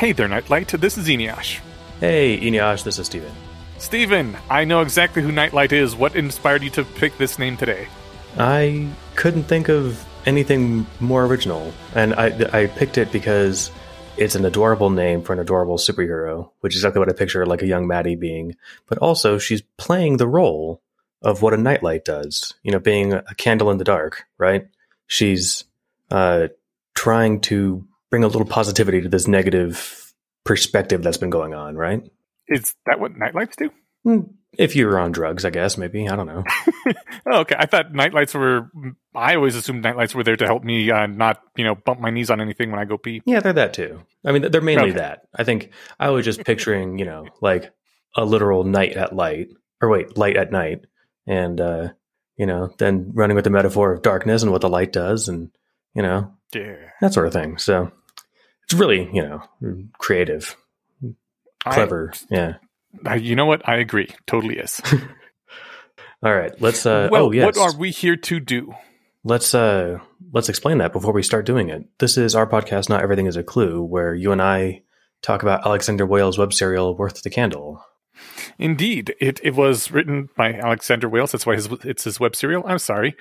Hey there, Nightlight. This is Inyash. Hey, Inyash. This is Steven. Steven, I know exactly who Nightlight is. What inspired you to pick this name today? I couldn't think of anything more original, and I picked it because it's an adorable name for an adorable superhero, which is exactly what I picture like a young Maddie being. But also, she's playing the role of what a nightlight does, you know, being a candle in the dark, right? She's trying to bring a little positivity to this negative perspective that's been going on, right? Is that what nightlights do? If you were on drugs, I guess, maybe. I don't know. Oh, okay. I thought nightlights were... I always assumed nightlights were there to help me not, bump my knees on anything when I go pee. Yeah, they're that too. I mean, they're mainly that. I think I was just picturing, like a literal light at night. And, then running with the metaphor of darkness and what the light does and, that sort of thing. So it's really, creative, clever. Yeah. You know what? I agree. Totally is. All right. Let's. What are we here to do? Let's explain that before we start doing it. This is our podcast, Not Everything is a Clue, where you and I talk about Alexander Wales' web serial, Worth the Candle. Indeed. It was written by Alexander Wales. That's why it's his web serial. I'm sorry.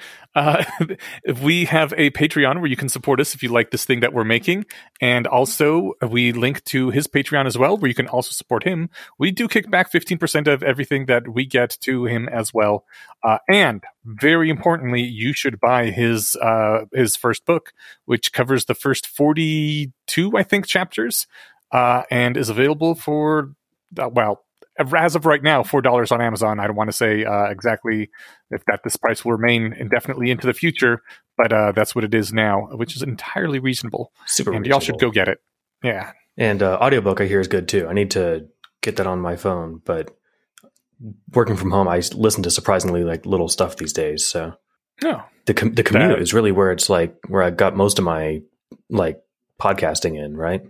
We have a Patreon where you can support us if you like this thing that we're making. And also, we link to his Patreon as well, where you can also support him. We do kick back 15% of everything that we get to him as well. And very importantly, you should buy his first book, which covers the first 42, I think, chapters, and is available for, as of right now, $4 on Amazon. I don't want to say exactly if this price will remain indefinitely into the future, but that's what it is now, which is entirely reasonable. Super reasonable. Y'all should go get it. Yeah. And audiobook I hear is good too. I need to get that on my phone, but working from home, I listen to surprisingly little stuff these days. So the commute is really where it's where I got most of my podcasting in, right?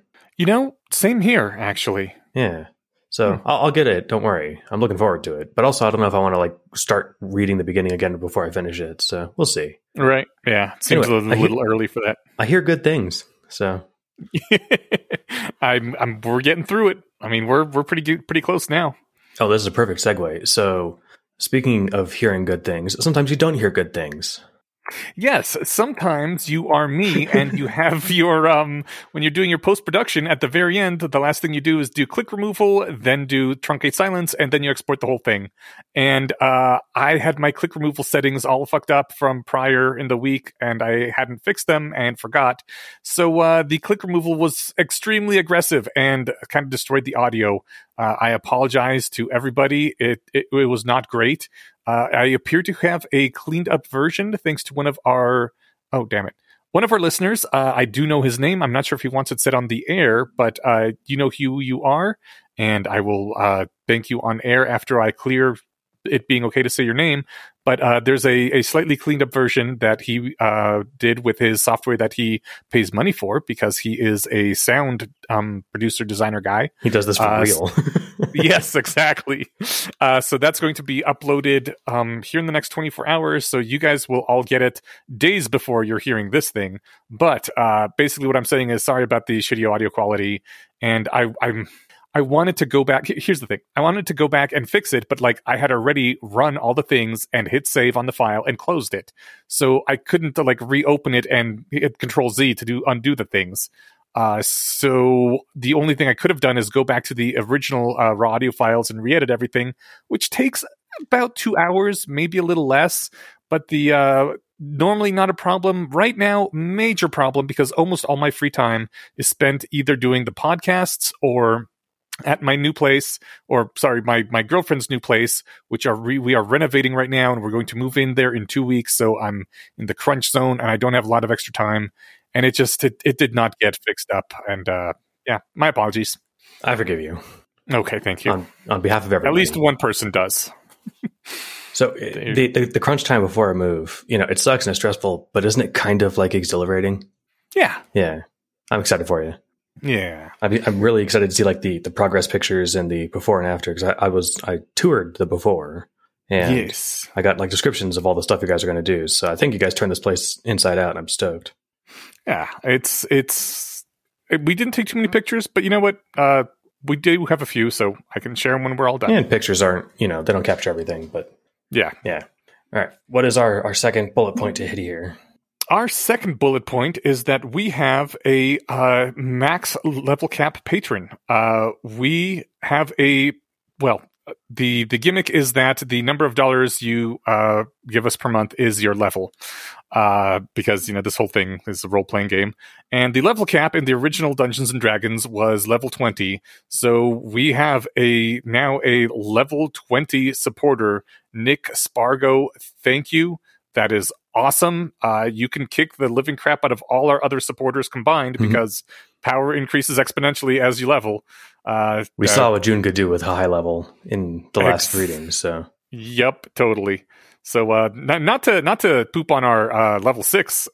Same here actually. Yeah. So I'll get it. Don't worry. I'm looking forward to it. But also, I don't know if I want to start reading the beginning again before I finish it. So we'll see. Right. Yeah. It seems a little early for that. I hear good things. So we're getting through it. I mean, we're pretty close now. Oh, this is a perfect segue. So speaking of hearing good things, sometimes you don't hear good things. Yes, sometimes you are me and you have your when you're doing your post-production at the very end, the last thing you do is do click removal, then do truncate silence, and then you export the whole thing. And I had my click removal settings all fucked up from prior in the week, and I hadn't fixed them and forgot. So the click removal was extremely aggressive and kind of destroyed the audio. I apologize to everybody. It was not great. I appear to have a cleaned up version thanks to one of our listeners. I do know his name. I'm not sure if he wants it said on the air, but you know who you are. And I will thank you on air after I clear it being okay to say your name. But there's a slightly cleaned up version that he did with his software that he pays money for because he is a sound producer, designer guy. He does this for real. Yes, exactly. So that's going to be uploaded here in the next 24 hours. So you guys will all get it days before you're hearing this thing. But basically what I'm saying is sorry about the shitty audio quality. And I wanted to go back. Here's the thing. I wanted to go back and fix it, but I had already run all the things and hit save on the file and closed it. So I couldn't reopen it and hit Control Z to undo the things. So the only thing I could have done is go back to the original raw audio files and re-edit everything, which takes about 2 hours, maybe a little less. But the normally not a problem. Right now, major problem, because almost all my free time is spent either doing the podcasts or at my new place, or sorry, my girlfriend's new place, which we are renovating right now, and we're going to move in there in 2 weeks. So I'm in the crunch zone, and I don't have a lot of extra time. And it just it did not get fixed up. And my apologies. I forgive you. Okay, thank you. On behalf of everybody. At least one person does. So the crunch time before a move, it sucks and it's stressful, but isn't it kind of exhilarating? Yeah. Yeah. I'm excited for you. Yeah. I'm really excited to see the progress pictures and the before and after, because I toured the before. And yes. I got descriptions of all the stuff you guys are going to do. So I think you guys turned this place inside out, and I'm stoked. Yeah, it's We didn't take too many pictures, but you know what? We do have a few, so I can share them when we're all done. Yeah, and pictures aren't, you know, they don't capture everything, but yeah. Yeah. All right. What is our second bullet point to hit here? Our second bullet point is that we have a max level cap patron. We have a, well, the gimmick is that the number of dollars you give us per month is your level. Because, you know, this whole thing is a role-playing game. And the level cap in the original Dungeons & Dragons was level 20. So we have now a level 20 supporter, Nick Spargo. Thank you. That is awesome. You can kick the living crap out of all our other supporters combined because power increases exponentially as you level. We saw what June could do with high level in the last reading. So yep, totally. So not to poop on our level 6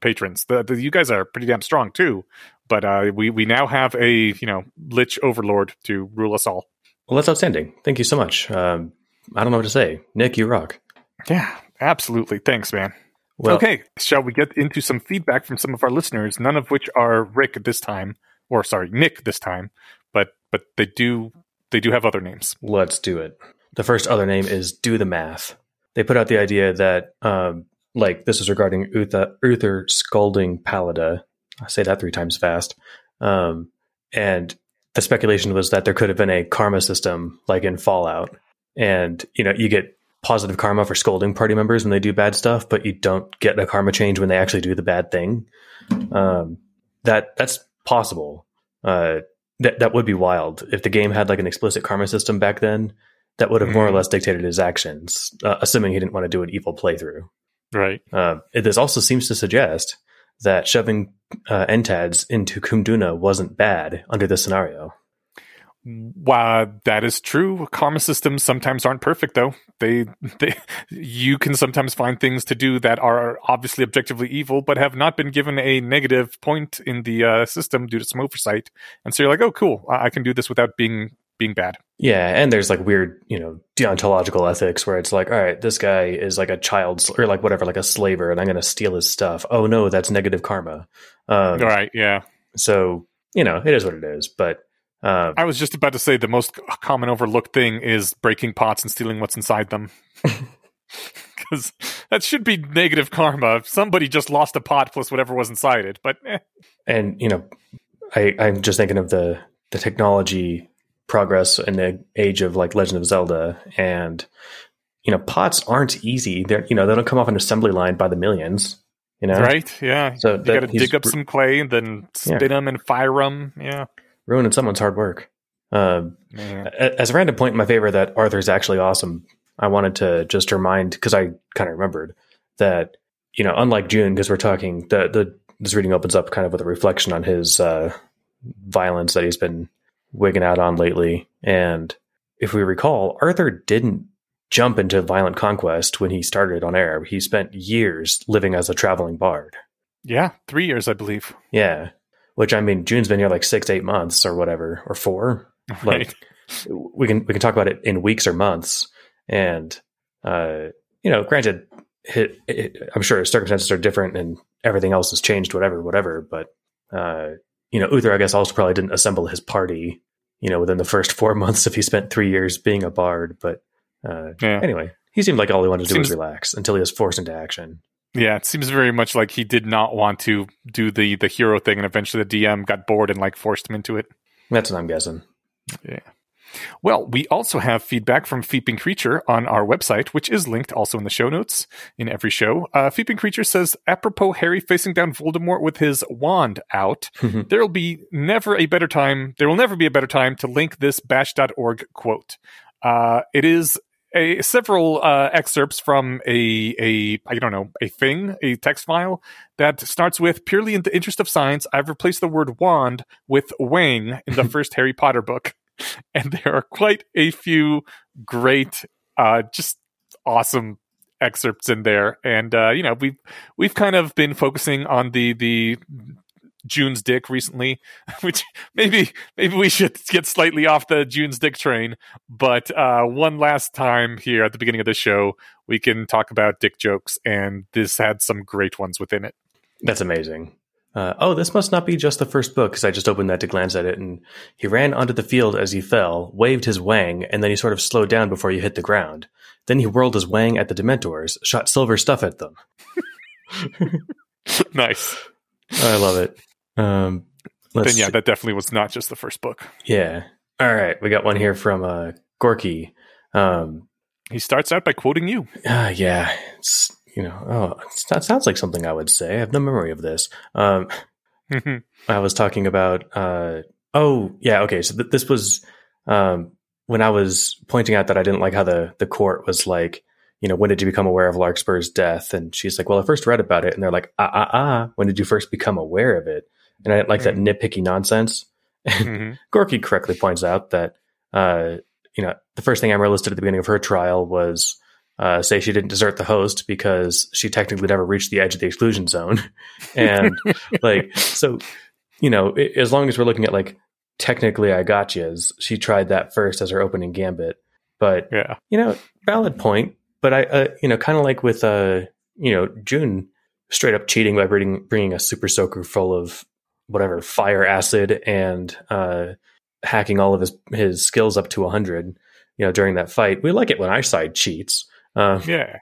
patrons. You guys are pretty damn strong too. But we now have a, you know, lich overlord to rule us all. Well, that's outstanding. Thank you so much. I don't know what to say. Nick, you rock. Yeah. Absolutely. Thanks, man. Well, okay. Shall we get into some feedback from some of our listeners, none of which are Nick this time, but they do have other names. Let's do it. The first other name is Do the Math. They put out the idea that, this is regarding Uther scalding Palada. I say that 3 times fast. And the speculation was that there could have been a karma system like in Fallout. And, you know, you get positive karma for scolding party members when they do bad stuff, but you don't get a karma change when they actually do the bad thing. That's possible. That would be wild. If the game had like an explicit karma system back then, that would have more or less dictated his actions, assuming he didn't want to do an evil playthrough. Right. This also seems to suggest that shoving Entads into Kumduna wasn't bad under this scenario. Wow, that is true. Karma systems sometimes aren't perfect, though. You can sometimes find things to do that are obviously objectively evil, but have not been given a negative point in the system due to some oversight. And so you're like, oh, cool, I can do this without being bad. Yeah, and there's like weird, you know, deontological ethics where it's like, all right, this guy is like a child or like whatever, like a slaver, and I'm going to steal his stuff. Oh no, that's negative karma. All right, yeah. So, you know, it is what it is, but. I was just about to say the most common overlooked thing is breaking pots and stealing what's inside them. Because that should be negative karma. Somebody just lost a pot plus whatever was inside it. But And, you know, I'm just thinking of the technology progress in the age of like Legend of Zelda. And, you know, pots aren't easy. They're, you know, they don't come off an assembly line by the millions. You know? Right, yeah. So you got to dig up some clay and then spin them and fire them. Yeah. Ruining someone's hard work. As a random point in my favor that Arthur's actually awesome, I wanted to just remind, because I kind of remembered that, you know, unlike June, because we're talking, this reading opens up kind of with a reflection on his violence that he's been wigging out on lately. And if we recall, Arthur didn't jump into violent conquest when he started on air. He spent years living as a traveling bard. Yeah, 3 years, I believe. Yeah. Which, I mean, June's been here like 6 to 8 months or whatever, or 4. Right. Like, we can talk about it in weeks or months. And, you know, granted, I'm sure circumstances are different and everything else has changed, whatever. But, you know, Uther, I guess, also probably didn't assemble his party, you know, within the first 4 months if he spent 3 years being a bard. But anyway, he seemed like all he wanted to do was relax until he was forced into action. Yeah, it seems very much like he did not want to do the hero thing, and eventually the DM got bored and like forced him into it. That's what I'm guessing. Yeah. Well, we also have feedback from Feeping Creature on our website, which is linked also in the show notes in every show. Feeping Creature says, apropos Harry facing down Voldemort with his wand out, there will never be a better time to link this bash.org quote. It is several excerpts from a text file that starts with, purely in the interest of science, I've replaced the word wand with wang in the first Harry Potter book. And there are quite a few great, just awesome excerpts in there. And, you know, we've kind of been focusing on the June's dick recently, which maybe we should get slightly off the June's dick train, but one last time here at the beginning of the show we can talk about dick jokes, and this had some great ones within it. That's amazing. This must not be just the first book, because I just opened that to glance at it. And he ran onto the field as he fell, waved his wang, and then he sort of slowed down before he hit the ground. Then he whirled his wang at the Dementors, shot silver stuff at them. Nice. I love it. Then, yeah, that definitely was not just the first book. Yeah. All right. We got one here from Gorky. He starts out by quoting you. Yeah. It's, that sounds like something I would say. I have no memory of this. I was talking about, okay. So this was when I was pointing out that I didn't like how the court was like, when did you become aware of Larkspur's death? And she's like, well, I first read about it. And they're like, when did you first become aware of it? And I didn't like that nitpicky nonsense. Mm-hmm. Gorky correctly points out that, the first thing Amber listed at the beginning of her trial was say she didn't desert the host because she technically never reached the edge of the exclusion zone. And as long as we're looking at technically I gotchas, she tried that first as her opening gambit. But, valid point. But I, kind of like with, June straight up cheating by bringing a super soaker full of whatever fire acid and hacking all of his skills up to 100, during that fight. We like it when our side cheats. The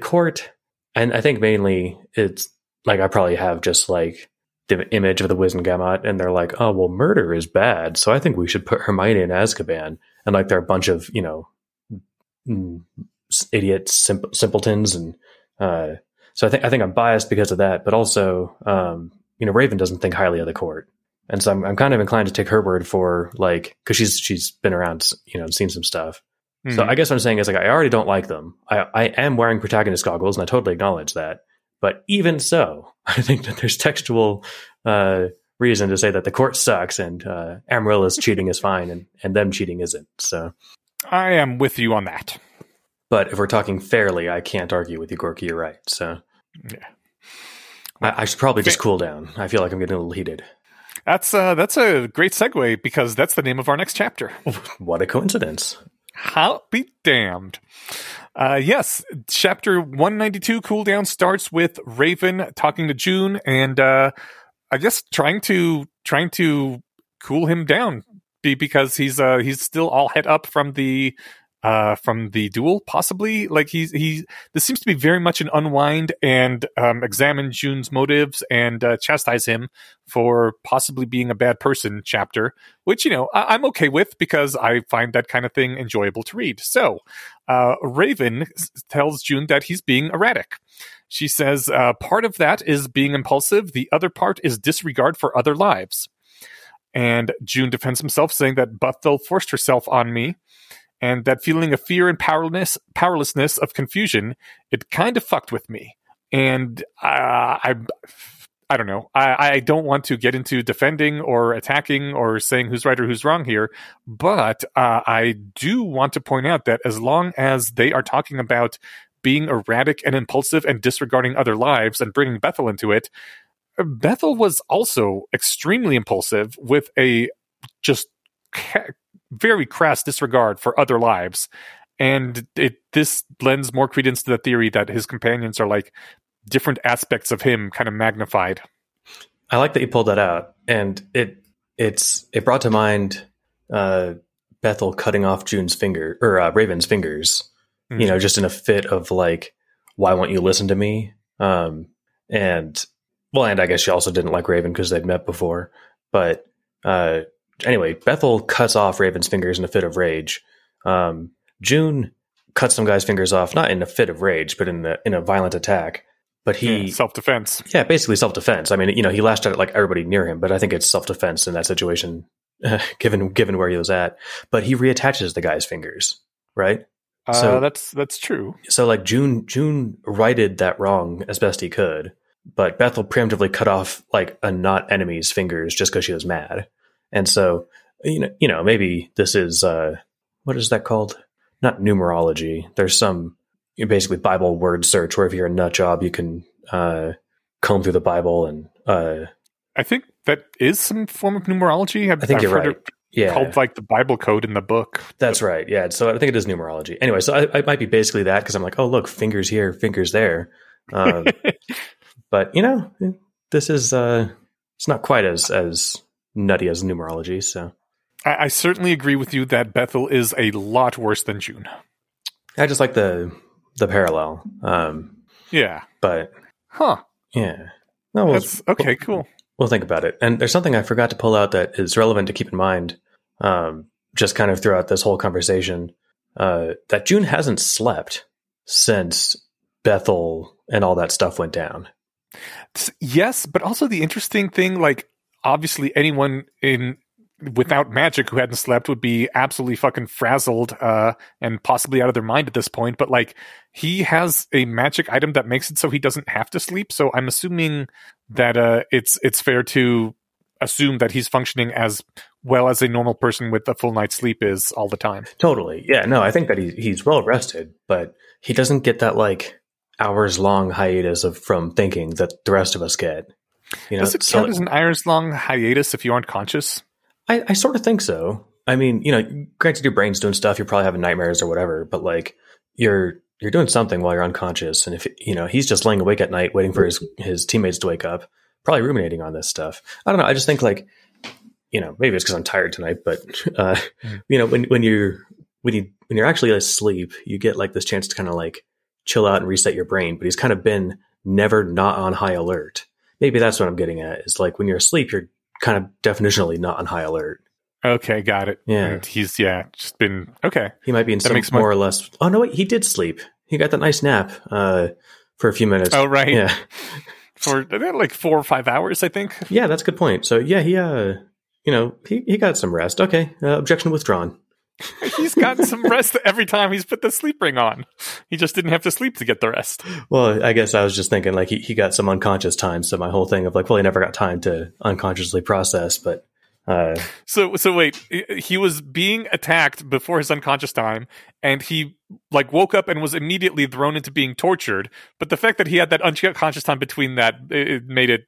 court, and I think mainly it's I probably have just the image of the Wizengamot, and they're like, oh, well, murder is bad, so I think we should put Hermione in Azkaban. And they're a bunch of, idiots, simpletons. And so I think I'm biased because of that, but also, Raven doesn't think highly of the court. And so I'm kind of inclined to take her word for because she's been around, and seen some stuff. Mm-hmm. So I guess what I'm saying is I already don't like them. I am wearing protagonist goggles and I totally acknowledge that. But even so, I think that there's textual reason to say that the court sucks and Amarylla's cheating is fine and them cheating isn't. So I am with you on that. But if we're talking fairly, I can't argue with you, Gorky. You're right. So yeah, I should probably just cool down. I feel like I'm getting a little heated. That's a great segue, because that's the name of our next chapter. What a coincidence. I'll be damned. Yes, chapter 192, Cool Down, starts with Raven talking to June and I guess trying to cool him down because he's still all het up from the duel, possibly. This seems to be very much an unwind and examine June's motives and chastise him for possibly being a bad person chapter, which I'm okay with because I find that kind of thing enjoyable to read. So Raven tells June that he's being erratic. She says part of that is being impulsive, the other part is disregard for other lives. And June defends himself, saying that Bethel forced herself on me. And that feeling of fear and powerlessness of confusion, it kind of fucked with me. And I don't know. I don't want to get into defending or attacking or saying who's right or who's wrong here. But I do want to point out that as long as they are talking about being erratic and impulsive and disregarding other lives and bringing Bethel into it, Bethel was also extremely impulsive with a just very crass disregard for other lives, and this lends more credence to the theory that his companions are different aspects of him kind of magnified. I like that you pulled that out, and it brought to mind Bethel cutting off June's finger, or Raven's fingers, mm-hmm. Just in a fit of why won't you listen to me? And I guess she also didn't like Raven because they'd met before, but anyway, Bethel cuts off Raven's fingers in a fit of rage. June cuts some guy's fingers off, not in a fit of rage, but in a violent attack. But self-defense. Yeah, basically self-defense. I mean, he lashed out at everybody near him, but I think it's self-defense in that situation, given where he was at. But he reattaches the guy's fingers, right? So that's true. So June righted that wrong as best he could, but Bethel preemptively cut off a not enemy's fingers just because she was mad. And so, maybe this is, what is that called? Not numerology. There's some basically Bible word search where if you're a nut job, you can comb through the Bible. And I think that is some form of numerology. I think you're right. Yeah. Called the Bible code in the book. That's right. Yeah. So I think it is numerology. Anyway, so I might be basically that because I'm oh, look, fingers here, fingers there. But, you know, this is it's not quite as nutty as numerology. So I certainly agree with you that Bethel is a lot worse than June. I just like the parallel. Yeah. But. Huh. Yeah. No, okay, cool. We'll think about it. And there's something I forgot to pull out that is relevant to keep in mind, just kind of throughout this whole conversation, that June hasn't slept since Bethel and all that stuff went down. Yes, but also the interesting thing, like, obviously anyone without magic who hadn't slept would be absolutely fucking frazzled and possibly out of their mind at this point. But like, he has a magic item that makes it so he doesn't have to sleep. So I'm assuming that it's fair to assume that he's functioning as well as a normal person with a full night's sleep is all the time. Totally. Yeah, no, I think that he's well rested, but he doesn't get that like hours long hiatus from thinking that the rest of us get. You know, does it count as an hours long hiatus if you aren't conscious? I sort of think so. I mean, you know, granted your brain's doing stuff, you're probably having nightmares or whatever, but like you're doing something while you're unconscious. And if, you know, he's just laying awake at night waiting for his teammates to wake up, probably ruminating on this stuff. I don't know. I just think like, you know, maybe it's because I'm tired tonight, but you know, when you're actually asleep, you get like this chance to kind of like chill out and reset your brain. But he's kind of been never not on high alert. Maybe that's what I'm getting at. It's like when you're asleep, you're kind of definitionally not on high alert. Okay, got it. Yeah, and he's just been okay. He might be in some more or less. Oh no, wait, he did sleep. He got that nice nap for a few minutes. Oh right, yeah, for like 4 or 5 hours, I think. Yeah, that's a good point. So yeah, he you know, he got some rest. Okay, objection withdrawn. He's gotten some rest every time he's put the sleep ring on. He just didn't have to sleep to get the rest. Well, I guess I was just thinking like he got some unconscious time. So my whole thing of like, well, he never got time to unconsciously process. But so wait, he was being attacked before his unconscious time, and he like woke up and was immediately thrown into being tortured. But the fact that he had that unconscious time between that, it made it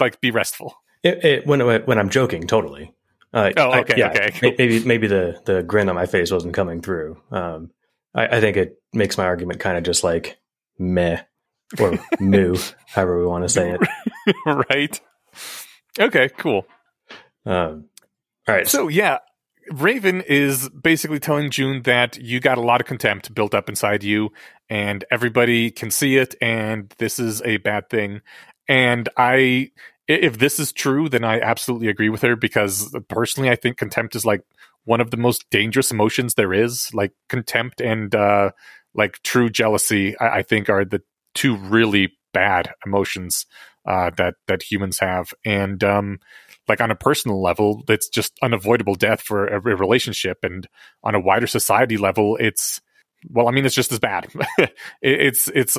like be restful. When I'm joking, totally. Cool. Maybe the grin on my face wasn't coming through. I think it makes my argument kind of just like meh or moo, however we want to say it. Right. Okay, cool. All right. So yeah, Raven is basically telling June that you got a lot of contempt built up inside you and everybody can see it and this is a bad thing. And if this is true, then I absolutely agree with her, because personally, I think contempt is like one of the most dangerous emotions there is. Like contempt and like true jealousy, I think are the two really bad emotions that humans have. And like on a personal level, it's just unavoidable death for a relationship. And on a wider society level, it's just as bad. It's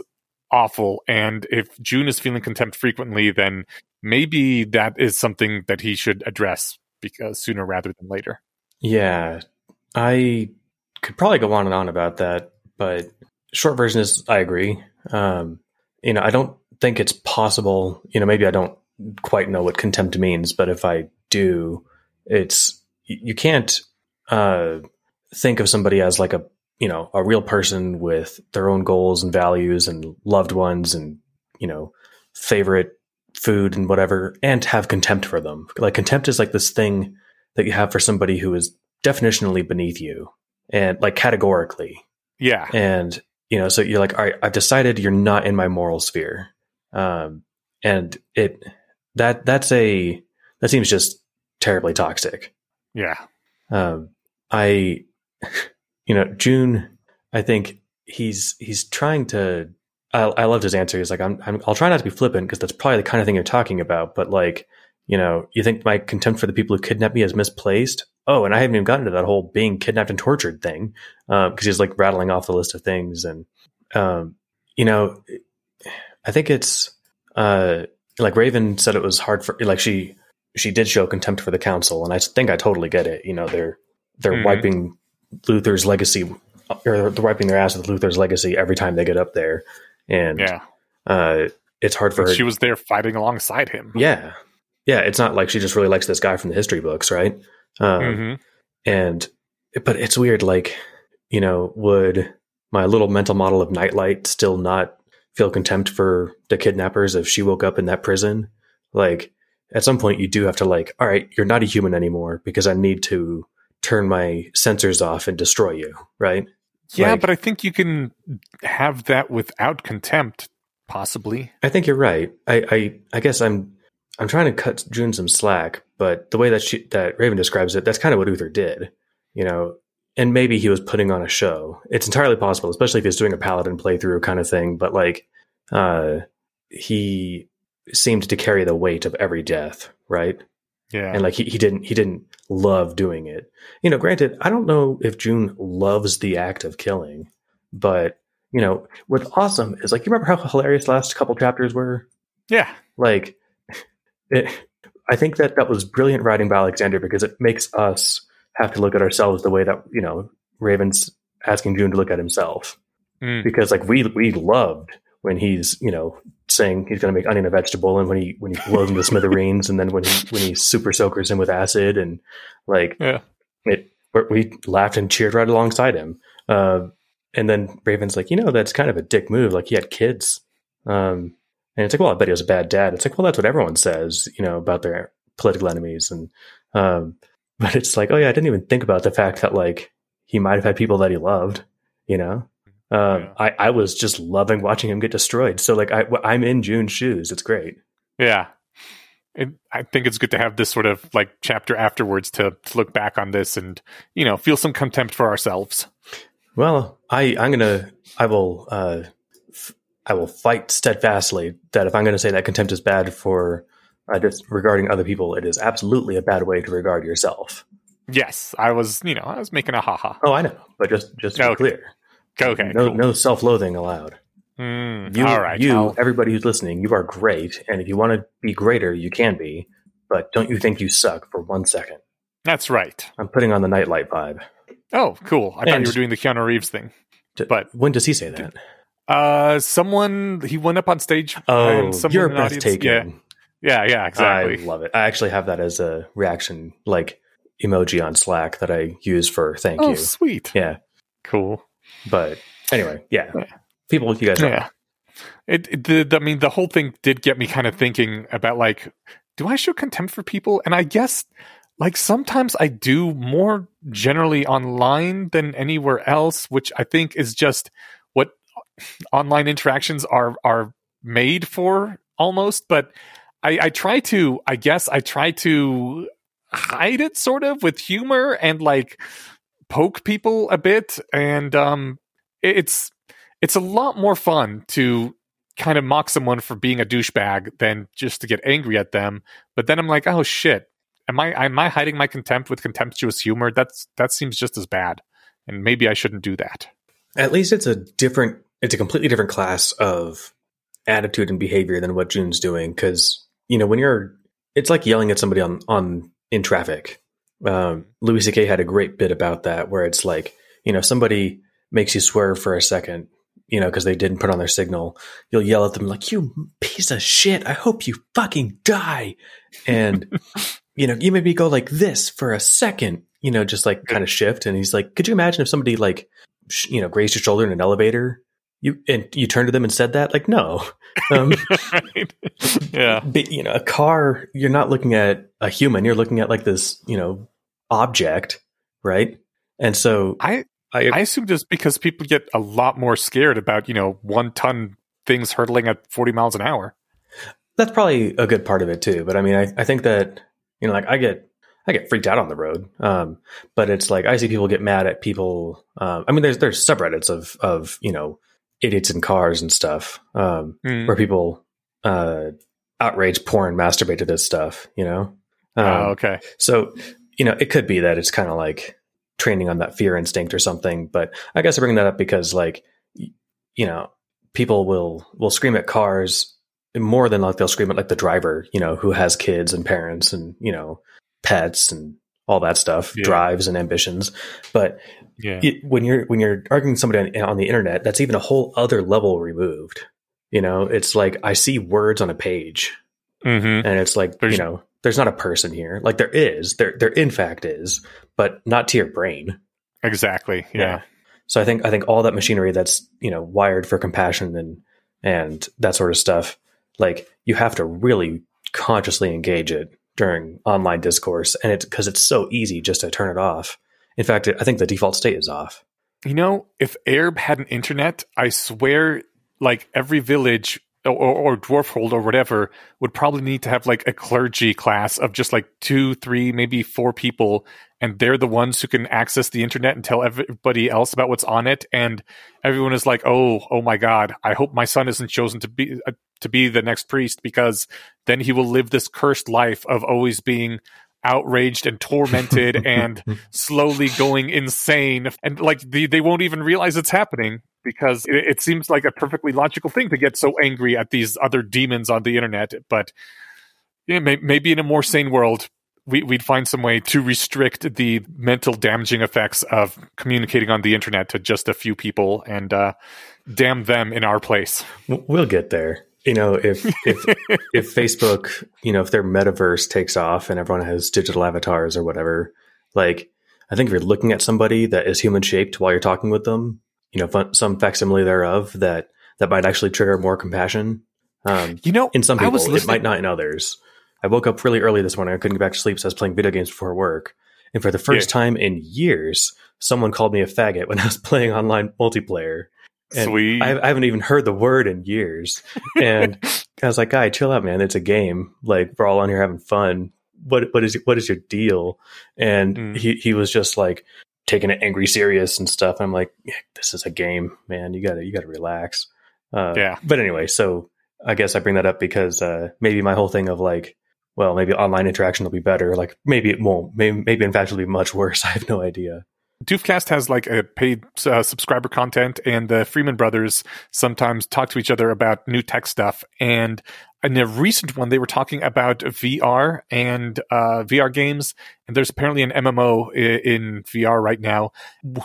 awful. And if June is feeling contempt frequently, then maybe that is something that he should address, because sooner rather than later. Yeah, I could probably go on and on about that, but short version is I agree. You know, I don't think it's possible. You know, maybe I don't quite know what contempt means, but if I do, it's you can't think of somebody as like a real person with their own goals and values and loved ones and, you know, favorite food and whatever, and have contempt for them. Like contempt is like this thing that you have for somebody who is definitionally beneath you and like categorically. Yeah. And, you know, so you're like, all right, I've decided you're not in my moral sphere. And that seems just terribly toxic. Yeah. You know, June, I think he's trying to, I loved his answer. He's like, I'll try not to be flippant, because that's probably the kind of thing you're talking about. But like, you know, you think my contempt for the people who kidnapped me is misplaced? Oh, and I haven't even gotten to that whole being kidnapped and tortured thing, because he's like rattling off the list of things. And, you know, I think it's like Raven said, it was hard for, like, she did show contempt for the council. And I think I totally get it. You know, they're wiping Luther's legacy, or they're wiping their ass with Luther's legacy every time they get up there. And it's hard for her. She was there fighting alongside him. Yeah. Yeah. It's not like she just really likes this guy from the history books. Right. But it's weird. Like, you know, would my little mental model of Nightlight still not feel contempt for the kidnappers if she woke up in that prison. Like, at some point you do have to, like, all right, you're not a human anymore because I need to turn my sensors off and destroy you, right? Yeah, like, but I think you can have that without contempt, possibly. I think you're right. I guess I'm trying to cut June some slack, but the way that Raven describes it, that's kind of what Uther did, you know. And maybe he was putting on a show. It's entirely possible, especially if he's doing a paladin playthrough kind of thing. But like, he seemed to carry the weight of every death, right? Yeah. And like, he didn't love doing it. You know, granted, I don't know if June loves the act of killing, but you know, what's awesome is, like, you remember how hilarious the last couple chapters were? Yeah. Like, I think that was brilliant writing by Alexander, because it makes us have to look at ourselves the way that, you know, Raven's asking June to look at himself. Mm. Because like, we loved when he's, you know, saying he's going to make onion a vegetable, and when he blows him to smithereens, and then when he super soakers him with acid, and like, yeah, we laughed and cheered right alongside him. And then Raven's like, you know, that's kind of a dick move. Like, he had kids. And it's like, well, I bet he was a bad dad. It's like, well, that's what everyone says, you know, about their political enemies. And, but it's like, oh yeah, I didn't even think about the fact that like, he might've had people that he loved, you know? Yeah. I was just loving watching him get destroyed. So like, I'm in June's shoes. It's great. Yeah. I think it's good to have this sort of like chapter afterwards to look back on this and, you know, feel some contempt for ourselves. Well, I will fight steadfastly that if I'm going to say that contempt is bad for regarding other people, it is absolutely a bad way to regard yourself. Yes, I was making a haha. Oh, I know, but just to be clear. Okay, no, cool. No self-loathing allowed. All right, everybody who's listening, you are great, and if you want to be greater, you can be, but don't you think you suck for 1 second. That's right. I'm putting on the nightlight vibe. Oh, cool. I thought you were doing the Keanu Reeves thing. But when does he say that? He went up on stage. Oh, you're breathtaking. Yeah, exactly. I love it. I actually have that as a reaction, like, emoji on Slack that I use for thank you. Oh, sweet. Yeah. Cool. But anyway, yeah. People, you guys know. Yeah. The whole thing did get me kind of thinking about, like, do I show contempt for people? And I guess, like, sometimes I do, more generally online than anywhere else, which I think is just what online interactions are made for, almost. But I try to hide it sort of with humor and like poke people a bit. And it's a lot more fun to kind of mock someone for being a douchebag than just to get angry at them. But then I'm like, oh shit, am I hiding my contempt with contemptuous humor? That seems just as bad, and maybe I shouldn't do that. At least it's a completely different class of attitude and behavior than what June's doing, because, you know, it's like yelling at somebody in traffic. Louis C.K. had a great bit about that, where it's like, you know, somebody makes you swerve for a second, you know, because they didn't put on their signal, you'll yell at them like, you piece of shit, I hope you fucking die. And, you know, you maybe go like this for a second, you know, just like kind of shift. And he's like, could you imagine if somebody like, you know, grazed your shoulder in an elevator? You turned to them and said that? Like, no. Right. Yeah. But, you know, a car, you're not looking at a human, you're looking at like this, you know, object, right? And so I assume just because people get a lot more scared about, you know, 1-ton things hurtling at 40 miles an hour. That's probably a good part of it too. But I mean, I think that, you know, like I get freaked out on the road. But it's like, I see people get mad at people. I mean, there's subreddits of, you know, idiots in cars and stuff, where people outrage porn, masturbate to this stuff, you know? Okay. So, you know, it could be that it's kind of like training on that fear instinct or something. But I guess I bring that up because, like, you know, people will scream at cars more than like they'll scream at like the driver, you know, who has kids and parents and, you know, pets and all that stuff, yeah, drives and ambitions. But yeah, when you're arguing somebody on the internet, that's even a whole other level removed. You know, it's like, I see words on a page, and it's like, you know, there's not a person here. Like, there in fact is, but not to your brain. Exactly. Yeah. So I think all that machinery that's, you know, wired for compassion and and that sort of stuff. Like, you have to really consciously engage it during online discourse, and it's because it's so easy just to turn it off. In fact, I think the default state is off. You know, if Arb had an internet, I swear, like, every village or dwarfhold or whatever would probably need to have like a clergy class of just like 2, 3, maybe 4 people, and they're the ones who can access the internet and tell everybody else about what's on it. And everyone is like, oh my God, I hope my son isn't chosen to be the next priest, because then he will live this cursed life of always being outraged and tormented and slowly going insane. And like they won't even realize it's happening, because it seems like a perfectly logical thing to get so angry at these other demons on the internet. But yeah, maybe in a more sane world, we'd find some way to restrict the mental damaging effects of communicating on the internet to just a few people and damn them in our place. We'll get there. You know, if Facebook, you know, if their metaverse takes off and everyone has digital avatars or whatever, like, I think if you're looking at somebody that is human shaped while you're talking with them, you know, some facsimile thereof, that might actually trigger more compassion. You know, in some people, it might not in others. I woke up really early this morning. I couldn't get back to sleep, so I was playing video games before work. And for the first time in years, someone called me a faggot when I was playing online multiplayer. And sweet. I haven't even heard the word in years. And I was like, "Guy, chill out, man. It's a game. Like, we're all on here having fun. What is your deal?" And he was just like, taking it angry serious and stuff. I'm like, this is a game, man. You gotta relax. But anyway, so I guess I bring that up because maybe my whole thing of like, well, maybe online interaction will be better. Like, maybe it won't. Maybe in fact it'll be much worse. I have no idea. Doofcast has like a paid subscriber content, and the Freeman brothers sometimes talk to each other about new tech stuff. And in a recent one, they were talking about VR and VR games. And there's apparently an MMO in VR right now.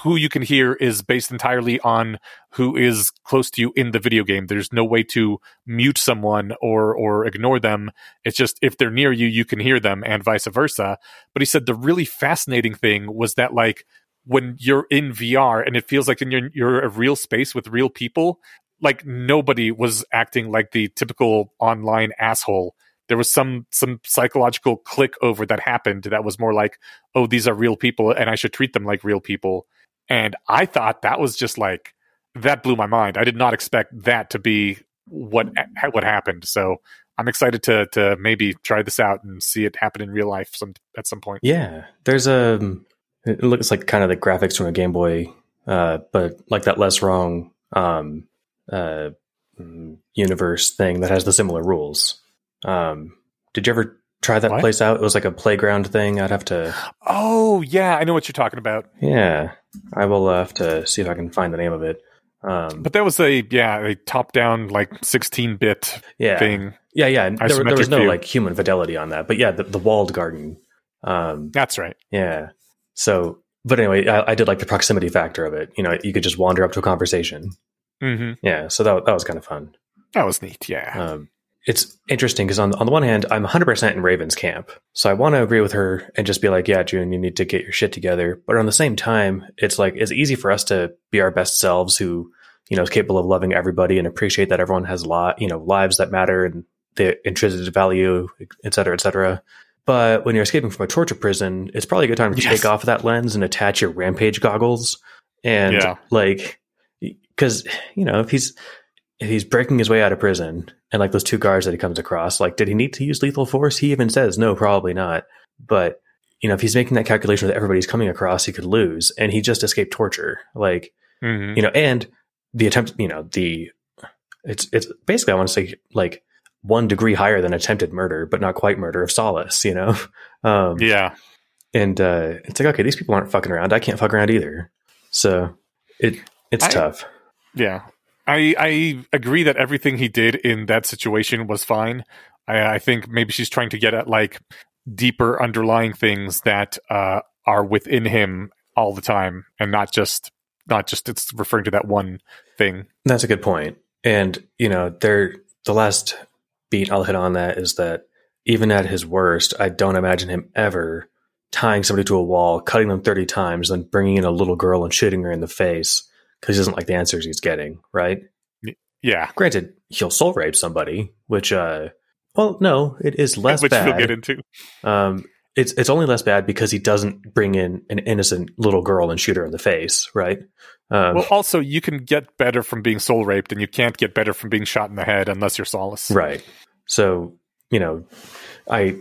Who you can hear is based entirely on who is close to you in the video game. There's no way to mute someone or ignore them. It's just if they're near you, you can hear them, and vice versa. But he said the really fascinating thing was that, like, when you're in VR and it feels like you're a real space with real people, like, nobody was acting like the typical online asshole. There was some psychological click over that happened that was more like, oh, these are real people and I should treat them like real people. And I thought that was just like, that blew my mind. I did not expect that to be what happened. So I'm excited to maybe try this out and see it happen in real life at some point. Yeah, there's a... It looks like kind of the graphics from a Game Boy, but like that Less Wrong universe thing that has the similar rules. Did you ever try that place out? It was like a playground thing. I'd have to... Oh, yeah. I know what you're talking about. Yeah. I will have to see if I can find the name of it. But that was a top-down, like, 16-bit thing. Yeah. There was no, like, human fidelity on that. But yeah, the walled garden. That's right. Yeah. So, but anyway, I did like the proximity factor of it. You know, you could just wander up to a conversation. Mm-hmm. Yeah. So that was kind of fun. That was neat. Yeah. It's interesting because on the one hand, I'm 100% in Raven's camp. So I want to agree with her and just be like, yeah, June, you need to get your shit together. But on the same time, it's like, it's easy for us to be our best selves who, you know, is capable of loving everybody and appreciate that everyone has lives that matter and the intrinsic value, et cetera, et cetera. But when you're escaping from a torture prison, it's probably a good time to take off that lens and attach your rampage goggles. And like, because, you know, if he's breaking his way out of prison and like those two guards that he comes across, like, did he need to use lethal force? He even says, no, probably not. But, you know, if he's making that calculation with everybody he's coming across, he could lose. And he just escaped torture. Like, you know, and the attempt, you know, it's basically, I want to say, like, 1 degree higher than attempted murder, but not quite murder of Solace, you know? And it's like, okay, these people aren't fucking around. I can't fuck around either. So it's tough. Yeah. I agree that everything he did in that situation was fine. I think maybe she's trying to get at, like, deeper underlying things that are within him all the time, and not just it's referring to that one thing. That's a good point. And, you know, the last... I'll hit on that is that even at his worst, I don't imagine him ever tying somebody to a wall, cutting them 30 times, then bringing in a little girl and shooting her in the face because he doesn't like the answers he's getting, right? Yeah. Granted, he'll soul rape somebody, which, well, no, it is less which bad. Which we'll get into. It's only less bad because he doesn't bring in an innocent little girl and shoot her in the face, right? Well, also, you can get better from being soul raped, and you can't get better from being shot in the head unless you're Solace. Right. So, you know, I'm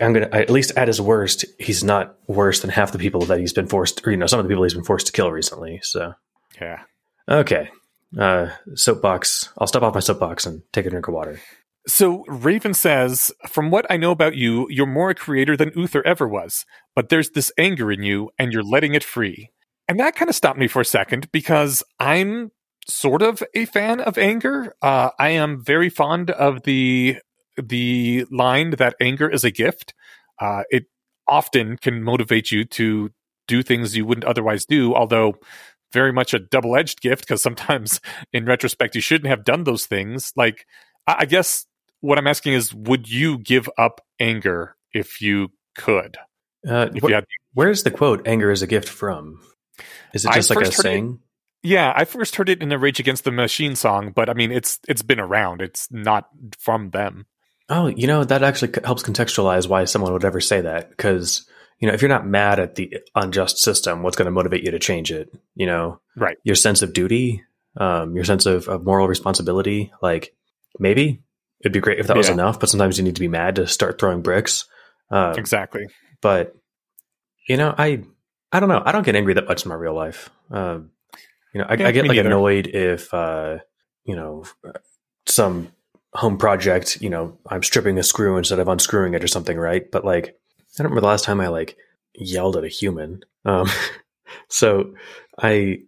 gonna at least at his worst, he's not worse than half the people that he's been forced, or, you know, some of the people he's been forced to kill recently. So, yeah. Okay. Soapbox. I'll step off my soapbox and take a drink of water. So Raven says, from what I know about you, you're more a creator than Uther ever was, but there's this anger in you and you're letting it free. And that kind of stopped me for a second because I'm sort of a fan of anger. I am very fond of the line that anger is a gift. It often can motivate you to do things you wouldn't otherwise do, although very much a double-edged gift because sometimes in retrospect, you shouldn't have done those things. Like, I guess what I'm asking is, would you give up anger if you could? Where's the quote, anger is a gift, from? Is it just like a saying? Yeah, I first heard it in a Rage Against the Machine song, but I mean, it's been around. It's not from them. Oh, you know, that actually helps contextualize why someone would ever say that. Because, you know, if you're not mad at the unjust system, what's going to motivate you to change it? You know, right? Your sense of duty, your sense of moral responsibility. Like, maybe it'd be great if that was enough, but sometimes you need to be mad to start throwing bricks. Exactly. But, you know, I don't know. I don't get angry that much in my real life. You know, I get like annoyed if, you know, some home project, you know, I'm stripping a screw instead of unscrewing it or something, right? But like, I don't remember the last time I like yelled at a human. So I've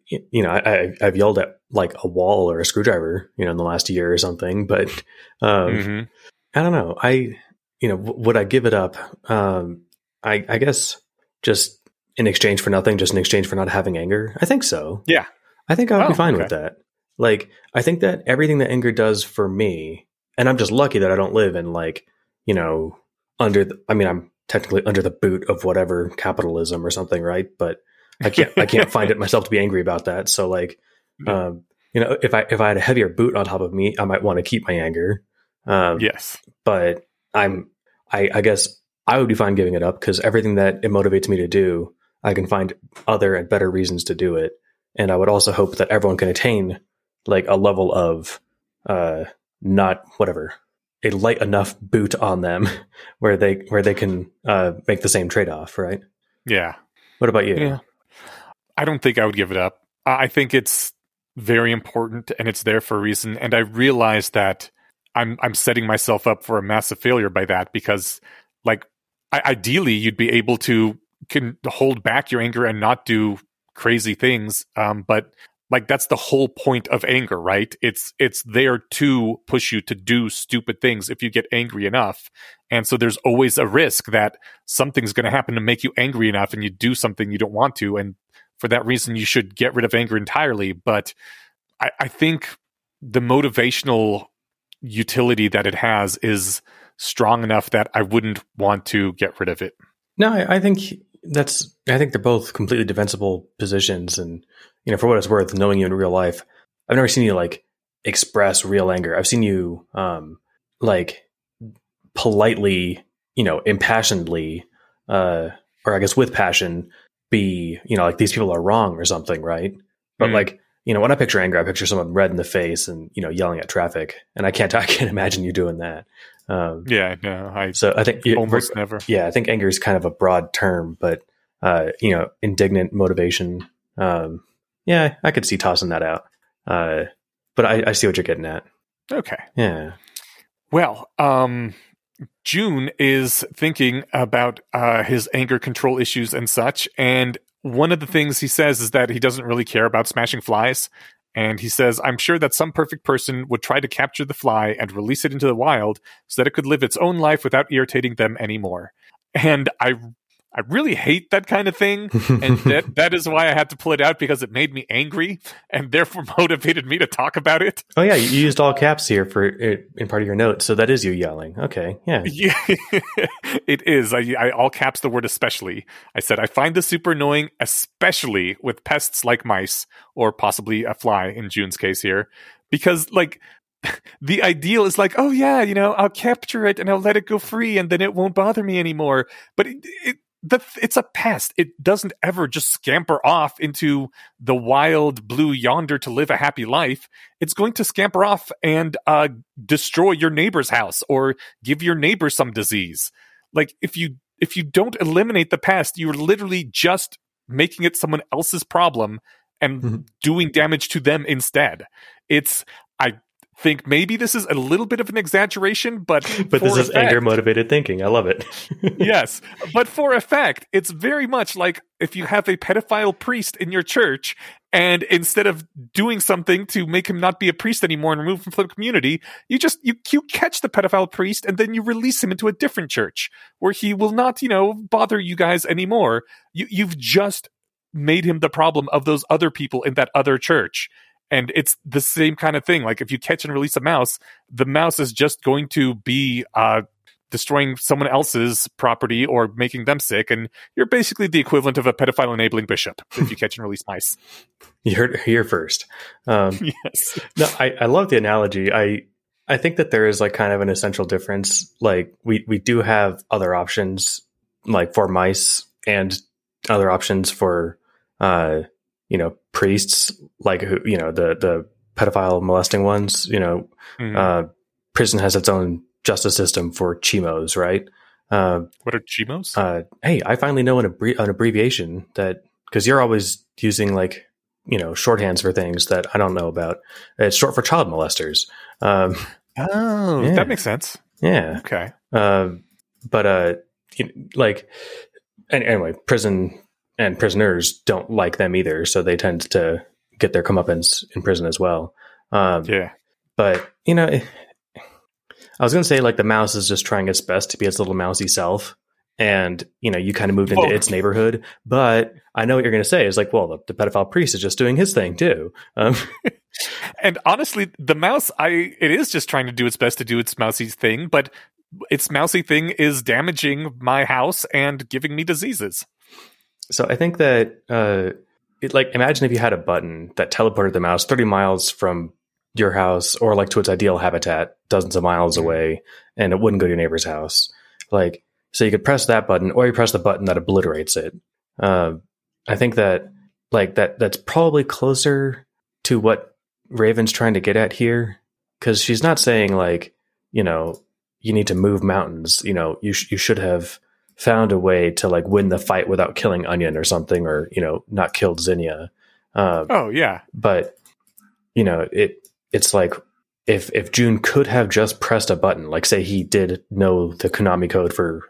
yelled at like a wall or a screwdriver, you know, in the last year or something, but, I don't know. Would I give it up? I guess just in exchange for nothing, just in exchange for not having anger. I think so. Yeah. I think I would be fine with that. Like, I think that everything that anger does for me, and I'm just lucky that I don't live in like, you know, I'm technically under the boot of whatever capitalism or something. Right. But I can't find it myself to be angry about that. So like, you know, if I had a heavier boot on top of me, I might want to keep my anger. Yes. But I guess I would be fine giving it up because everything that it motivates me to do, I can find other and better reasons to do it. And I would also hope that everyone can attain like a level of a light enough boot on them where they can make the same trade-off, right? Yeah. What about you? Yeah. I don't think I would give it up. I think it's very important and it's there for a reason. And I realize that I'm setting myself up for a massive failure by that because like ideally you'd be able to hold back your anger and not do crazy things. But like, that's the whole point of anger, right? It's there to push you to do stupid things if you get angry enough. And so there's always a risk that something's going to happen to make you angry enough and you do something you don't want to. And for that reason, you should get rid of anger entirely. But I think the motivational utility that it has is strong enough that I wouldn't want to get rid of it. No, I think they're both completely defensible positions. And, you know, for what it's worth, knowing you in real life, I've never seen you like express real anger. I've seen you like politely, you know, impassionedly, or I guess with passion, be, you know, like, these people are wrong or something, right? But like, you know, when I picture anger, I picture someone red in the face and, you know, yelling at traffic. And I can't imagine you doing that. I think almost never. Yeah, I think anger is kind of a broad term, but you know, indignant motivation. Yeah, I could see tossing that out. But I see what you're getting at. Okay. Yeah. Well, June is thinking about his anger control issues and such, and one of the things he says is that he doesn't really care about smashing flies. And he says, I'm sure that some perfect person would try to capture the fly and release it into the wild so that it could live its own life without irritating them anymore. And I really hate that kind of thing. And that is why I had to pull it out, because it made me angry and therefore motivated me to talk about it. Oh, yeah. You used all caps here for it in part of your note. So that is you yelling. Okay. Yeah. It is. I all caps the word especially. I said, I find this super annoying, especially with pests like mice, or possibly a fly in June's case here, Because, like, the ideal is like, oh, yeah, you know, I'll capture it and I'll let it go free and then it won't bother me anymore. But it's a pest. It doesn't ever just scamper off into the wild blue yonder to live a happy life. It's going to scamper off and destroy your neighbor's house or give your neighbor some disease. Like, if you don't eliminate the pest, you're literally just making it someone else's problem and doing damage to them instead. I think maybe this is a little bit of an exaggeration, but this is anger motivated thinking. I love it. Yes, but for effect, it's very much like if you have a pedophile priest in your church, and instead of doing something to make him not be a priest anymore and removed from the community, you catch the pedophile priest and then you release him into a different church where he will not, you know, bother you guys anymore. You've just made him the problem of those other people in that other church. And it's the same kind of thing. Like, if you catch and release a mouse, the mouse is just going to be destroying someone else's property or making them sick. And you're basically the equivalent of a pedophile-enabling bishop if you catch and release mice. You heard it here first. Yes. No, I love the analogy. I think that there is, like, kind of an essential difference. Like, we do have other options, like, for mice and other options for... you know, priests, like, who, you know, the pedophile molesting ones, you know, prison has its own justice system for chemos, right? What are chemos? Hey, I finally know an abbreviation that, because you're always using, like, you know, shorthands for things that I don't know about. It's short for child molesters. That makes sense. Yeah. Okay. Anyway, prison... And prisoners don't like them either, so they tend to get their comeuppance in prison as well. But, you know, I was going to say, like, the mouse is just trying its best to be its little mousy self. And, you know, you kind of moved into its neighborhood. But I know what you're going to say is, like, well, the pedophile priest is just doing his thing, too. And honestly, the mouse, it is just trying to do its best to do its mousy thing. But its mousy thing is damaging my house and giving me diseases. So I think that, imagine if you had a button that teleported the mouse 30 miles from your house or, like, to its ideal habitat, dozens of miles away, and it wouldn't go to your neighbor's house. Like, so you could press that button, or you press the button that obliterates it. I think that, like, that's probably closer to what Raven's trying to get at here, because she's not saying, like, you know, you need to move mountains. You know, you should have found a way to, like, win the fight without killing Onion or something, or, you know, not killed Zinnia. But, you know, it's like if June could have just pressed a button, like, say he did know the Konami code for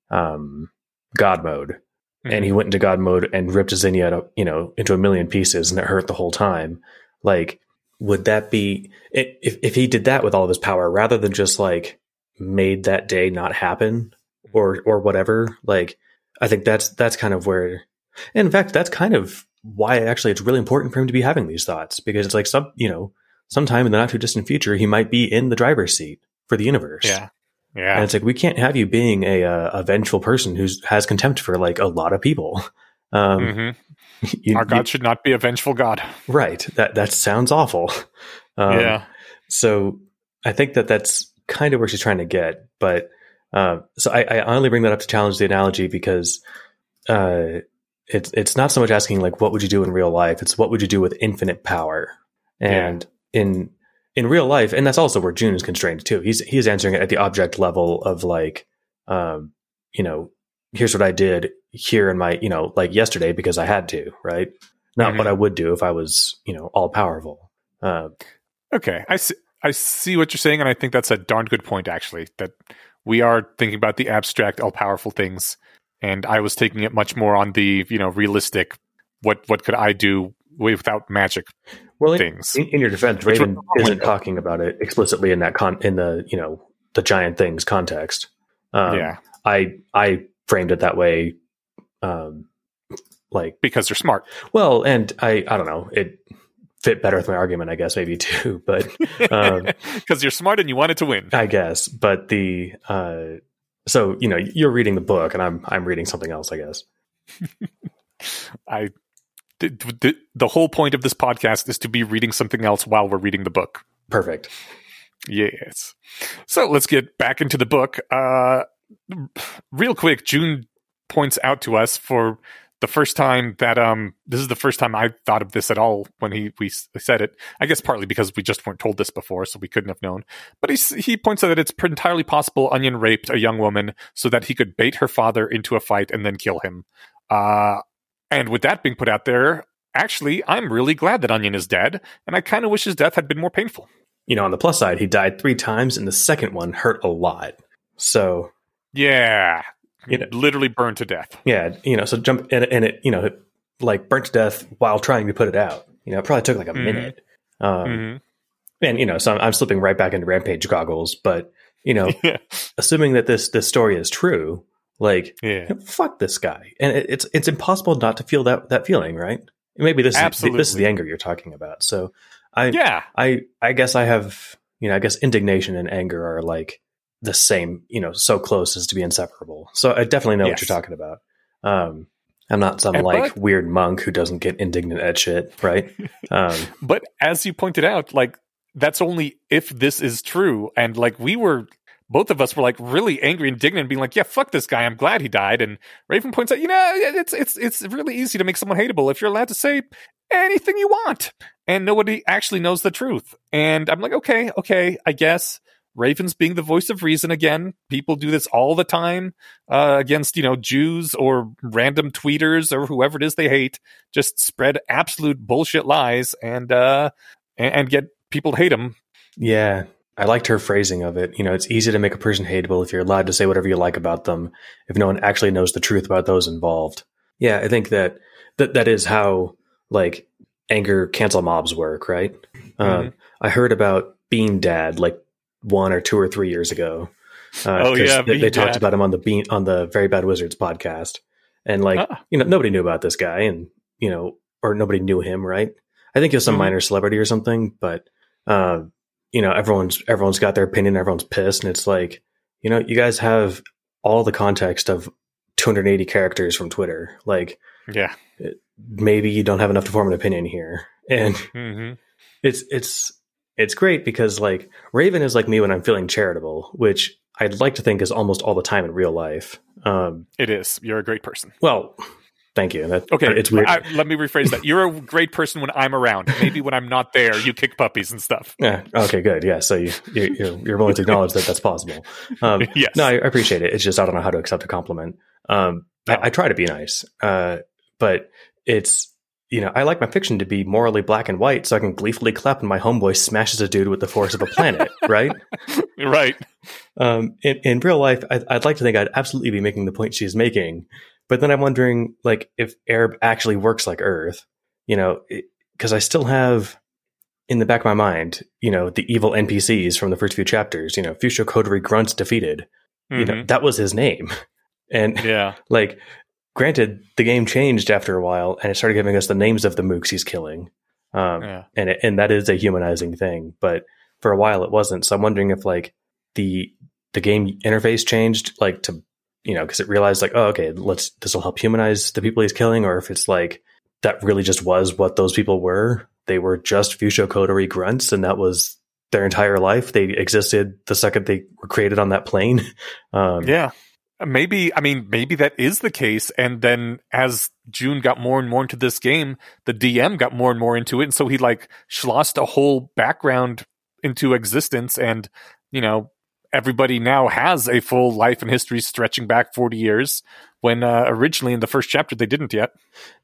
God mode, and he went into God mode and ripped Zinnia into a million pieces, and it hurt the whole time. Like, would that be if he did that with all of his power rather than just, like, made that day not happen? Or whatever. Like, I think that's kind of where, in fact, that's kind of why actually it's really important for him to be having these thoughts, because it's like sometime in the not too distant future, he might be in the driver's seat for the universe. Yeah. Yeah. And it's like, we can't have you being a vengeful person who has contempt for, like, a lot of people. Our God should not be a vengeful God. Right. That sounds awful. So I think that's kind of where she's trying to get, but so I only bring that up to challenge the analogy, because it's not so much asking, like, what would you do in real life? It's what would you do with infinite power? And in real life, and that's also where June is constrained too. He's answering it at the object level of, like, you know, here's what I did here in my, you know, like, yesterday because I had to, right? Not what I would do if I was, you know, all powerful. Okay. I see what you're saying. And I think that's a darn good point, actually, that we are thinking about the abstract, all-powerful things, and I was taking it much more on the, you know, realistic, what could I do without magic things. In your defense, Raven isn't talking about it explicitly in that the giant things context. I framed it that way, like, because they're smart. Well, and I don't know, it fit better with my argument, I guess, maybe too, but because you're smart and you wanted to win, I guess. But the so, you know, you're reading the book and I'm reading something else, I guess. I The whole point of this podcast is to be reading something else while we're reading the book. Perfect. Yes. So let's get back into the book. Real quick, June points out to us for the first time that this is the first time I thought of this at all when we said it. I guess partly because we just weren't told this before, so we couldn't have known. But he points out that it's entirely possible Onion raped a young woman so that he could bait her father into a fight and then kill him. And with that being put out there, actually, I'm really glad that Onion is dead, and I kind of wish his death had been more painful. You know, on the plus side, he died 3 times, and the second one hurt a lot. So, yeah, you know, literally burned to death. Yeah, you know, so jump and it, you know, like burnt to death while trying to put it out. You know, it probably took like a minute. And you know, so I'm slipping right back into Rampage goggles. But you know, assuming that this story is true. Like, fuck this guy, and it's impossible not to feel that feeling, right? Maybe this is the anger you're talking about. So, I guess I have, you know, I guess indignation and anger are like the same, you know, so close as to be inseparable. So I definitely know what you're talking about. I'm not some weird monk who doesn't get indignant at shit, right? But as you pointed out, like that's only if this is true, and like both of us were like really angry and indignant, being like, "Yeah, fuck this guy. I'm glad he died." And Raven points out, you know, it's really easy to make someone hateable if you're allowed to say anything you want, and nobody actually knows the truth. And I'm like, okay, I guess Raven's being the voice of reason again. People do this all the time against, you know, Jews or random tweeters or whoever it is they hate. Just spread absolute bullshit lies and get people to hate them. Yeah. I liked her phrasing of it. You know, it's easy to make a person hateable if you're allowed to say whatever you like about them, if no one actually knows the truth about those involved. Yeah, I think that is how, like, anger cancel mobs work, right? Mm-hmm. I heard about Bean Dad, like, 1 or 2 or 3 years ago. They talked about him on the Very Bad Wizards podcast. And, like, you know, nobody knew about this guy and, you know, or nobody knew him, right? I think he was some minor celebrity or something, but... you know, everyone's got their opinion, everyone's pissed, and it's like, you know, you guys have all the context of 280 characters from Twitter. Like, yeah, maybe you don't have enough to form an opinion here. And it's great because like Raven is like me when I'm feeling charitable, which I'd like to think is almost all the time in real life. It is. You're a great person. Well, thank you. It's weird. Let me rephrase that. You're a great person when I'm around. Maybe when I'm not there, you kick puppies and stuff. Yeah. Okay, good. Yeah. So you're willing to acknowledge that that's possible. Yes. No, I appreciate it. It's just I don't know how to accept a compliment. I try to be nice, but it's, you know, I like my fiction to be morally black and white so I can gleefully clap when my homeboy smashes a dude with the force of a planet, right? Right. In real life, I'd like to think I'd absolutely be making the point she's making. But then I'm wondering, like, if Arab actually works like Earth, you know, because I still have in the back of my mind, you know, the evil NPCs from the first few chapters, you know, Fuchsia Coterie Grunts defeated, you know, that was his name. And like, granted, the game changed after a while and it started giving us the names of the mooks he's killing. And that is a humanizing thing. But for a while it wasn't. So I'm wondering if like the game interface changed, like to, you know, because it realized like, oh, okay, this will help humanize the people he's killing, or if it's like that really just was what those people were. They were just Fuchsia Coterie grunts, and that was their entire life. They existed the second they were created on that plane. Maybe that is the case. And then as June got more and more into this game, the DM got more and more into it, and so he like schlossed a whole background into existence, and you know, everybody now has a full life and history stretching back 40 years when originally in the first chapter they didn't yet.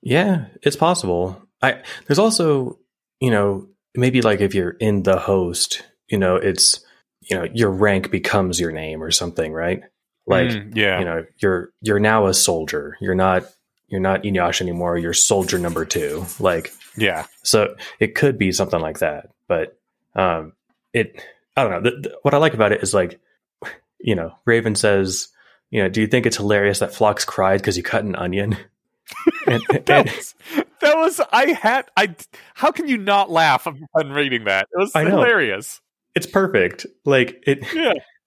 Yeah, it's possible. There's also, you know, maybe like if you're in the host, you know, it's, you know, your rank becomes your name or something, right? Like, you know, you're now a soldier. You're not Inyash anymore. You're soldier number 2. Like, yeah. So it could be something like that, but I don't know. What I like about it is like, you know, Raven says, you know, do you think it's hilarious that Phlox cried because you cut an onion? How can you not laugh upon reading that? It was hilarious. It's perfect. Like it,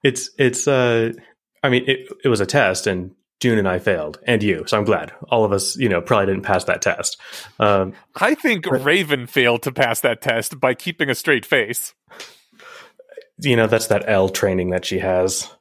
it's, I mean, it was a test and June and I failed, and you. So I'm glad all of us, you know, probably didn't pass that test. I think Raven failed to pass that test by keeping a straight face. You know, that's that L training that she has.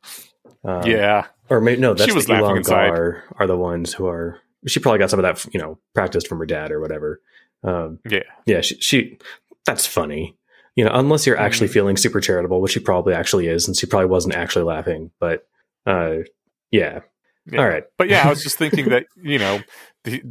Yeah. Or maybe, no, that's the Elongar are the ones who are, she probably got some of that, you know, practiced from her dad or whatever. Yeah. Yeah. She that's funny. You know, unless you're actually feeling super charitable, which she probably actually is, and she probably wasn't actually laughing, but yeah. Yeah. All right. But yeah, I was just thinking that, you know,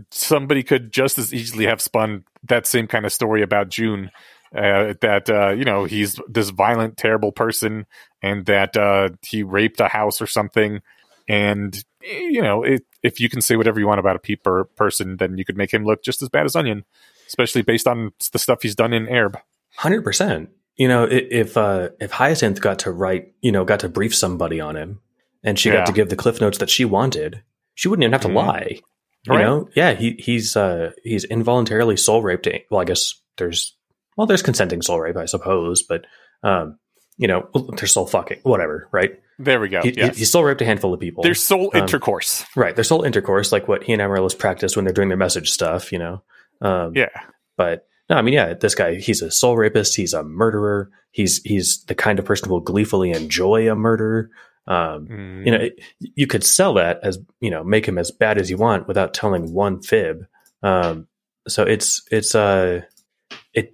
somebody could just as easily have spun that same kind of story about June, that, you know, he's this violent, terrible person and that he raped a house or something. And, you know, if you can say whatever you want about a person, then you could make him look just as bad as Onion, especially based on the stuff he's done in Erb. 100%. You know, if Hyacinth got to write, you know, got to brief somebody on him, and she got to give the cliff notes that she wanted, she wouldn't even have to lie. You know? Yeah, he's involuntarily soul raped. Well, I guess there's consenting soul rape, I suppose, but you know, there's soul fucking, whatever, right? There we go. He soul raped a handful of people. There's soul intercourse. Right, there's soul intercourse, like what he and Amaryllis practice when they're doing their message stuff, you know? Yeah. But no, I mean, yeah, this guy, he's a soul rapist, he's a murderer, he's the kind of person who will gleefully enjoy a murder. You know, you could sell that as, you know, make him as bad as you want without telling one fib. So it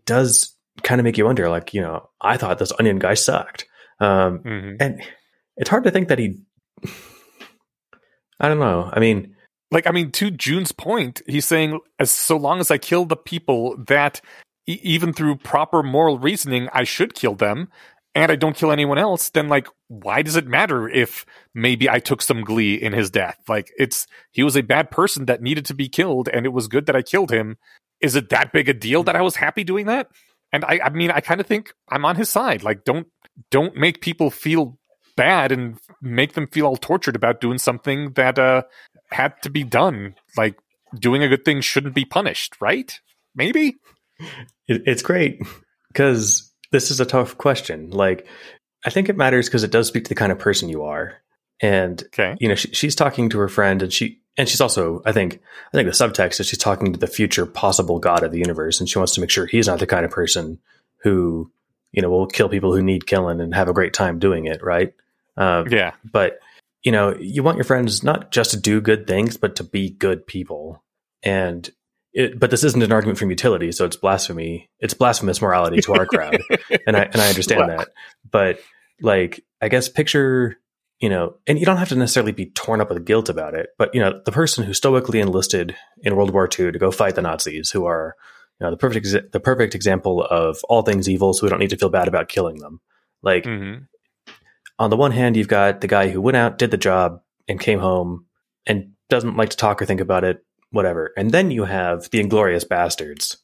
does kind of make you wonder, like, you know, I thought this Onion guy sucked. And it's hard to think that he, I don't know. I mean, to June's point, he's saying, as so long as I kill the people that even through proper moral reasoning, I should kill them, and I don't kill anyone else, then, like, why does it matter if maybe I took some glee in his death? Like, he was a bad person that needed to be killed, and it was good that I killed him. Is it that big a deal that I was happy doing that? And I mean, I kind of think I'm on his side. Like, don't make people feel bad and make them feel all tortured about doing something that had to be done. Like, doing a good thing shouldn't be punished, right? Maybe? It's great, because this is a tough question. Like, I think it matters because it does speak to the kind of person you are. And, you know, she's talking to her friend, and she's also, I think the subtext is she's talking to the future possible God of the universe. And she wants to make sure he's not the kind of person who, you know, will kill people who need killing and have a great time doing it. Right. Yeah. But, you know, you want your friends not just to do good things, but to be good people. And, but this isn't an argument from utility, so it's blasphemy. It's blasphemous morality to our crowd, and I understand that. But, like, I guess picture, you know, and you don't have to necessarily be torn up with guilt about it. But, you know, the person who stoically enlisted in World War II to go fight the Nazis, who are, you know, the perfect example of all things evil, so we don't need to feel bad about killing them. Like, on the one hand, you've got the guy who went out, did the job, and came home, and doesn't like to talk or think about it. Whatever. And then you have the Inglorious Bastards,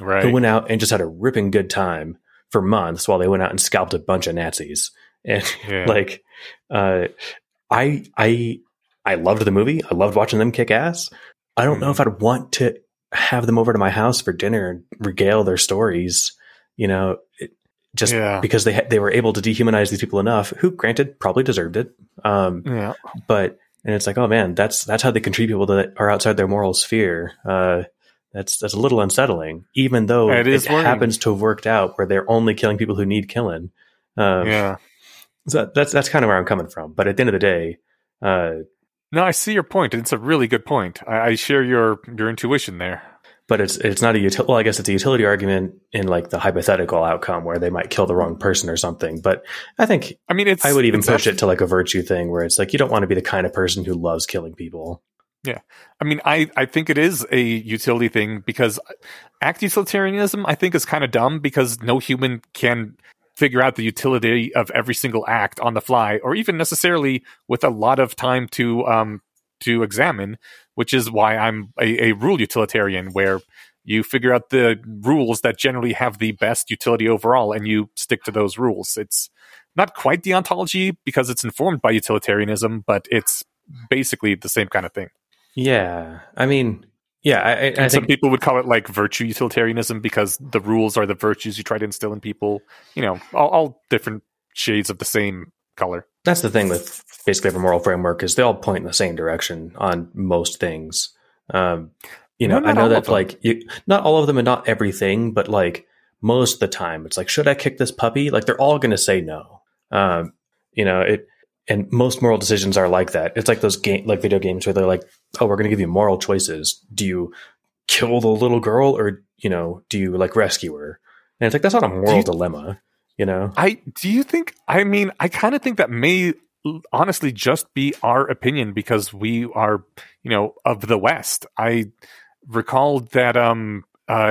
right, who went out and just had a ripping good time for months while they went out and scalped a bunch of Nazis. And like, I loved the movie. I loved watching them kick ass. I don't know if I'd want to have them over to my house for dinner and regale their stories, you know, because they were able to dehumanize these people enough, who granted probably deserved it. And it's like, oh man, that's how they contribute people that are outside their moral sphere. That's a little unsettling, even though it happens to have worked out where they're only killing people who need killing. So that's kind of where I'm coming from. But at the end of the day, no, I see your point. It's a really good point. I share your intuition there. But it's not a utility. Well, I guess it's a utility argument in, like, the hypothetical outcome where they might kill the wrong person or something. But I would even push it to, like, a virtue thing where it's like, you don't want to be the kind of person who loves killing people. Yeah. I mean, I think it is a utility thing, because act utilitarianism, I think, is kind of dumb, because no human can figure out the utility of every single act on the fly, or even necessarily with a lot of time to examine, which is why I'm a rule utilitarian, where you figure out the rules that generally have the best utility overall, and you stick to those rules. It's not quite deontology because it's informed by utilitarianism, but it's basically the same kind of thing. Yeah. I mean, yeah. I think some people would call it, like, virtue utilitarianism, because the rules are the virtues you try to instill in people, you know, all different shades of the same color. That's the thing with basically every moral framework is they all point in the same direction on most things. You know, I know that like you, not all of them and not everything, but like most of the time it's like, should I kick this puppy? Like they're all going to say no. You know, it, and most moral decisions are like that. It's like those game, like video games where they're like, oh, we're going to give you moral choices. Do you kill the little girl or, you know, do you like rescue her? And it's like, that's not a moral dilemma. You know, I kind of think that may honestly just be our opinion because we are, you know, of the West. I recall that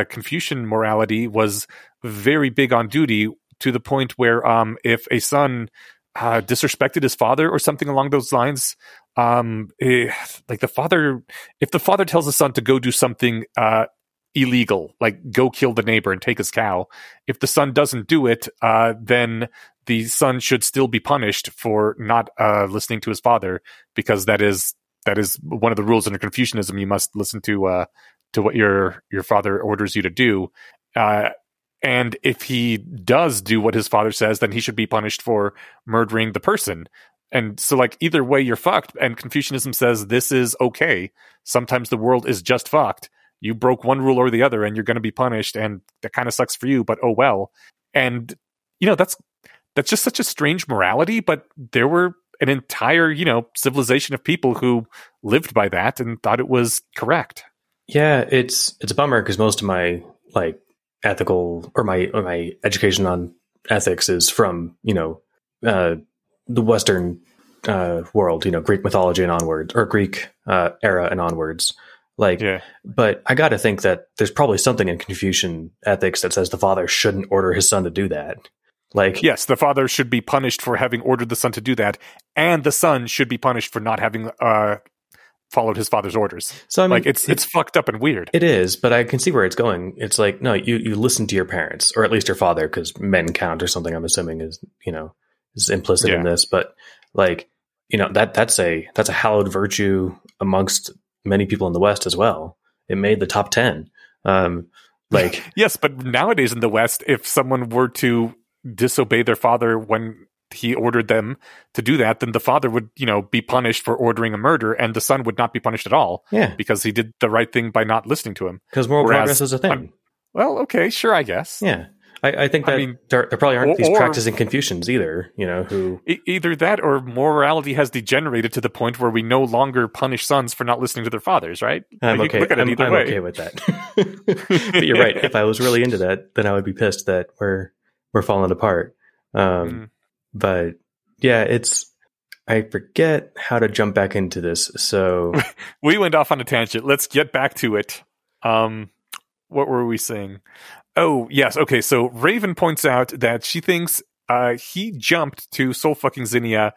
Confucian morality was very big on duty to the point where if a son disrespected his father or something along those lines, if the father tells the son to go do something illegal, like go kill the neighbor and take his cow, if the son doesn't do it, then the son should still be punished for not listening to his father, because that is one of the rules under Confucianism. You must listen to what your father orders you to do, and if he does do what his father says, then he should be punished for murdering the person. And so, like, either way you're fucked, and Confucianism says this is okay. Sometimes the world is just fucked. You broke one rule or the other, and you're going to be punished, and that kind of sucks for you, but oh well. And, you know, that's just such a strange morality, but there were an entire, you know, civilization of people who lived by that and thought it was correct. Yeah, it's a bummer because most of my, like, ethical or my education on ethics is from, you know, the Western world, you know, Greek mythology and onwards, or Greek era and onwards. Like, yeah. But I got to think that there's probably something in Confucian ethics that says the father shouldn't order his son to do that. Like, yes, the father should be punished for having ordered the son to do that, and the son should be punished for not having followed his father's orders. So I mean, like, it's fucked up and weird. It is, but I can see where it's going. It's like, no, you listen to your parents, or at least your father, because men count or something. I'm assuming is implicit in this, but like, you know, that's a hallowed virtue amongst many people in the West as well. It made the top 10. Like, yes, but nowadays in the West, if someone were to disobey their father when he ordered them to do that, then the father would, you know, be punished for ordering a murder, and the son would not be punished at all. Yeah, because he did the right thing by not listening to him. Because moral progress is a thing. Well, okay, sure, I guess. Yeah, I think that there probably aren't these practicing Confucians either, you know, who... Either that or morality has degenerated to the point where we no longer punish sons for not listening to their fathers, right? I'm okay with that. But you're right. If I was really into that, then I would be pissed that we're falling apart. But yeah, I forget how to jump back into this, so... We went off on a tangent. Let's get back to it. What were we saying? Oh, yes. Okay, so Raven points out that she thinks he jumped to Soul Fucking Zinnia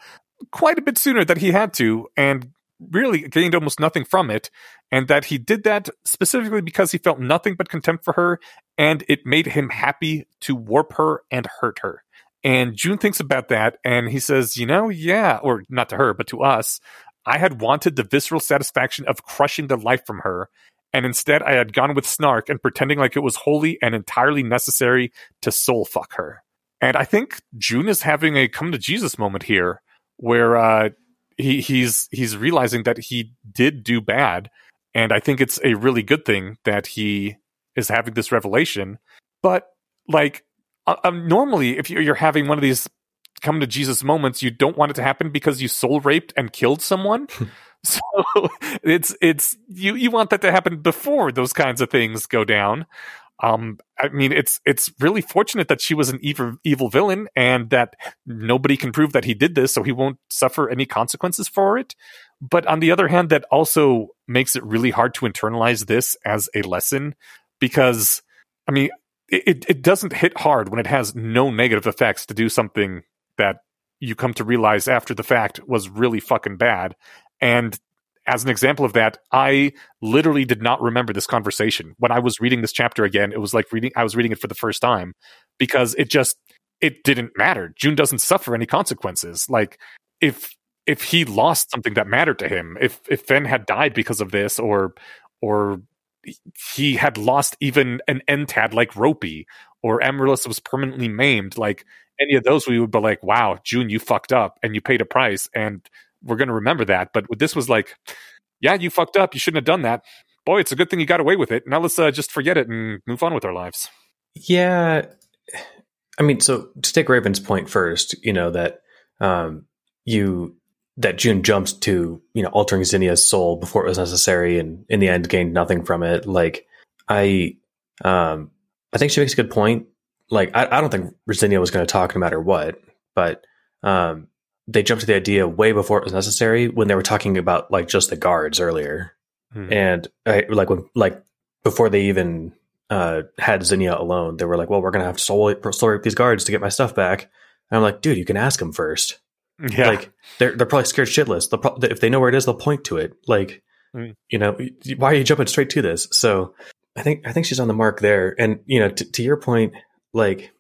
quite a bit sooner than he had to, and really gained almost nothing from it, and that he did that specifically because he felt nothing but contempt for her, and it made him happy to warp her and hurt her. And June thinks about that, and he says, you know, yeah, or not to her, but to us, I had wanted the visceral satisfaction of crushing the life from her, and instead I had gone with snark and pretending like it was wholly and entirely necessary to soul fuck her. And I think June is having a come to Jesus moment here where he's realizing that he did do bad. And I think it's a really good thing that he is having this revelation. But like normally if you're having one of these come to Jesus moments, you don't want it to happen because you soul raped and killed someone. So it's you want that to happen before those kinds of things go down. I mean, it's really fortunate that she was an evil villain and that nobody can prove that he did this, so he won't suffer any consequences for it. But on the other hand, that also makes it really hard to internalize this as a lesson, because I mean, it doesn't hit hard when it has no negative effects to do something that you come to realize after the fact was really fucking bad. And as an example of that, I literally did not remember this conversation. When I was reading this chapter again, it was like I was reading it for the first time, because it didn't matter. June doesn't suffer any consequences. Like if he lost something that mattered to him, if Fenn had died because of this, or he had lost even an entad like Ropey, or Amaryllis was permanently maimed, like any of those, we would be like, wow, June, you fucked up and you paid a price and we're going to remember that. But this was like, yeah, you fucked up. You shouldn't have done that. Boy, it's a good thing you got away with it. Now let's just forget it and move on with our lives. Yeah. I mean, so to take Raven's point first, you know, that that June jumps to, you know, altering Zinnia's soul before it was necessary and in the end gained nothing from it. Like, I think she makes a good point. Like, I don't think Zinnia was going to talk no matter what, but they jumped to the idea way before it was necessary when they were talking about, like, just the guards earlier. Hmm. And before they even had Zinnia alone, they were like, well, we're going to have to slowly these guards to get my stuff back. And I'm like, dude, you can ask them first. Yeah. Like, they're probably scared shitless. If they know where it is, they'll point to it. Like, you know, why are you jumping straight to this? So I think she's on the mark there. And, you know, to your point, like,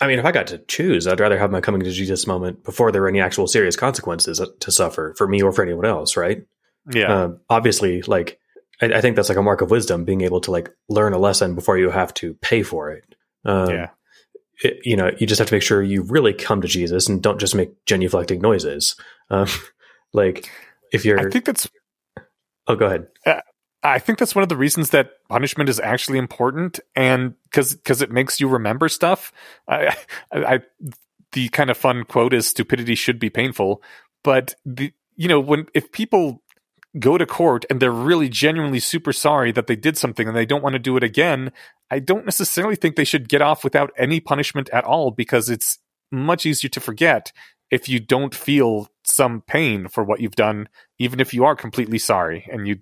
I mean, if I got to choose, I'd rather have my coming to Jesus moment before there were any actual serious consequences to suffer for me or for anyone else. Right. Yeah. Obviously, like, I think that's like a mark of wisdom, being able to, like, learn a lesson before you have to pay for it. Yeah. You know, you just have to make sure you really come to Jesus and don't just make genuflecting noises. Like, if you're... I think that's... Oh, go ahead. I think that's one of the reasons that punishment is actually important, and because it makes you remember stuff. The kind of fun quote is, stupidity should be painful. But, if people go to court and they're really genuinely super sorry that they did something and they don't want to do it again, I don't necessarily think they should get off without any punishment at all, because it's much easier to forget if you don't feel some pain for what you've done, even if you are completely sorry and you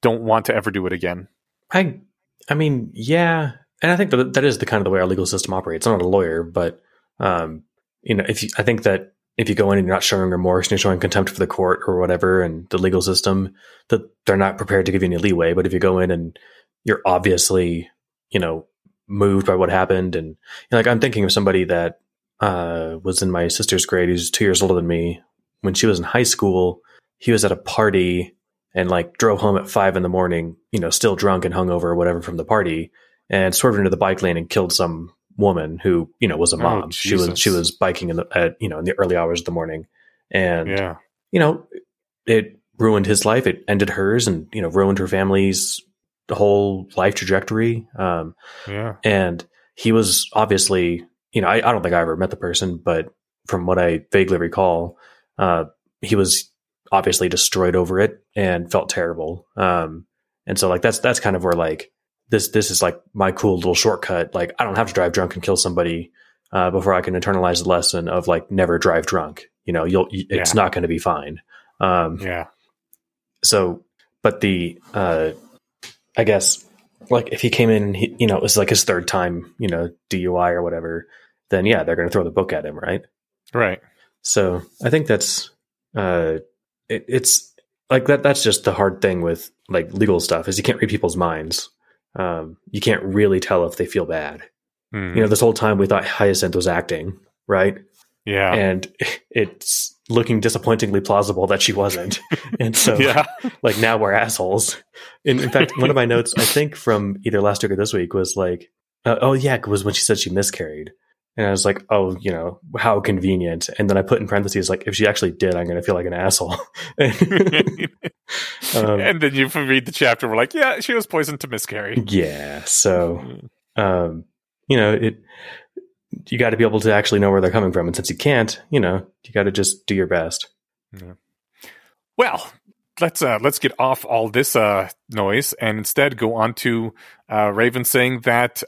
don't want to ever do it again. I mean, yeah. And I think that is the kind of the way our legal system operates. I'm not a lawyer, but I think that if you go in and you're not showing remorse and you're showing contempt for the court or whatever and the legal system, that they're not prepared to give you any leeway. But if you go in and you're obviously, you know, moved by what happened, and, you know, like, I'm thinking of somebody that was in my sister's grade, who's 2 years older than me. When she was in high school, he was at a party and, like, drove home at 5 a.m, you know, still drunk and hungover or whatever from the party, and swerved into the bike lane and killed some woman who, you know, was a mom. She was biking in the early hours of the morning, and yeah, you know, it ruined his life, it ended hers, and, you know, ruined her family's whole life trajectory. And he was obviously, you know, I don't think I ever met the person, but from what I vaguely recall, he was obviously destroyed over it and felt terrible. And so, like, that's kind of where, like, This is, like, my cool little shortcut. Like, I don't have to drive drunk and kill somebody before I can internalize the lesson of, like, never drive drunk. You know, it's not going to be fine. So, but I guess, like, if he came in, and he, you know, it was, like, his third time, you know, DUI or whatever, then yeah, they're going to throw the book at him, right? Right. So I think that's it's like that. That's just the hard thing with, like, legal stuff, is you can't read people's minds. You can't really tell if they feel bad. Mm-hmm. You know, this whole time we thought Hyacinth was acting, right? Yeah. And it's looking disappointingly plausible that she wasn't. And so, like, now we're assholes. In fact, one of my notes, I think from either last week or this week, was like, it was when she said she miscarried. And I was like, oh, you know, how convenient. And then I put in parentheses, like, if she actually did, I'm going to feel like an asshole. And then you read the chapter, we're like, yeah, she was poisoned to miscarry. Yeah. So, you know, you got to be able to actually know where they're coming from. And since you can't, you know, you got to just do your best. Yeah. Well, let's get off all this noise and instead go on to Raven saying that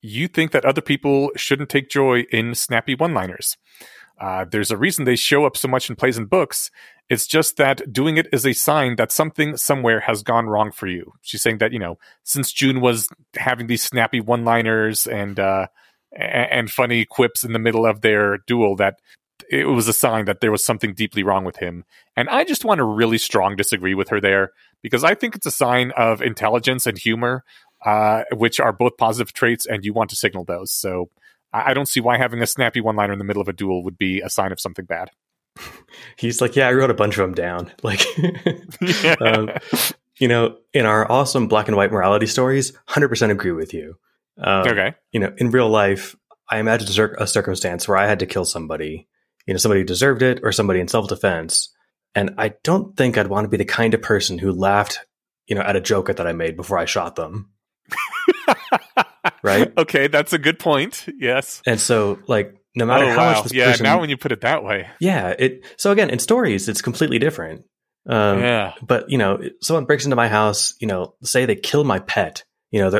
you think that other people shouldn't take joy in snappy one-liners. There's a reason they show up so much in plays and books. It's just that doing it is a sign that something somewhere has gone wrong for you. She's saying that, you know, since June was having these snappy one-liners and funny quips in the middle of their duel, that it was a sign that there was something deeply wrong with him. And I just want to really strong disagree with her there, because I think it's a sign of intelligence and humor, which are both positive traits, and you want to signal those. So I don't see why having a snappy one-liner in the middle of a duel would be a sign of something bad. He's like, yeah, I wrote a bunch of them down. Like, you know, in our awesome black and white morality stories, 100% agree with you. Okay. You know, in real life, I imagine a circumstance where I had to kill somebody, you know, somebody who deserved it or somebody in self-defense. And I don't think I'd want to be the kind of person who laughed, you know, at a joke that I made before I shot them. Right? Okay, that's a good point. Yes. And so, like, no matter how much this person... Yeah, now when you put it that way. Yeah. So again, in stories, it's completely different. Yeah. But, you know, someone breaks into my house, you know, say they kill my pet, you know,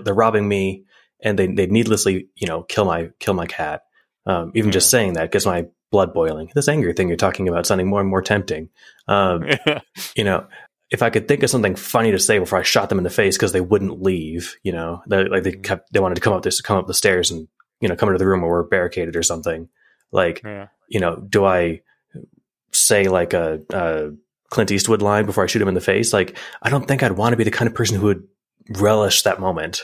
they're robbing me and they needlessly, you know, kill my cat. Even just saying that gets my blood boiling. This anger thing you're talking about sounding more and more tempting. You know, if I could think of something funny to say before I shot them in the face because they wouldn't leave, you know, they wanted to come up the stairs and, you know, come into the room where we're barricaded or something. Like, you know, do I say like a Clint Eastwood line before I shoot him in the face? Like, I don't think I'd want to be the kind of person who would relish that moment.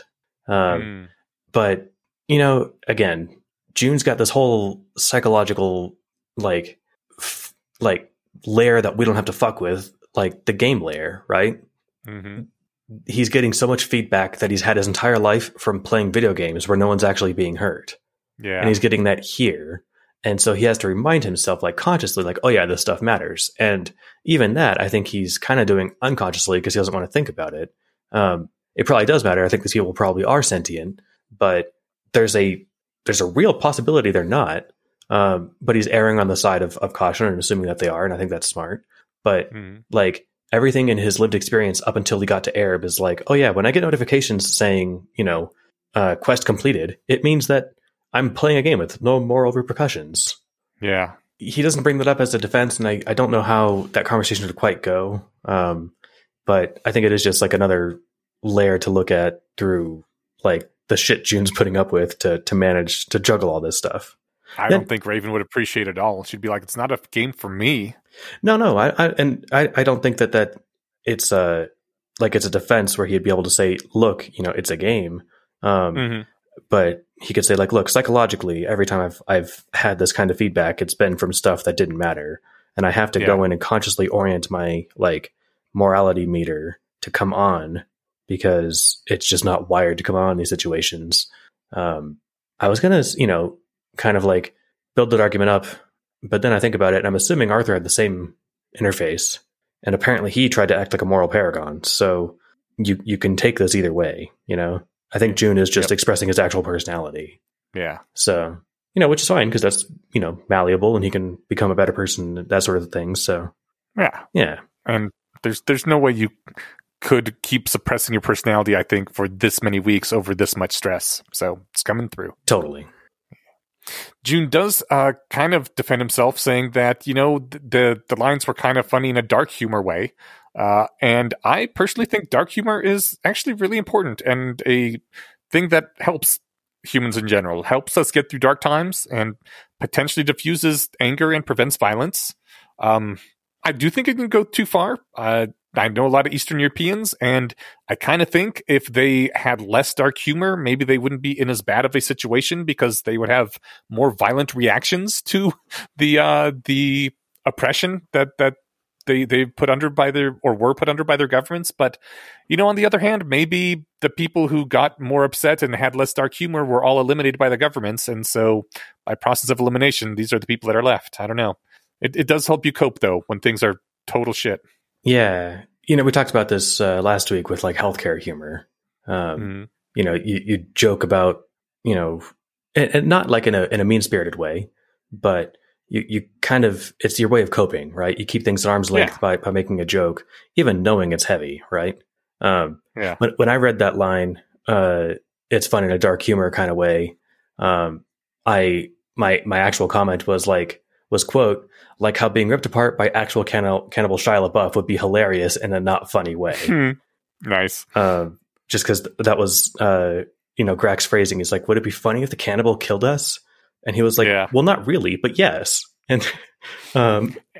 But, you know, again, June's got this whole psychological, like layer that we don't have to fuck with, like the game layer, right? Mm-hmm. He's getting so much feedback that he's had his entire life from playing video games where no one's actually being hurt. Yeah. And he's getting that here. And so he has to remind himself, like, consciously, like, oh yeah, this stuff matters. And even that, I think he's kind of doing unconsciously because he doesn't want to think about it. It probably does matter. I think these people probably are sentient, but there's a real possibility they're not. But he's erring on the side of caution and assuming that they are. And I think that's smart, but like, everything in his lived experience up until he got to Arab is like, oh yeah, when I get notifications saying, you know, quest completed, it means that I'm playing a game with no moral repercussions. Yeah. He doesn't bring that up as a defense, and I don't know how that conversation would quite go. But I think it is just like another layer to look at through like the shit June's putting up with to manage to juggle all this stuff. I don't think Raven would appreciate it all. She'd be like, it's not a game for me. No. I don't think that it's a, like, it's a defense where he'd be able to say, look, you know, it's a game. But he could say, like, look, psychologically, every time I've had this kind of feedback, it's been from stuff that didn't matter. And I have to go in and consciously orient my, like, morality meter to come on because it's just not wired to come on in these situations. I was going to, you know, kind of like build that argument up, but then I think about it and I'm assuming Arthur had the same interface, and apparently he tried to act like a moral paragon. So you can take this either way, you know. I think June is just expressing his actual personality. Yeah. So, you know, which is fine because that's, you know, malleable and he can become a better person, that sort of thing. So yeah. And there's no way you could keep suppressing your personality, I think, for this many weeks over this much stress. So it's coming through. Totally. June does kind of defend himself, saying that, you know, the lines were kind of funny in a dark humor way. And I personally think dark humor is actually really important and a thing that helps humans in general, helps us get through dark times and potentially diffuses anger and prevents violence. I do think it can go too far. I know a lot of Eastern Europeans, and I kind of think if they had less dark humor, maybe they wouldn't be in as bad of a situation because they would have more violent reactions to the oppression that they put under by their, or were put under by their governments. But, you know, on the other hand, maybe the people who got more upset and had less dark humor were all eliminated by the governments, and so by process of elimination, these are the people that are left. I don't know. It does help you cope though when things are total shit. Yeah. You know, we talked about this last week with like healthcare humor. You know, you joke about, you know, and not like in a mean-spirited way, but you kind of, it's your way of coping, right? You keep things at arm's length by making a joke, even knowing it's heavy, right? Yeah. When I read that line, it's fun in a dark humor kind of way. My actual comment was quote, like how being ripped apart by actual cannibal Shia LaBeouf would be hilarious in a not funny way. Nice. Just because that was, you know, Greg's phrasing is like, would it be funny if the cannibal killed us? And he was like, well, not really, but yes. And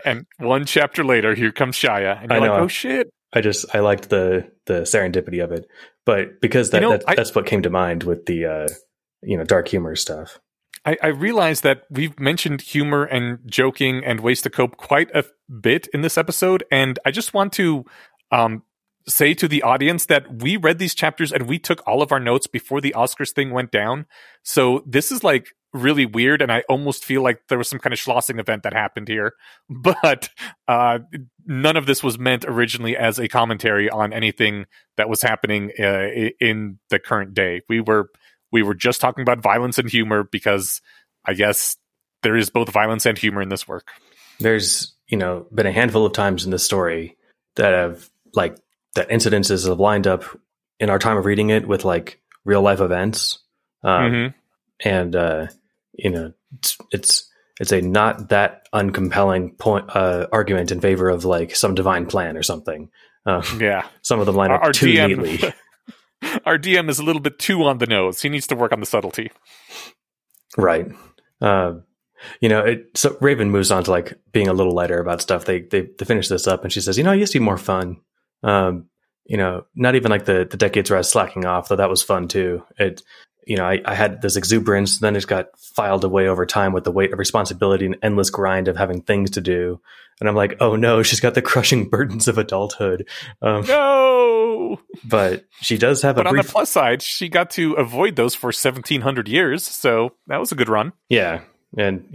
and one chapter later, here comes Shia. And you're like, oh, shit. I liked the serendipity of it. But because that, you know, that's what came to mind with the, you know, dark humor stuff. I realized that we've mentioned humor and joking and ways to cope quite a bit in this episode. And I just want to say to the audience that we read these chapters and we took all of our notes before the Oscars thing went down. So this is like really weird. And I almost feel like there was some kind of schlossing event that happened here, but none of this was meant originally as a commentary on anything that was happening in the current day. We were just talking about violence and humor because I guess there is both violence and humor in this work. There's, been a handful of times in this story that have that incidences have lined up in our time of reading it with real life events. It's a not that uncompelling point, argument in favor of some divine plan or something. Some of them line up too neatly. Our DM is a little bit too on the nose. He needs to work on the subtlety. Right. So Raven moves on to being a little lighter about stuff. They finish this up and she says, it used to be more fun. Not even the decades where I was slacking off, though that was fun too. I had this exuberance, then it got filed away over time with the weight of responsibility and endless grind of having things to do. And I'm like, oh no, she's got the crushing burdens of adulthood. No! But she does have on the plus side, she got to avoid those for 1,700 years, so that was a good run. Yeah, and,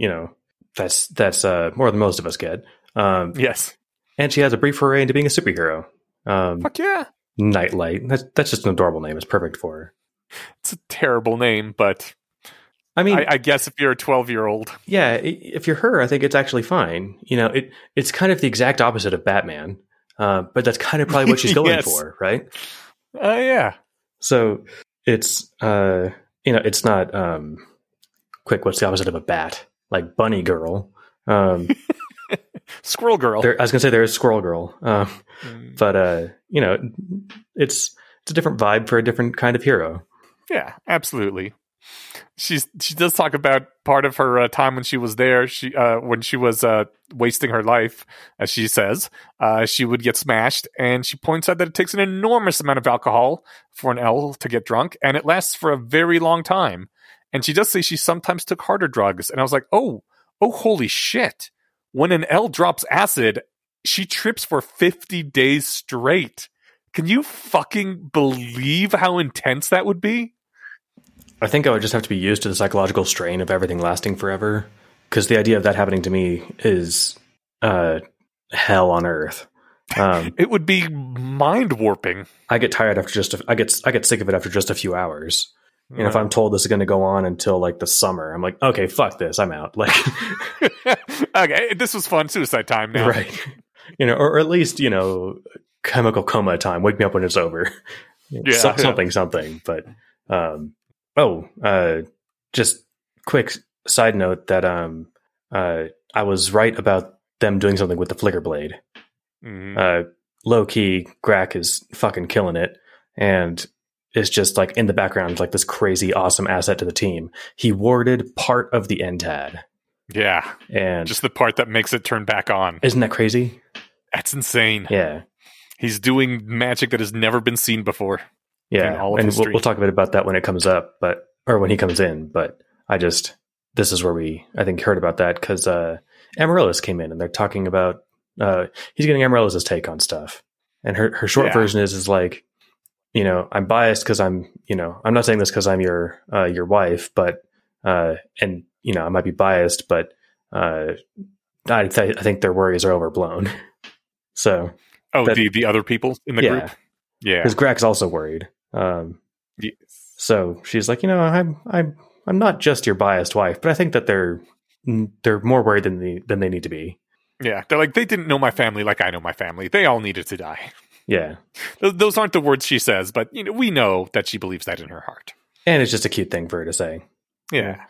that's more than most of us get. Yes. And she has a brief foray into being a superhero. Fuck yeah. Nightlight. That's just an adorable name. It's perfect for her. It's a terrible name, but I guess if you're a 12-year-old. Yeah, if you're her, I think it's actually fine. It's kind of the exact opposite of Batman, but that's kind of probably what she's going for, right? Yeah. So it's, it's not, what's the opposite of a bat? Like bunny girl. Squirrel girl. I was going to say there is squirrel girl. But, it's a different vibe for a different kind of hero. Yeah, absolutely. She does talk about part of her time when she was there. When she was wasting her life, as she says, she would get smashed. And she points out that it takes an enormous amount of alcohol for an L to get drunk. And it lasts for a very long time. And she does say she sometimes took harder drugs. And I was like, oh, holy shit. When an L drops acid, she trips for 50 days straight. Can you fucking believe how intense that would be? I think I would just have to be used to the psychological strain of everything lasting forever, because the idea of that happening to me is hell on earth. It would be mind warping. I get tired after I get sick of it after just a few hours. And if I'm told this is going to go on until the summer, I'm like, okay, fuck this, I'm out. Okay, this was fun. Suicide time now, right? Or at least chemical coma time. Wake me up when it's over. Something. But just quick side note that I was right about them doing something with the flicker blade. Mm-hmm. Low key, Grack is fucking killing it, and it's just in the background, this crazy awesome asset to the team. He warded part of the NTAD. Yeah, and just the part that makes it turn back on. Isn't that crazy? That's insane. Yeah. He's doing magic that has never been seen before. Yeah, and we'll talk a bit about that when it comes up, or when he comes in. But this is where I think heard about that because Amaryllis came in and they're talking about he's getting Amaryllis's take on stuff, and her short version is I'm biased because I'm not saying this because I'm your wife, but I might be biased, but I think their worries are overblown. So. Oh, the other people in the group? Yeah. Because Greg's also worried. Yes. So she's like, I'm not just your biased wife, but I think that they're more worried than they need to be. Yeah. They're like, they didn't know my family like I know my family. They all needed to die. Yeah. Those aren't the words she says, but we know that she believes that in her heart. And it's just a cute thing for her to say. Yeah.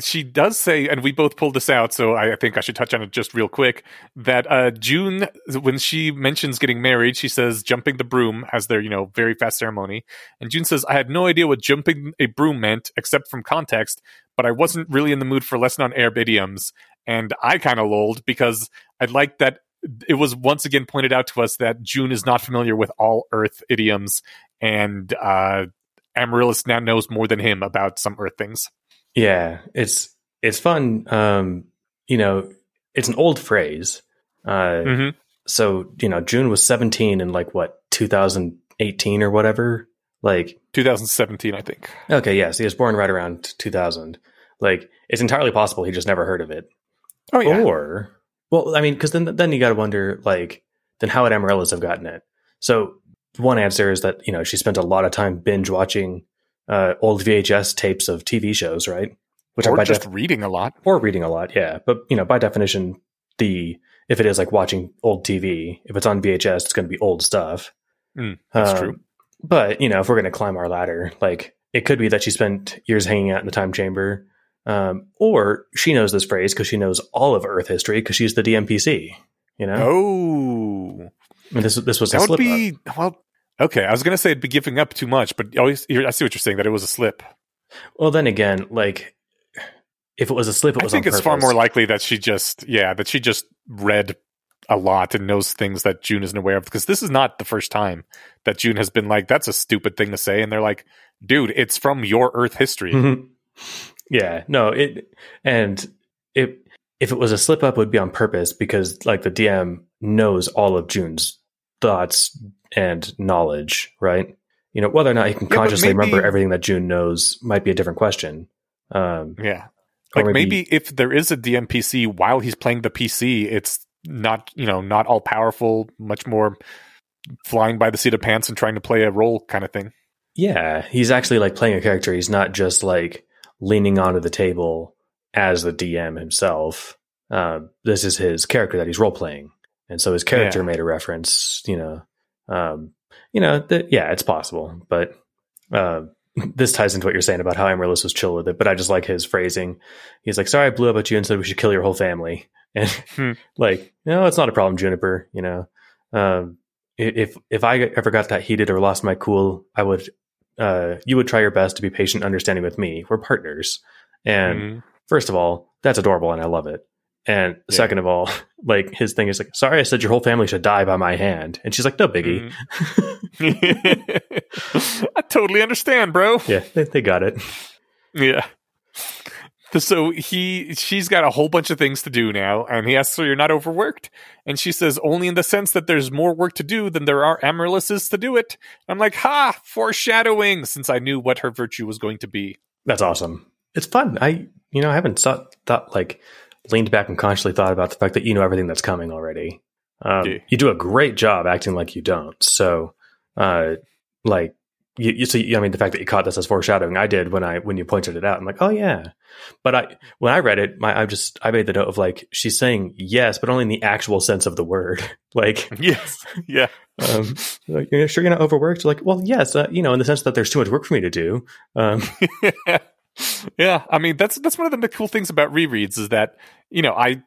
She does say, and we both pulled this out, so I think I should touch on it just real quick, that June, when she mentions getting married, she says jumping the broom as their, very fast ceremony. And June says, I had no idea what jumping a broom meant, except from context, but I wasn't really in the mood for a lesson on Arab idioms. And I kind of lolled because I liked that it was once again pointed out to us that June is not familiar with all Earth idioms, and Amaryllis now knows more than him about some Earth things. Yeah, it's fun. It's an old phrase. So, you know, June was 17 in like what, 2018 or whatever, like 2017, I think. Okay. Yes. Yeah, so he was born right around 2000. Like, it's entirely possible he just never heard of it. Oh yeah. Or, well, I mean, cause then you got to wonder, like, then how would Amaryllis have gotten it? So one answer is that, you know, she spent a lot of time binge watching old VHS tapes of TV shows, right? Which or just reading a lot. Or reading a lot, yeah. But, you know, by definition, if it is like watching old TV, if it's on VHS, it's going to be old stuff. That's true. But, you know, if we're going to climb our ladder, like, it could be that she spent years hanging out in the time chamber. Or she knows this phrase because she knows all of Earth history because she's the DMPC, you know? Oh. And this was that a slip would be, up. Well, okay, I was going to say it'd be giving up too much, but I see what you're saying, that it was a slip. Well, then again, like, if it was a slip, it was on purpose. I think it's far more likely that she just read a lot and knows things that June isn't aware of, because this is not the first time that June has been like, that's a stupid thing to say. And they're like, dude, it's from your Earth history. Mm-hmm. Yeah, no, if it was a slip up, it would be on purpose, because like the DM knows all of June's thoughts and knowledge, right? You know, whether or not he can consciously remember everything that June knows might be a different question. Yeah. Like maybe if there is a DMPC while he's playing the PC, it's not, you know, not all powerful, much more flying by the seat of pants and trying to play a role kind of thing. Yeah. He's actually like playing a character. He's not just like leaning onto the table as the DM himself. This is his character that he's role playing. And so his character made a reference, you know, it's possible, but, this ties into what you're saying about how Amaryllis was chill with it, but I just like his phrasing. He's like, sorry, I blew up at you and said we should kill your whole family. And like, no, it's not a problem, Juniper. You know, if I ever got that heated or lost my cool, I would, you would try your best to be patient and understanding with me. We're partners. And first of all, that's adorable and I love it. And second of all, like his thing is like, sorry, I said your whole family should die by my hand. And she's like, no biggie. I totally understand, bro. Yeah, they got it. Yeah. So she's got a whole bunch of things to do now, and he asks her, you're not overworked? And she says, only in the sense that there's more work to do than there are Amaryllises to do it. I'm like, ha, foreshadowing, since I knew what her virtue was going to be. That's awesome. It's fun. I haven't thought like leaned back and consciously thought about the fact that you know everything that's coming already. You do a great job acting like you don't. So, like, the fact that you caught this as foreshadowing, I did when you pointed it out. I'm like, oh yeah. But when I read it, I made the note of like, she's saying yes, but only in the actual sense of the word. Like, yes. Yeah. Like, you're sure you're not overworked? Like, well, yes, in the sense that there's too much work for me to do. Yeah. I mean, that's one of the cool things about rereads is that, you know, I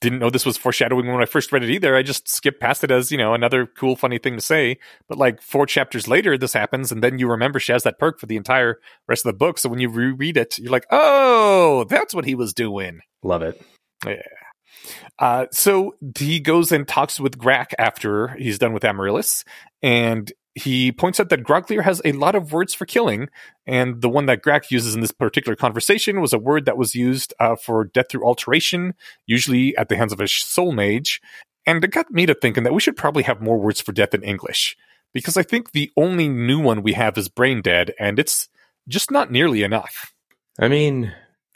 didn't know this was foreshadowing when I first read it either. I just skipped past it as, you know, another cool, funny thing to say. But like 4 chapters later, this happens. And then you remember she has that perk for the entire rest of the book. So when you reread it, you're like, oh, that's what he was doing. Love it. Yeah. So he goes and talks with Grack after he's done with Amaryllis. And he points out that Groglier has a lot of words for killing, and the one that Grack uses in this particular conversation was a word that was used for death through alteration, usually at the hands of a soul mage. And it got me to thinking that we should probably have more words for death in English, because I think the only new one we have is brain dead, and it's just not nearly enough. I mean,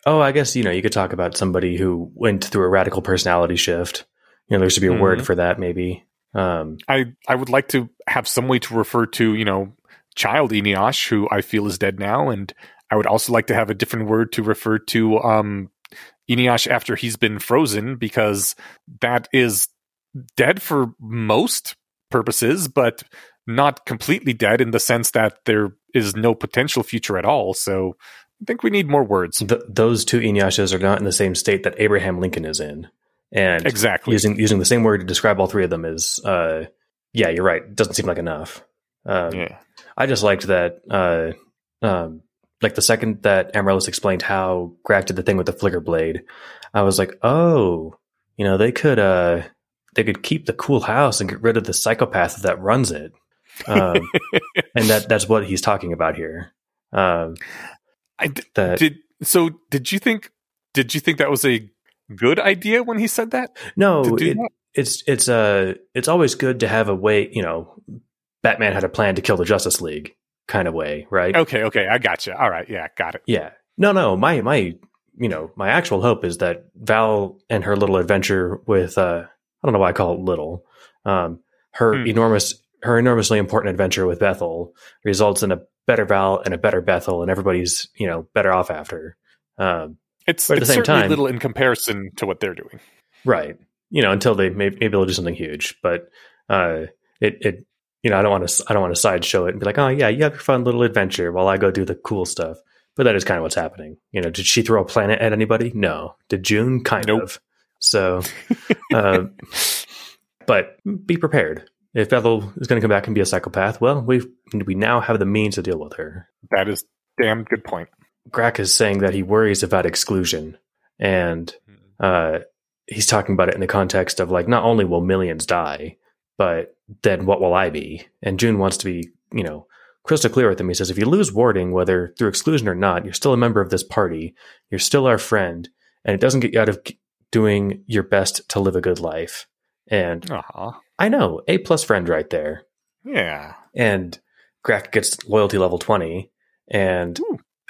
I guess, you know, you could talk about somebody who went through a radical personality shift. You know, there should be a word for that, maybe. I would like to have some way to refer to, you know, child Eniosh, who I feel is dead now, and I would also like to have a different word to refer to Eniosh after he's been frozen, because that is dead for most purposes, but not completely dead in the sense that there is no potential future at all. So I think we need more words. Those two Enioshes are not in the same state that Abraham Lincoln is in. And exactly using the same word to describe all three of them is, you're right. It doesn't seem like enough. I just liked that, like the second that Amaryllis explained how Grack did the thing with the flicker blade, I was like, oh, you know, they could keep the cool house and get rid of the psychopath that runs it. And that's what he's talking about here. Did you think that was a good idea when he said that? No, it's always good to have a way, you know, Batman had a plan to kill the Justice League kind of way, right? Okay, I gotcha. All right, yeah, got it. Yeah. No, my you know, my actual hope is that Val and her little adventure with I don't know why I call it little, her enormously important adventure with Bethel results in a better Val and a better Bethel, and everybody's, you know, better off after. It's certainly time, little in comparison to what they're doing, right? You know, until they maybe they'll do something huge, but it you know, I don't want to sideshow it and be like, oh yeah, you have your fun little adventure while I go do the cool stuff. But that is kind of what's happening. You know, did she throw a planet at anybody? No. Did June? Kind of. So, but be prepared. If Bethel is going to come back and be a psychopath, well, we now have the means to deal with her. That is a damn good point. Grack is saying that he worries about exclusion, and he's talking about it in the context of, like, not only will millions die, but then what will I be? And June wants to be, you know, crystal clear with him. He says, if you lose warding, whether through exclusion or not, you're still a member of this party. You're still our friend, and it doesn't get you out of doing your best to live a good life. And I know, A+ friend right there. Yeah. And Grack gets loyalty level 20, and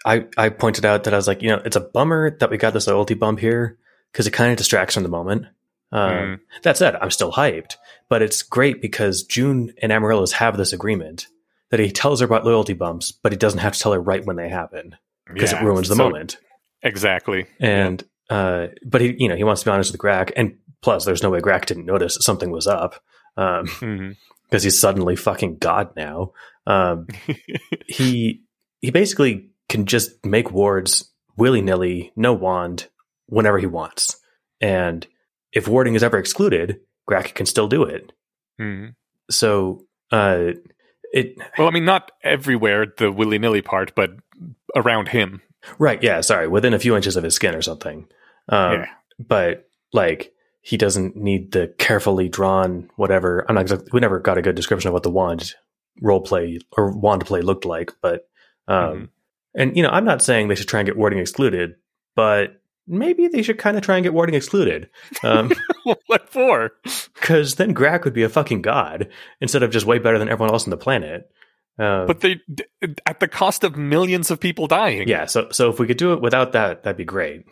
I pointed out that I was like, you know, it's a bummer that we got this loyalty bump here because it kind of distracts from the moment. That said, I'm still hyped, but it's great because June and Amaryllis have this agreement that he tells her about loyalty bumps, but he doesn't have to tell her right when they happen because it ruins the moment. Exactly. And but he, you know, he wants to be honest with Grack, and plus there's no way Grack didn't notice something was up because he's suddenly fucking God now. He basically can just make wards willy-nilly, no wand, whenever he wants. And if warding is ever excluded, Grack can still do it. Mm-hmm. So well, I mean, not everywhere, the willy-nilly part, but around him. Right, yeah, sorry, within a few inches of his skin or something. But, like, he doesn't need the carefully drawn whatever. I'm not exactly, we never got a good description of what the wand role play or wand play looked like, but and, you know, I'm not saying they should try and get warding excluded, but maybe they should kind of try and get warding excluded. What for? Because then Grack would be a fucking god instead of just way better than everyone else on the planet. But they, at the cost of millions of people dying. Yeah, so if we could do it without that, that'd be great.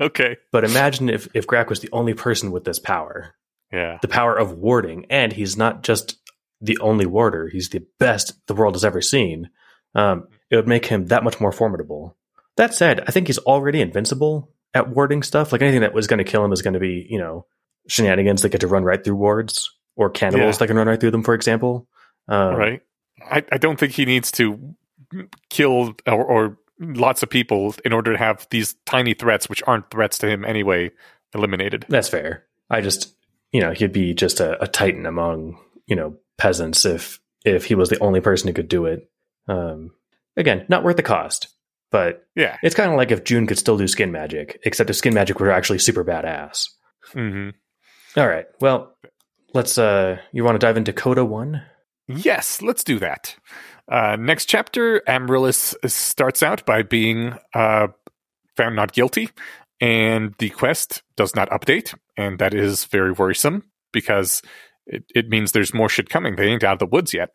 Okay. But imagine if Grack was the only person with this power. Yeah. The power of warding. And he's not just the only warder. He's the best the world has ever seen. It would make him that much more formidable. That said, I think he's already invincible at warding stuff. Like, anything that was going to kill him is going to be, you know, shenanigans that get to run right through wards, or cannibals that can run right through them, for example. Right. I don't think he needs to kill or lots of people in order to have these tiny threats, which aren't threats to him anyway, eliminated. That's fair. I just, you know, he'd be just a titan among, you know, peasants if he was the only person who could do it. Again, not worth the cost, but yeah, it's kind of like if June could still do skin magic, except if skin magic were actually super badass. Mm-hmm. All right. Well, let's, you want to dive into Coda 1? Yes, let's do that. Next chapter, Amaryllis starts out by being found not guilty, and the quest does not update, and that is very worrisome because it means there's more shit coming. They ain't out of the woods yet.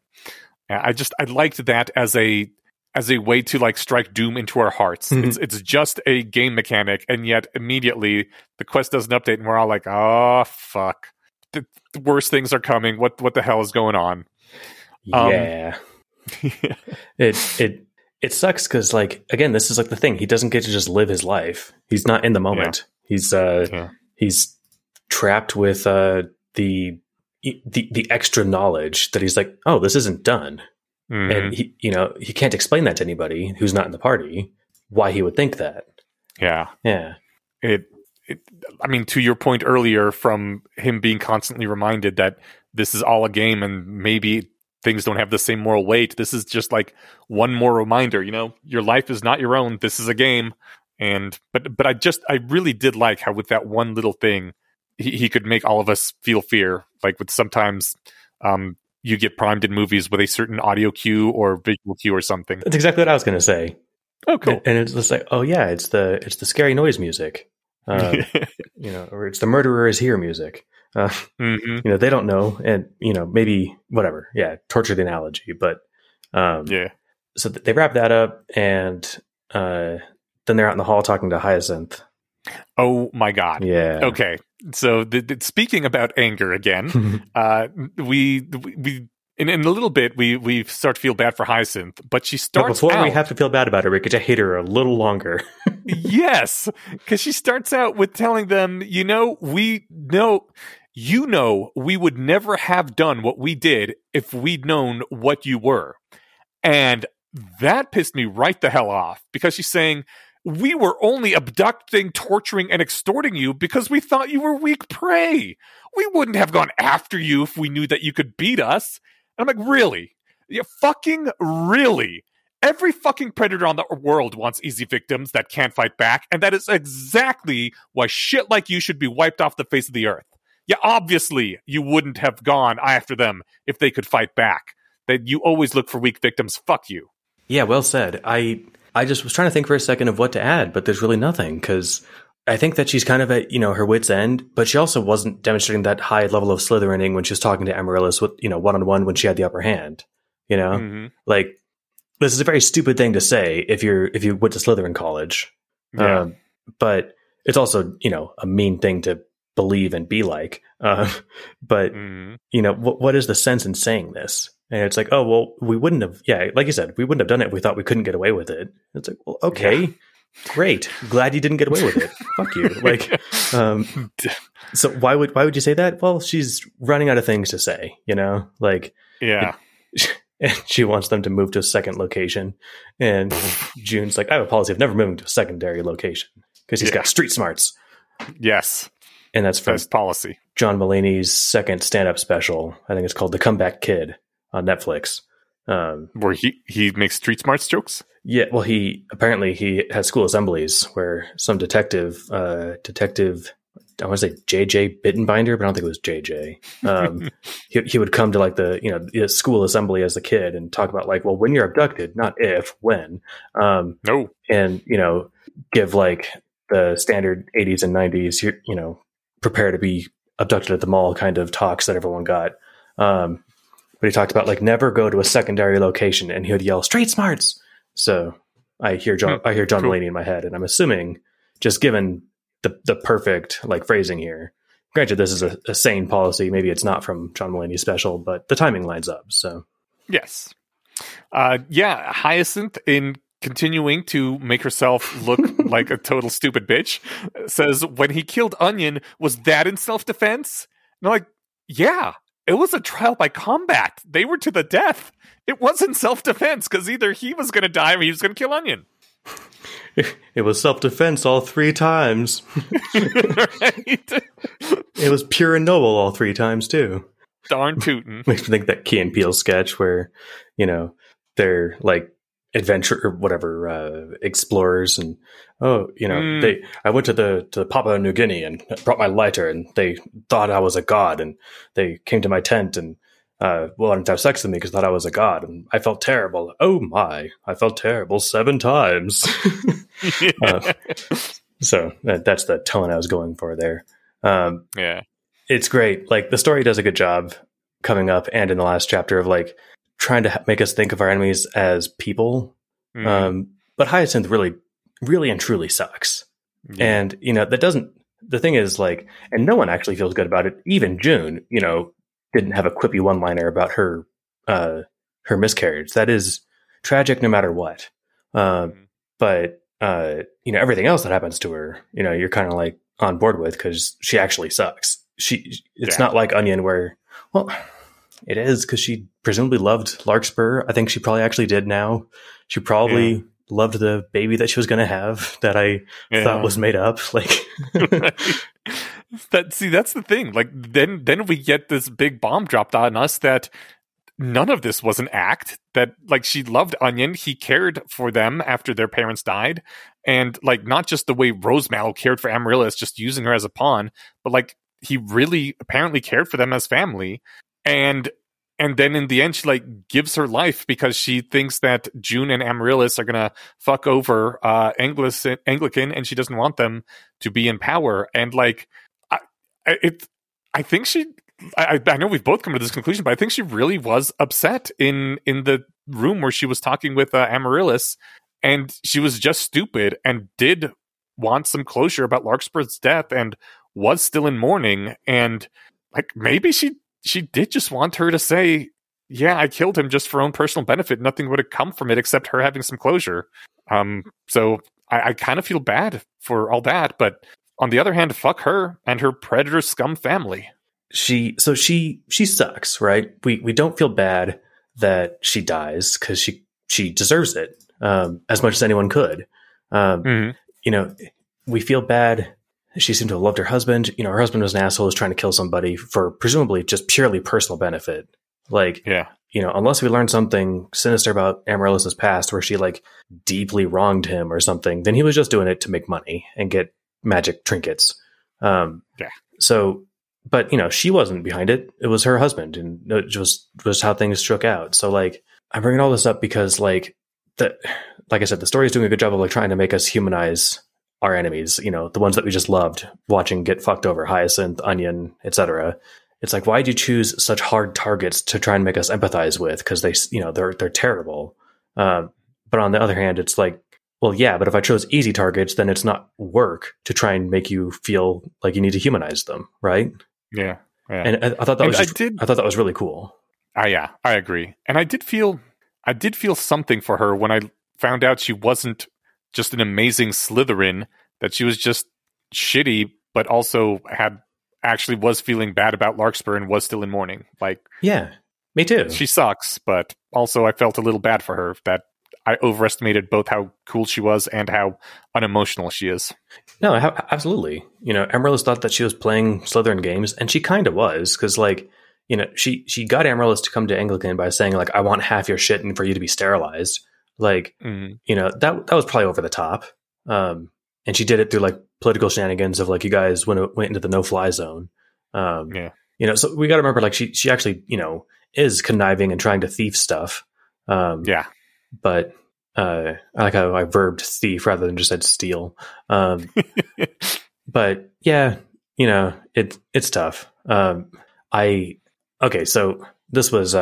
I liked that as a way to, like, strike doom into our hearts. Mm-hmm. It's just a game mechanic, and yet immediately the quest doesn't update, and we're all like, oh fuck, the worst things are coming. What the hell is going on? Yeah. It sucks because, like, again, this is like the thing. He doesn't get to just live his life. He's not in the moment. Yeah. He's trapped with the extra knowledge that he's like, oh, this isn't done. Mm-hmm. And he, you know, he can't explain that to anybody who's not in the party, why he would think that. Yeah. I mean, to your point earlier, from him being constantly reminded that this is all a game and maybe things don't have the same moral weight. This is just like one more reminder, you know, your life is not your own. This is a game. And, but I really did like how with that one little thing, he could make all of us feel fear. Like, with sometimes, you get primed in movies with a certain audio cue or visual cue or something. That's exactly what I was going to say. Oh, cool. And it's just like, oh yeah, it's the scary noise music, you know, or it's the murderer is here music. You know, they don't know, and you know, maybe whatever. Yeah, tortured analogy, but so they wrap that up, and then they're out in the hall talking to Hyacinth. Oh my god! Yeah. Okay. So speaking about anger again, we in a little bit we start to feel bad for Hyacinth, but she starts. But before we have to feel bad about her, we get to hate her a little longer. Yes, because she starts out with telling them, you know, we know. You know, we would never have done what we did if we'd known what you were. And that pissed me right the hell off, because she's saying, we were only abducting, torturing, and extorting you because we thought you were weak prey. We wouldn't have gone after you if we knew that you could beat us. And I'm like, really? Yeah, fucking really? Every fucking predator on the world wants easy victims that can't fight back. And that is exactly why shit like you should be wiped off the face of the earth. Yeah, obviously, you wouldn't have gone after them if they could fight back. That you always look for weak victims. Fuck you. Yeah, well said. I just was trying to think for a second of what to add, but there's really nothing, because I think that she's kind of at, you know, her wit's end, but she also wasn't demonstrating that high level of Slytherining when she was talking to Amaryllis with, you know, one-on-one when she had the upper hand, you know? Mm-hmm. Like, this is a very stupid thing to say if you went to Slytherin college. Yeah. But it's also, you know, a mean thing to believe and be like. But, you know, what is the sense in saying this? And it's like, oh, well, we wouldn't have, yeah, like you said, we wouldn't have done it if we thought we couldn't get away with it. It's like, well, okay, great. Glad you didn't get away with it. Fuck you. Like, so why would you say that? Well, she's running out of things to say, you know? Like, yeah. And she wants them to move to a second location. And June's like, I have a policy of never moving to a secondary location because he's got street smarts. Yes. And that's from policy. John Mulaney's second stand-up special. I think it's called The Comeback Kid on Netflix. Where he makes street smarts jokes? Yeah, well, he has school assemblies where some detective, I want to say JJ Bittenbinder, but I don't think it was JJ. He would come to like the school assembly as a kid and talk about like, well, when you're abducted, not if, when. And, you know, give like the standard 80s and 90s, you know, prepare to be abducted at the mall kind of talks that everyone got. But he talked about like never go to a secondary location, and he would yell "street smarts." So I hear John Mulaney in my head, and I'm assuming, just given the perfect like phrasing here. Granted, this is a sane policy. Maybe it's not from John Mulaney's special, but the timing lines up. So yes, Hyacinth, in continuing to make herself look like a total stupid bitch, says when he killed Onion, was that in self-defense? And I'm like, yeah. It was a trial by combat. They were to the death. It wasn't self-defense, because either he was going to die or he was going to kill Onion. It was self-defense all three times. Right? It was pure and noble all three times, too. Darn tootin'. Makes me think that Key and Peele sketch where, you know, they're like adventure or whatever, explorers, and I went to the Papua New Guinea and brought my lighter, and they thought I was a god, and they came to my tent and wanted to have sex with me because thought I was a god, and I felt terrible. Oh my, I felt terrible 7 times. So that's the tone I was going for there. It's great. Like the story does a good job coming up and in the last chapter of like trying to make us think of our enemies as people. But Hyacinth really, really and truly sucks. Yeah. And, you know, the thing is like, and no one actually feels good about it. Even June, you know, didn't have a quippy one-liner about her miscarriage. That is tragic no matter what. But you know, everything else that happens to her, you know, you're kind of like on board with, cause she actually sucks. It's not like Onion where, well, it is, because she presumably loved Larkspur. I think she probably actually did now. She probably loved the baby that she was going to have that I thought was made up. Like, that's the thing. Like, then we get this big bomb dropped on us that none of this was an act. That, like, she loved Onion. He cared for them after their parents died. And, like, not just the way Rose Mallow cared for Amaryllis, just using her as a pawn, but, like, he really apparently cared for them as family. And then in the end, she like gives her life because she thinks that June and Amaryllis are gonna fuck over Anglican, and she doesn't want them to be in power. And like, I, it, I think she, I know we've both come to this conclusion, but I think she really was upset in the room where she was talking with Amaryllis, and she was just stupid and did want some closure about Larkspur's death and was still in mourning. And like, maybe she did just want her to say, yeah, I killed him just for her own personal benefit. Nothing would have come from it except her having some closure. So I kind of feel bad for all that, but on the other hand, fuck her and her predator scum family. She sucks, right? We don't feel bad that she dies because she deserves it as much as anyone could. You know, we feel bad. She seemed to have loved her husband. You know, her husband was an asshole who's trying to kill somebody for presumably just purely personal benefit. Like, yeah, you know, unless we learn something sinister about Amaryllis's past where she like deeply wronged him or something, then he was just doing it to make money and get magic trinkets. Yeah. So, but you know, she wasn't behind it. It was her husband, and it just was how things shook out. So like, I'm bringing all this up because like the, like I said, the story is doing a good job of like trying to make us humanize our enemies, you know, the ones that we just loved watching get fucked over, Hyacinth, Onion, etc. It's like, why do you choose such hard targets to try and make us empathize with? Because they, you know, they're terrible. But on the other hand, it's like, well, yeah, but if I chose easy targets, then it's not work to try and make you feel like you need to humanize them, right? Yeah, yeah. And I thought that was I thought that was really cool. Yeah, I agree. And I did feel something for her when I found out she wasn't just an amazing Slytherin, that she was just shitty, but also actually was feeling bad about Larkspur and was still in mourning. Like, yeah, me too. She sucks, but also I felt a little bad for her that I overestimated both how cool she was and how unemotional she is. No, absolutely. You know, Amaryllis thought that she was playing Slytherin games, and she kind of was, because like, you know, she got Amaryllis to come to Anglican by saying like, I want half your shit and for you to be sterilized. Like, you know, that was probably over the top. And she did it through like political shenanigans of like, you guys went into the no-fly zone. Yeah. You know, so we got to remember like she actually, you know, is conniving and trying to thief stuff. Yeah. But I like how I verbed thief rather than just said steal. But yeah, you know, it's tough. So this was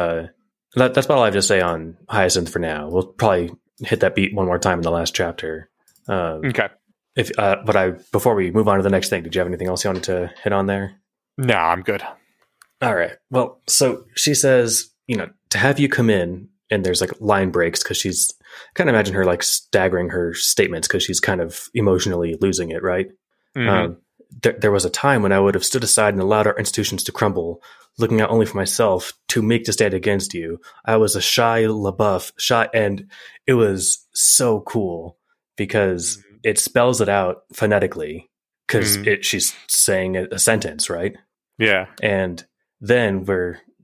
that's about all I have to say on Hyacinth for now. We'll probably hit that beat one more time in the last chapter. Okay. If before we move on to the next thing, did you have anything else you wanted to hit on there? No, I'm good. All right. Well, so she says, you know, to have you come in. And there's like line breaks because she's, I kind of imagine her like staggering her statements because she's kind of emotionally losing it, right? Mm-hmm. There was a time when I would have stood aside and allowed our institutions to crumble, looking out only for myself, too meek to stand against you. I was a Shia LaBeouf, and it was so cool because it spells it out phonetically because she's saying a sentence, right? Yeah. And then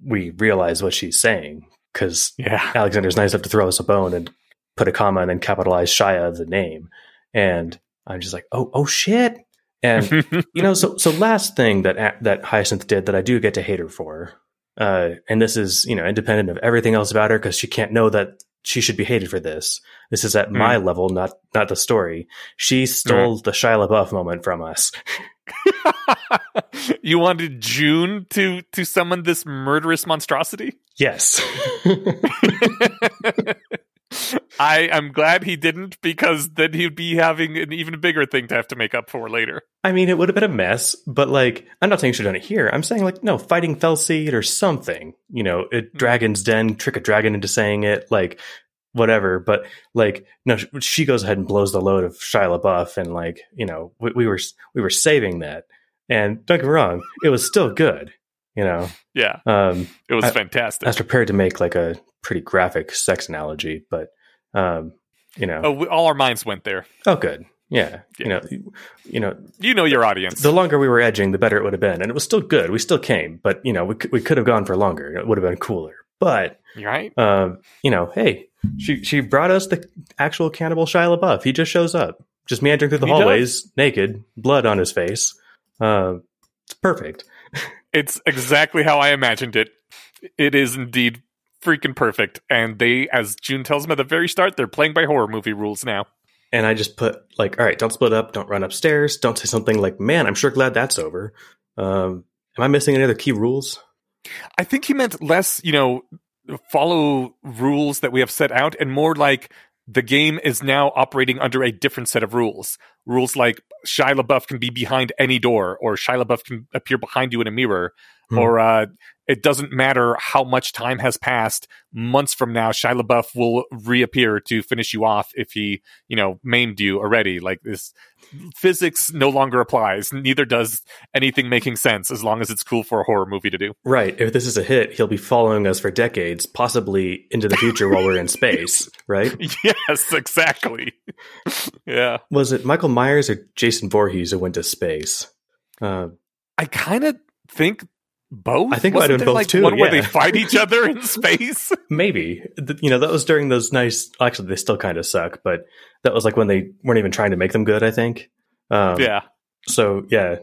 we realize what she's saying. Because Alexander's nice enough to throw us a bone and put a comma and then capitalize Shia, the name. And I'm just like, oh shit. And, you know, so last thing that Hyacinth did that I do get to hate her for, and this is, you know, independent of everything else about her because she can't know that she should be hated for this. This is at my level, not the story. She stole the Shia LaBeouf moment from us. You wanted June to summon this murderous monstrosity? Yes. I am glad he didn't, because then he'd be having an even bigger thing to have to make up for later. I mean, it would have been a mess, but like, I'm not saying she should have done it here. I'm saying like, no, fighting Felseed or something, you know, Dragon's Den, trick a dragon into saying it, like whatever. But like, no, she goes ahead and blows the load of Shia LaBeouf, and like, you know, we were saving that. And don't get me wrong, it was still good, you know? Yeah. It was fantastic. I was prepared to make like a pretty graphic sex analogy, but, you know. All our minds went there. Oh, good. Yeah. You know your audience. The longer we were edging, the better it would have been. And it was still good. We still came, but, you know, we could have gone for longer. It would have been cooler. But, right? You know, hey, she brought us the actual cannibal Shia LaBeouf. He just shows up, just meandering through the hallways, naked, blood on his face. It's perfect. It's exactly how I imagined it. It is indeed freaking perfect. And they, as June tells them at the very start, they're playing by horror movie rules now. And I just put like, all right, don't split up, don't run upstairs, don't say something like, man, I'm sure glad that's over. Am I missing any other key rules? I think he meant less, you know, follow rules that we have set out, and more like the game is now operating under a different set of rules. Rules like Shia LaBeouf can be behind any door, or Shia LaBeouf can appear behind you in a mirror, or it doesn't matter how much time has passed. Months from now, Shia LaBeouf will reappear to finish you off if he, you know, maimed you already. Like, this physics no longer applies. Neither does anything making sense, as long as it's cool for a horror movie to do. Right. If this is a hit, he'll be following us for decades, possibly into the future while we're in space, right? Yes, exactly. Yeah. Was it Michael Myers or Jason Voorhees who went to space? I kind of think both. I think it might have been both, like, too. One where they fight each other in space. Maybe. You know, that was during those nice. Actually, they still kind of suck, but that was like when they weren't even trying to make them good, I think. Yeah. So yeah,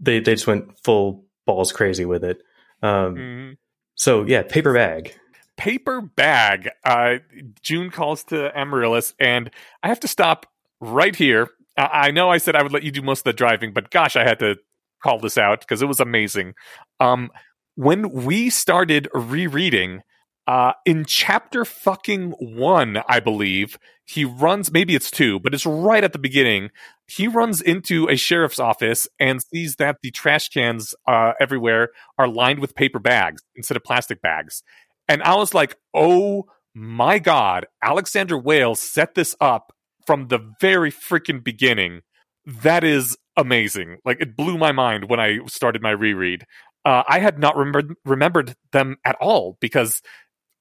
they just went full balls crazy with it. So yeah, Paper Bag. Paper Bag. June calls to Amaryllis, and I have to stop right here. I know I said I would let you do most of the driving, but gosh, I had to call this out because it was amazing. When we started rereading, in chapter fucking 1, I believe, he runs, maybe it's 2, but it's right at the beginning. He runs into a sheriff's office and sees that the trash cans everywhere are lined with paper bags instead of plastic bags. And I was like, oh my God, Alexander Wales set this up from the very freaking beginning. That is amazing. Like, it blew my mind when I started my reread. I had not remembered them at all, because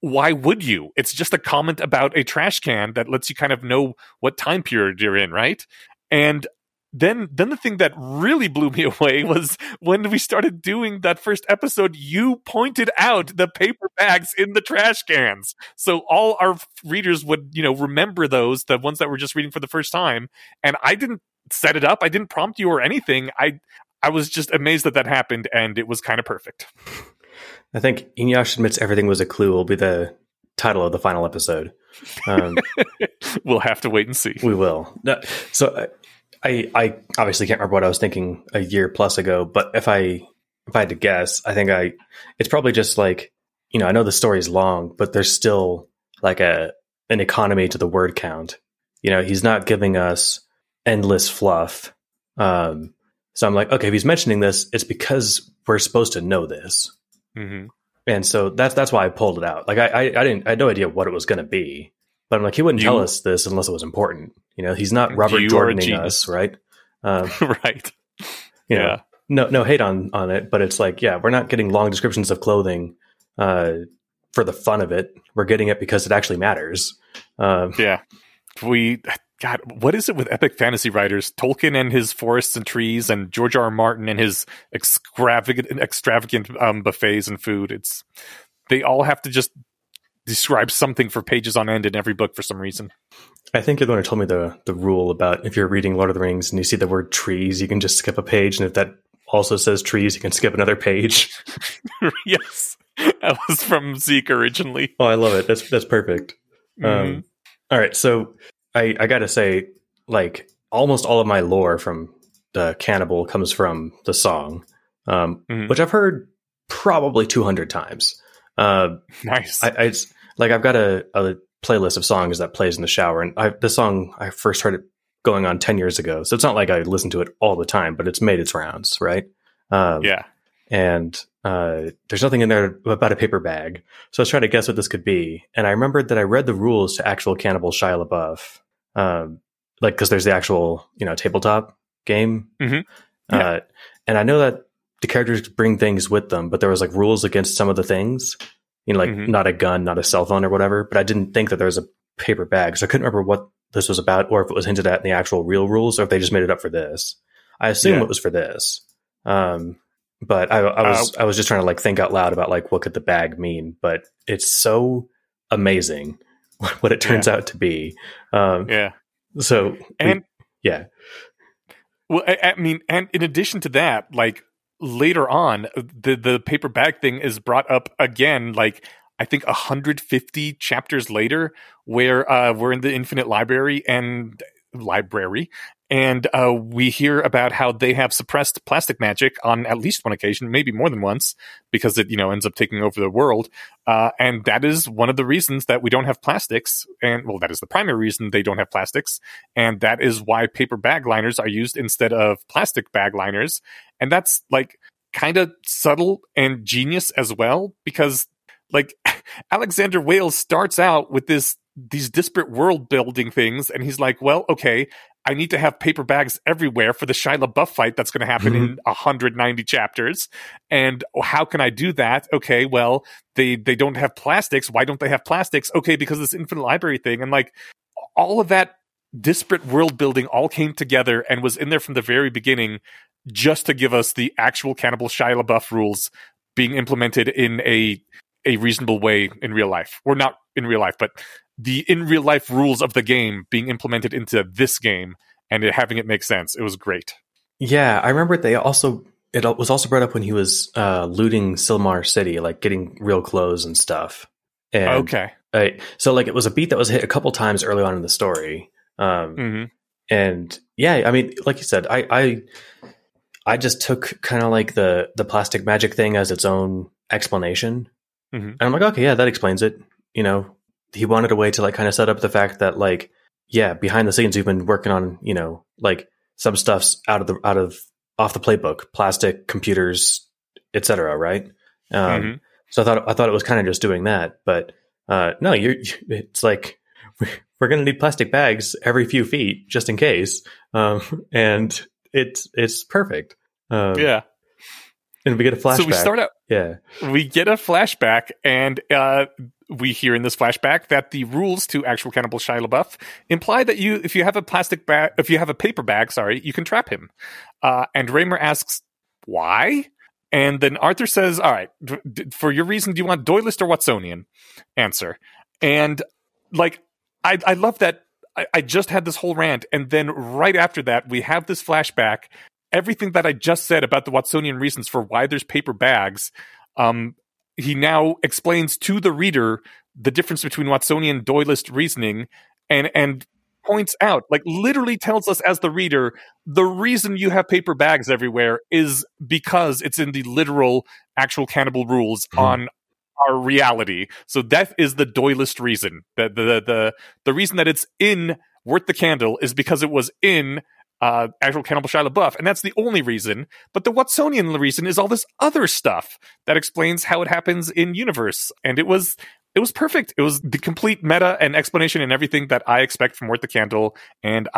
why would you? It's just a comment about a trash can that lets you kind of know what time period you're in, right? And then the thing that really blew me away was when we started doing that first episode, you pointed out the paper bags in the trash cans. So all our readers would, you know, remember those, the ones that were just reading for the first time. And I didn't set it up. I didn't prompt you or anything. I was just amazed that that happened, and it was kind of perfect. I think Inyash Admits Everything Was a Clue will be the title of the final episode. We'll have to wait and see. We will. So I obviously can't remember what I was thinking a year plus ago, but if I had to guess, I think it's probably just like, you know, I know the story is long, but there's still like an economy to the word count. You know, he's not giving us endless fluff. So I'm like, okay, if he's mentioning this, it's because we're supposed to know this. Mm-hmm. And so that's why I pulled it out. Like I had no idea what it was going to be, but I'm like, he wouldn't tell us this unless it was important. You know, he's not Robert Jordaning us, right? Right. You know, yeah. No hate on it, but it's like, yeah, we're not getting long descriptions of clothing for the fun of it. We're getting it because it actually matters. Yeah. God, what is it with epic fantasy writers? Tolkien and his forests and trees, and George R. R. Martin and his extravagant buffets and food. They all have to just describe something for pages on end in every book for some reason. I think you're the one who told me the rule about if you're reading Lord of the Rings and you see the word trees, you can just skip a page, and if that also says trees, you can skip another page. Yes, that was from Zeke originally. Oh, I love it. That's perfect. Mm-hmm. All right, so. I gotta say, like, almost all of my lore from the Cannibal comes from the song, which I've heard probably 200 times. Nice. I've got a playlist of songs that plays in the shower, and the song, I first heard it going on 10 years ago. So it's not like I listen to it all the time, but it's made its rounds, right? Yeah. And there's nothing in there about a paper bag. So I was trying to guess what this could be. And I remembered that I read the rules to actual Cannibal Shia LaBeouf, because there's the actual, you know, tabletop game. Mm-hmm. Yeah. And I know that the characters bring things with them, but there was like rules against some of the things, you know, like not a gun, not a cell phone or whatever. But I didn't think that there was a paper bag. So I couldn't remember what this was about, or if it was hinted at in the actual real rules, or if they just made it up for this. I assume it was for this. But I was just trying to like think out loud about like what could the bag mean, but it's so amazing what it turns out to be. Well, I mean, and in addition to that, like later on, the paper bag thing is brought up again. Like I think 150 chapters later, where we're in the Infinite Library And we hear about how they have suppressed plastic magic on at least one occasion, maybe more than once, because it, you know, ends up taking over the world. And that is one of the reasons that we don't have plastics. And, well, that is the primary reason they don't have plastics. And that is why paper bag liners are used instead of plastic bag liners. And that's, like, kind of subtle and genius as well, because, like, Alexander Wales starts out with these disparate world building things, and he's like, well, okay, I need to have paper bags everywhere for the Shia LaBeouf fight that's going to happen in 190 chapters. And how can I do that? Okay, well, they don't have plastics. Why don't they have plastics? Okay, because of this infinite library thing. And, like, all of that disparate world building all came together and was in there from the very beginning just to give us the actual cannibal Shia LaBeouf rules being implemented in a reasonable way in real life. Or not in real life, but the in real life rules of the game being implemented into this game and having it make sense. It was great. Yeah, I remember it was also brought up when he was looting Silmar City, like getting real clothes and stuff. And, okay. So, like, it was a beat that was hit a couple times early on in the story. And yeah, I mean, like you said, I just took kind of like the plastic magic thing as its own explanation. And I'm like, okay, yeah, that explains it. You know, he wanted a way to, like, kind of set up the fact that, like, yeah, behind the scenes, we've been working on, you know, like, some stuff's off the playbook, plastic, computers, etc. Right. So I thought it was kind of just doing that, but no, it's like, we're going to need plastic bags every few feet just in case. And it's perfect. Yeah. And we get a flashback. So we start out. Yeah. We get a flashback, and we hear in this flashback that the rules to actual cannibal Shia LaBeouf imply that if you have a paper bag, you can trap him. And Raymer asks, why? And then Arthur says, all right, for your reason, do you want Doylist or Watsonian? Answer. And, like, I love that. I just had this whole rant. And then right after that, we have this flashback. Everything that I just said about the Watsonian reasons for why there's paper bags, he now explains to the reader the difference between Watsonian Doylist reasoning, and points out, like, literally tells us as the reader, the reason you have paper bags everywhere is because it's in the literal actual cannibal rules on our reality. So that is the Doylist reason. The reason that it's in Worth the Candle is because it was in actual cannibal Shia LaBeouf, and that's the only reason. But the Watsonian reason is all this other stuff that explains how it happens in universe, and it was perfect. It was the complete meta and explanation and everything that I expect from Worth the Candle, and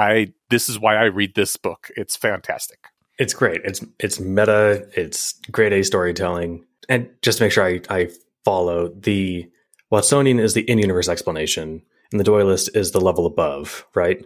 this is why I read this book. It's fantastic. It's great. It's meta. It's grade A storytelling. And just to make sure I follow, the Watsonian is the in-universe explanation, and the Doylist is the level above, right?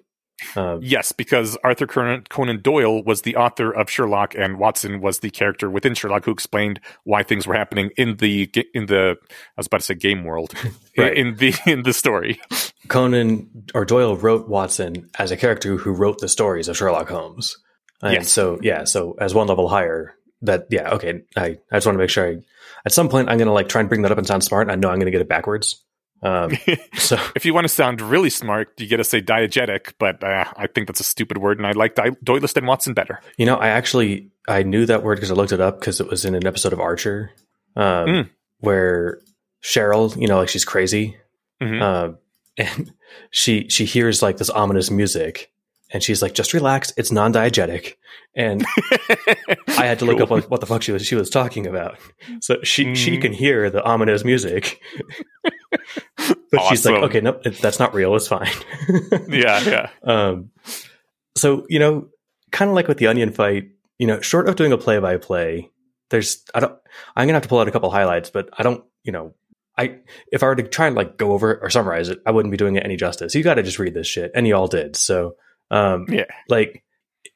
Yes, because Arthur Conan Doyle was the author of Sherlock, and Watson was the character within Sherlock who explained why things were happening in the I was about to say game world, right. in the story. Conan or Doyle wrote Watson as a character who wrote the stories of Sherlock Holmes, and yes. So as one level higher. I just want to make sure at some point I'm going to, like, try and bring that up and sound smart. I know I'm going to get it backwards. So if you want to sound really smart, you got to say diegetic, but I think that's a stupid word, and I like Doylist and Watson better. You know, I knew that word because I looked it up, because it was in an episode of Archer where Cheryl, you know, like, she's crazy, and she hears, like, this ominous music, and she's like, just relax, it's non-diegetic. And I had to look up what the fuck she was talking about. So she can hear the ominous music. But awesome. She's like, okay, no, that's not real. It's fine. Yeah. So, you know, kind of like with the Onion fight, you know, short of doing a play-by-play, I'm gonna have to pull out a couple highlights, but I don't, you know, if I were to try and, like, go over or summarize it, I wouldn't be doing it any justice. You got to just read this shit, and you all did. So, yeah, like,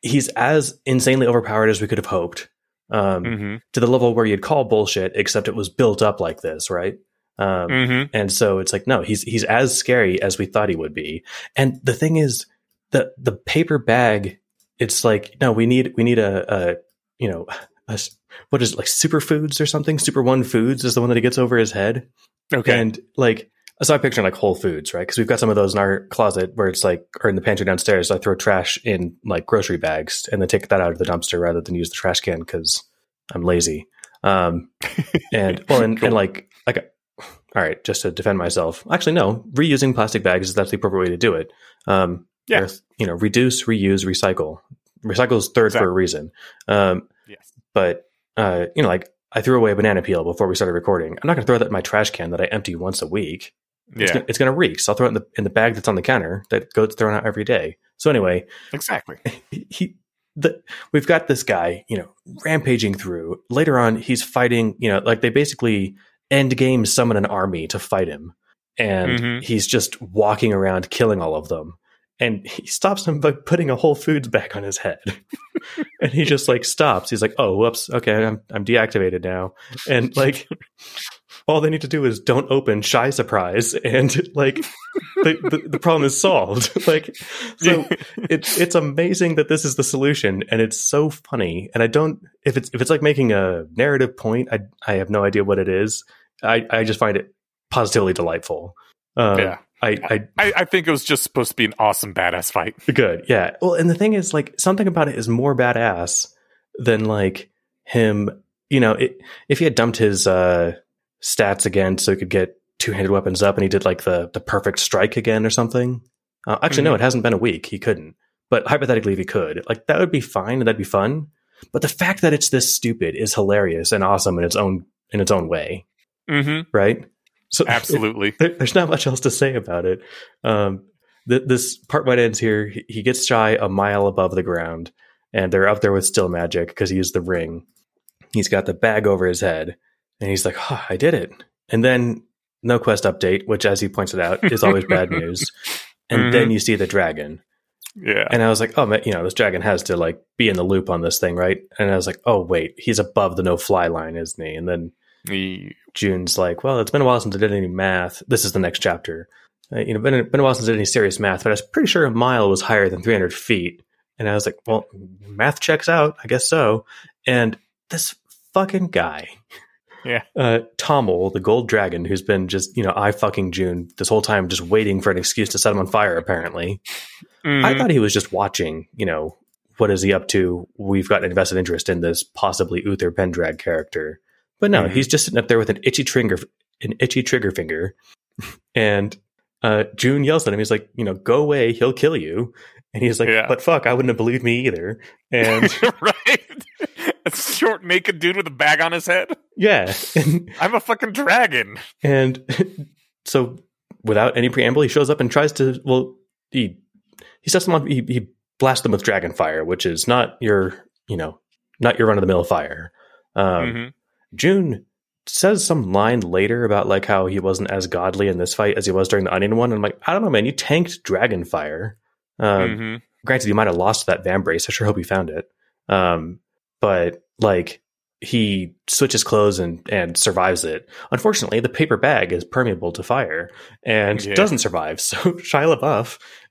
he's as insanely overpowered as we could have hoped, to the level where you'd call bullshit, except it was built up like this, right? And so it's like, no, he's as scary as we thought he would be. And the thing is, the paper bag, it's like, no, we need a you know, what is it, like, Superfoods or something? Super One Foods is the one that he gets over his head. Okay. And, like, I started picturing like Whole Foods, right? Because we've got some of those in our closet where it's like, or in the pantry downstairs, I throw trash in like grocery bags and then take that out of the dumpster rather than use the trash can because I'm lazy. And like, all right, just to defend myself, actually, no, reusing plastic bags is that's the appropriate way to do it. Yeah. You know, reduce, reuse, recycle. Recycle is third for a reason. Yes. But, you know, like I threw away a banana peel before we started recording. I'm not going to throw that in my trash can that I empty once a week. Yeah. It's going to reek. So I'll throw it in the bag that's on the counter that goes thrown out every day. So anyway. Exactly. We've got this guy, you know, rampaging through. Later on, he's fighting, you know, like they basically end game summon an army to fight him. And he's just walking around killing all of them. And he stops him by putting a Whole Foods back on his head. And he just like stops. He's like, oh, whoops. Okay. I'm deactivated now. And like, all they need to do is don't open Shy Surprise. And like the problem is solved. Like, so it's amazing that this is the solution. And it's so funny. And I don't, if it's like making a narrative point, I have no idea what it is. I just find it positively delightful. Yeah. I think it was just supposed to be an awesome badass fight. Good, yeah. Well, and the thing is, like, something about it is more badass than like him. You know, if he had dumped his stats again so he could get two-handed weapons up, and he did like the perfect strike again or something. Actually, no, it hasn't been a week. He couldn't, but hypothetically, if he could, like, that would be fine and that'd be fun. But the fact that it's this stupid is hilarious and awesome in its own way, right? So absolutely, there's not much else to say about it. This part might end here. He gets Shy a mile above the ground, and they're up there with still magic because he used the ring. He's got the bag over his head, and he's like, oh, I did it. And then no quest update, which, as he points it out, is always bad news. And then you see the dragon. Yeah. And I was like, oh, man, you know, this dragon has to like be in the loop on this thing, right? And I was like, oh, wait, he's above the no-fly line, isn't he? And then June's like, well, it's been a while since I did any math. This is the next chapter. You know, been a while since I did any serious math, but I was pretty sure a mile was higher than 300 feet. And I was like, well, math checks out, I guess so. And this fucking guy, Tommel, the gold dragon, who's been just, you know, eye fucking June this whole time, just waiting for an excuse to set him on fire, apparently. I thought he was just watching, you know, what is he up to? We've got an invested interest in this possibly Uther Pendrag character. But no, he's just sitting up there with an itchy trigger finger, and June yells at him. He's like, you know, go away, he'll kill you. And he's like, but fuck, I wouldn't have believed me either. And right, a short naked dude with a bag on his head. Yeah, I'm a fucking dragon. And so, without any preamble, he shows up and tries to. Well, he sets them on. He blasts them with dragon fire, which is not your run of the mill fire. June says some line later about like how he wasn't as godly in this fight as he was during the Onion one. And I'm like, I don't know, man, you tanked dragon fire. Granted, you might have lost that vambrace. I sure hope you found it. But like, he switches clothes and survives it. Unfortunately, the paper bag is permeable to fire and doesn't survive. So Shia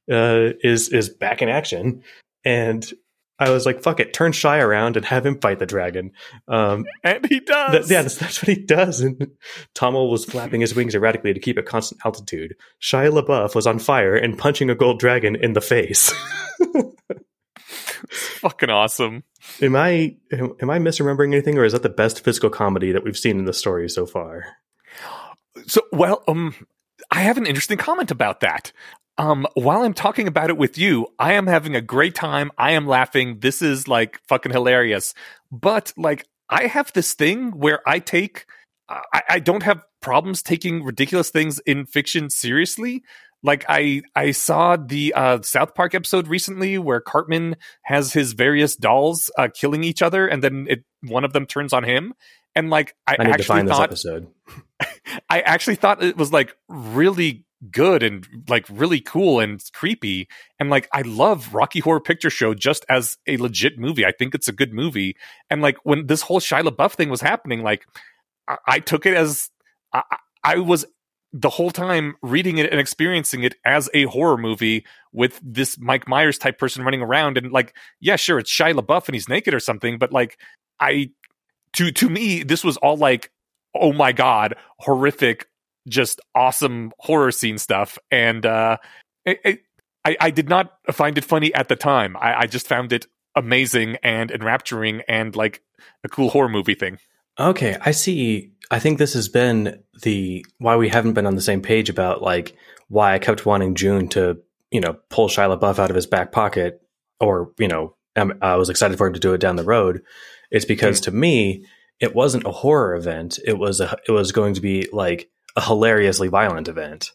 LaBeouf is back in action, and I was like, fuck it, turn Shy around and have him fight the dragon. And he does. That's what he does. And Tommel was flapping his wings erratically to keep a constant altitude. Shia LaBeouf was on fire and punching a gold dragon in the face. It's fucking awesome. Am I misremembering anything, or is that the best physical comedy that we've seen in the story so far? So, well, I have an interesting comment about that. While I'm talking about it with you, I am having a great time. I am laughing. This is like fucking hilarious. But like, I have this thing where I don't have problems taking ridiculous things in fiction seriously. Like I saw the South Park episode recently where Cartman has his various dolls killing each other, and then one of them turns on him. And like, I need actually to find this episode. I actually thought it was like really good and like really cool and creepy, and like I love Rocky Horror Picture Show just as a legit movie. I think it's a good movie, and like when this whole Shia LaBeouf thing was happening, like I took it as I was the whole time reading it and experiencing it as a horror movie with this Mike Myers type person running around, and like, yeah, sure, it's Shia LaBeouf and he's naked or something, but like to me this was all like, oh my god, horrific, just awesome horror scene stuff. And I did not find it funny at the time. I just found it amazing and enrapturing and like a cool horror movie thing. Okay, I see. I think this has been why we haven't been on the same page about like why I kept wanting June to, you know, pull Shia LaBeouf out of his back pocket, or, you know, I was excited for him to do it down the road. It's because to me, it wasn't a horror event. It was going to be like a hilariously violent event.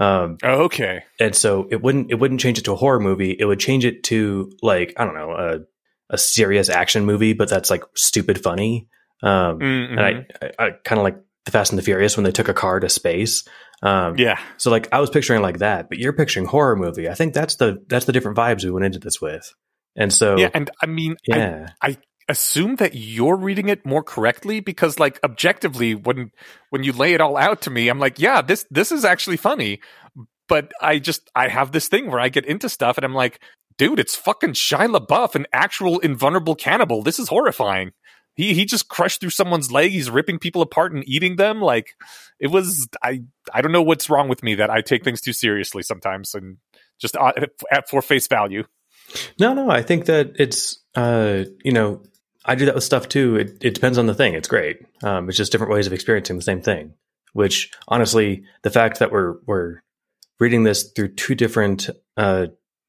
Okay. And so it wouldn't change it to a horror movie. It would change it to like, I don't know, a serious action movie, but that's like stupid funny. And I kind of like the Fast and the Furious when they took a car to space. Yeah. So like I was picturing like that, but you're picturing horror movie. I think that's the different vibes we went into this with. And so, yeah. And I mean, yeah. I assume that you're reading it more correctly because like objectively when you lay it all out to me, I'm like, yeah, this is actually funny, but I have this thing where I get into stuff and I'm like, dude, it's fucking Shia LaBeouf, an actual invulnerable cannibal. This is horrifying. He just crushed through someone's leg. He's ripping people apart and eating them. Like it was, I don't know what's wrong with me that I take things too seriously sometimes and just for face value. No, I think that it's, you know, I do that with stuff too. It depends on the thing. It's great. It's just different ways of experiencing the same thing, which honestly, the fact that we're reading this through two different,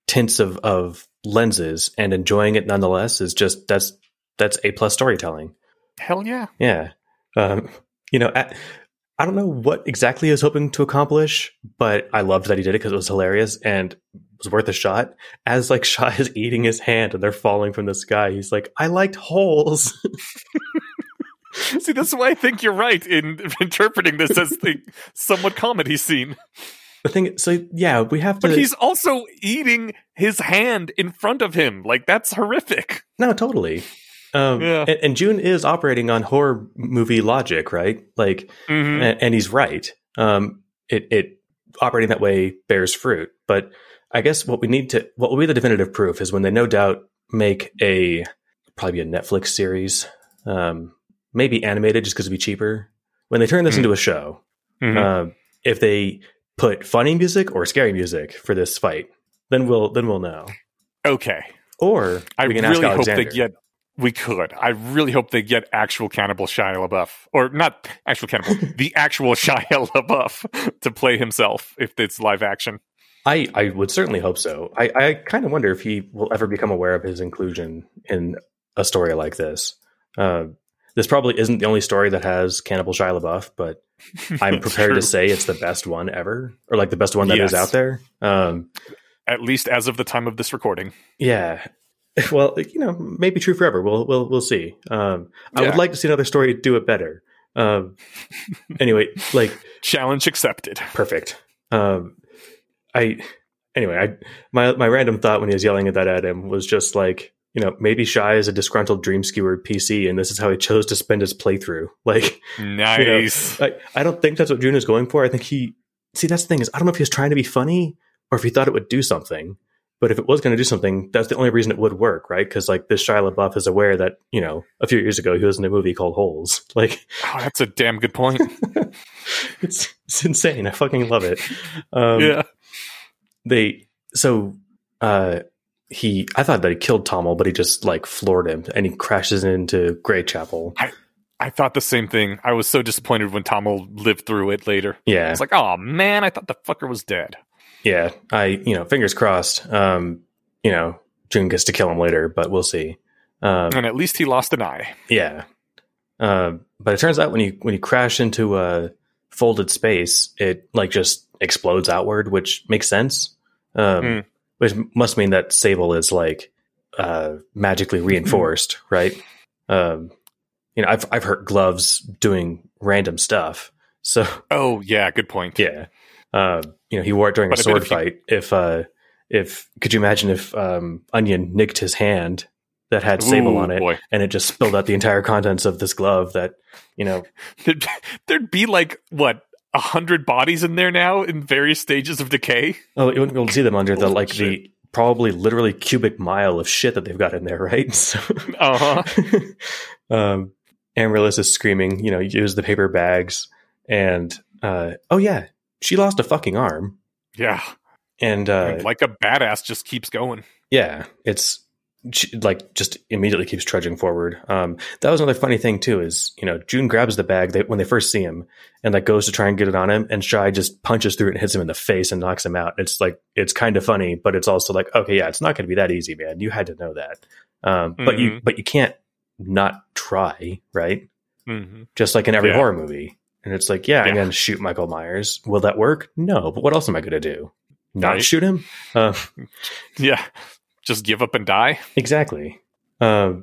tints of lenses and enjoying it nonetheless is just, that's A+ storytelling. Hell yeah. Yeah. You know, I don't know what exactly I was hoping to accomplish, but I loved that he did it because it was hilarious and it was worth a shot. As like Shia is eating his hand and they're falling from the sky, he's like, I liked Holes. See, that's why I think you're right in interpreting this as the somewhat comedy scene. The thing, so yeah, we have to. But he's also eating his hand in front of him. Like, that's horrific. No, totally. Yeah. And June is operating on horror movie logic, right? Like, and he's right. It operating that way bears fruit. But I guess what will be the definitive proof is when they no doubt make probably a Netflix series, maybe animated just because it'd be cheaper. When they turn this into a show, if they put funny music or scary music for this fight, then we'll know. Okay. Or we can ask Alexander. We could. I really hope they get actual cannibal Shia LaBeouf. Or not actual cannibal. The actual Shia LaBeouf to play himself if it's live action. I would certainly hope so. I kind of wonder if he will ever become aware of his inclusion in a story like this. This probably isn't the only story that has cannibal Shia LaBeouf, but I'm prepared to say it's the best one ever. Or like the best one that is out there. At least as of the time of this recording. Yeah. Well, you know, maybe true forever. We'll see. I would like to see another story do it better. Anyway, like challenge accepted. Perfect. My random thought when he was yelling at that at him was just like, you know, maybe Shia is a disgruntled dream skewer PC, and this is how he chose to spend his playthrough. Like, nice. You know, I don't think that's what June is going for. I think that's the thing is I don't know if he was trying to be funny or if he thought it would do something. But if it was going to do something, that's the only reason it would work, right? Because like this Shia LaBeouf is aware that, you know, a few years ago he was in a movie called Holes. Like, oh, that's a damn good point. It's insane. I fucking love it. Yeah. I thought that he killed Tommel, but he just like floored him, and he crashes into Greychapel. I thought the same thing. I was so disappointed when Tommel lived through it later. Yeah, I was like, oh man, I thought the fucker was dead. Yeah, fingers crossed, you know, June gets to kill him later, but we'll see. And at least he lost an eye. Yeah. But it turns out when you crash into a folded space, it like just explodes outward, which makes sense. Which must mean that Sable is like magically reinforced, right? You know, I've hurt gloves doing random stuff. So oh yeah, good point. Yeah. You know, he wore it during a sword fight. If could you imagine if Onion nicked his hand that had Sable on it, boy, and it just spilled out the entire contents of this glove? That, you know, there'd be like what 100 bodies in there now in various stages of decay. Oh, you wouldn't be able to see them under the like shit. The probably literally cubic mile of shit that they've got in there, right? So, Amaryllis is screaming. You know, use the paper bags and. oh yeah, she lost a fucking arm. Yeah. And like a badass just keeps going. Yeah. It's like just immediately keeps trudging forward. That was another funny thing too, is, you know, June grabs the bag when they first see him and like goes to try and get it on him. And Shia just punches through it and hits him in the face and knocks him out. It's like, it's kind of funny, but it's also like, okay, yeah, it's not going to be that easy, man. You had to know that. But you can't not try. Right. Mm-hmm. Just like in every horror movie. And it's like, I'm going to shoot Michael Myers. Will that work? No. But what else am I going to do? Not shoot him? Just give up and die? Exactly. But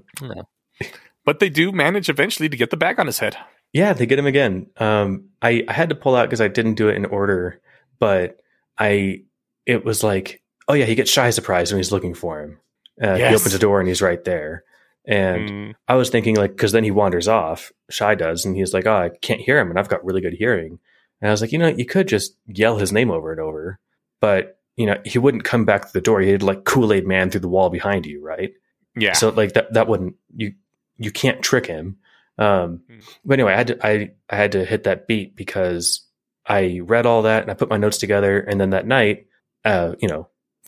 they do manage eventually to get the bag on his head. Yeah, they get him again. I had to pull out because I didn't do it in order. But it was like, oh yeah, he gets Shia surprised when he's looking for him. He opens the door and he's right there. And I was thinking, like, because then he wanders off, Shia does, and he's like, oh, I can't hear him, and I've got really good hearing. And I was like, you know, you could just yell his name over and over, but, you know, he wouldn't come back to the door. He had, like, Kool-Aid Man through the wall behind you, right? Yeah. So, like, that wouldn't, you can't trick him. But anyway, I had to hit that beat because I read all that, and I put my notes together, and then that night, you know,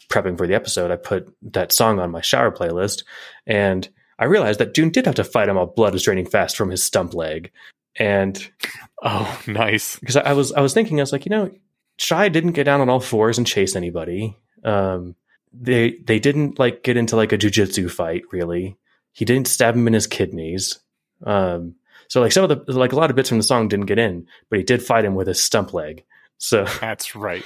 prepping for the episode, I put that song on my shower playlist, and I realized that June did have to fight him while blood was draining fast from his stump leg. And oh, nice. Because I was thinking, I was like, you know, Shia didn't get down on all fours and chase anybody. They didn't like get into like a jujitsu fight, really. He didn't stab him in his kidneys. So like some of the, like a lot of bits from the song didn't get in, but he did fight him with his stump leg. So that's right.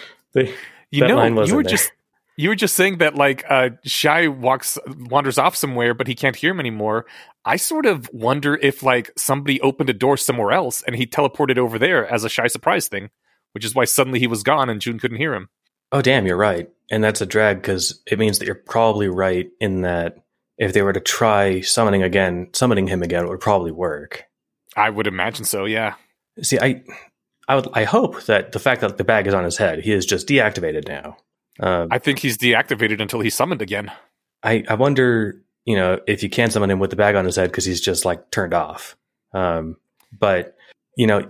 You were just saying that, like, Shia wanders off somewhere, but he can't hear him anymore. I sort of wonder if, like, somebody opened a door somewhere else and he teleported over there as a Shia surprise thing, which is why suddenly he was gone and June couldn't hear him. Oh, damn, you're right. And that's a drag because it means that you're probably right in that if they were to try summoning him again, it would probably work. I would imagine so, yeah. See, I hope that the fact that the bag is on his head, he is just deactivated now. I think he's deactivated until he's summoned again. I wonder, you know, if you can summon him with the bag on his head because he's just like turned off. But, you know,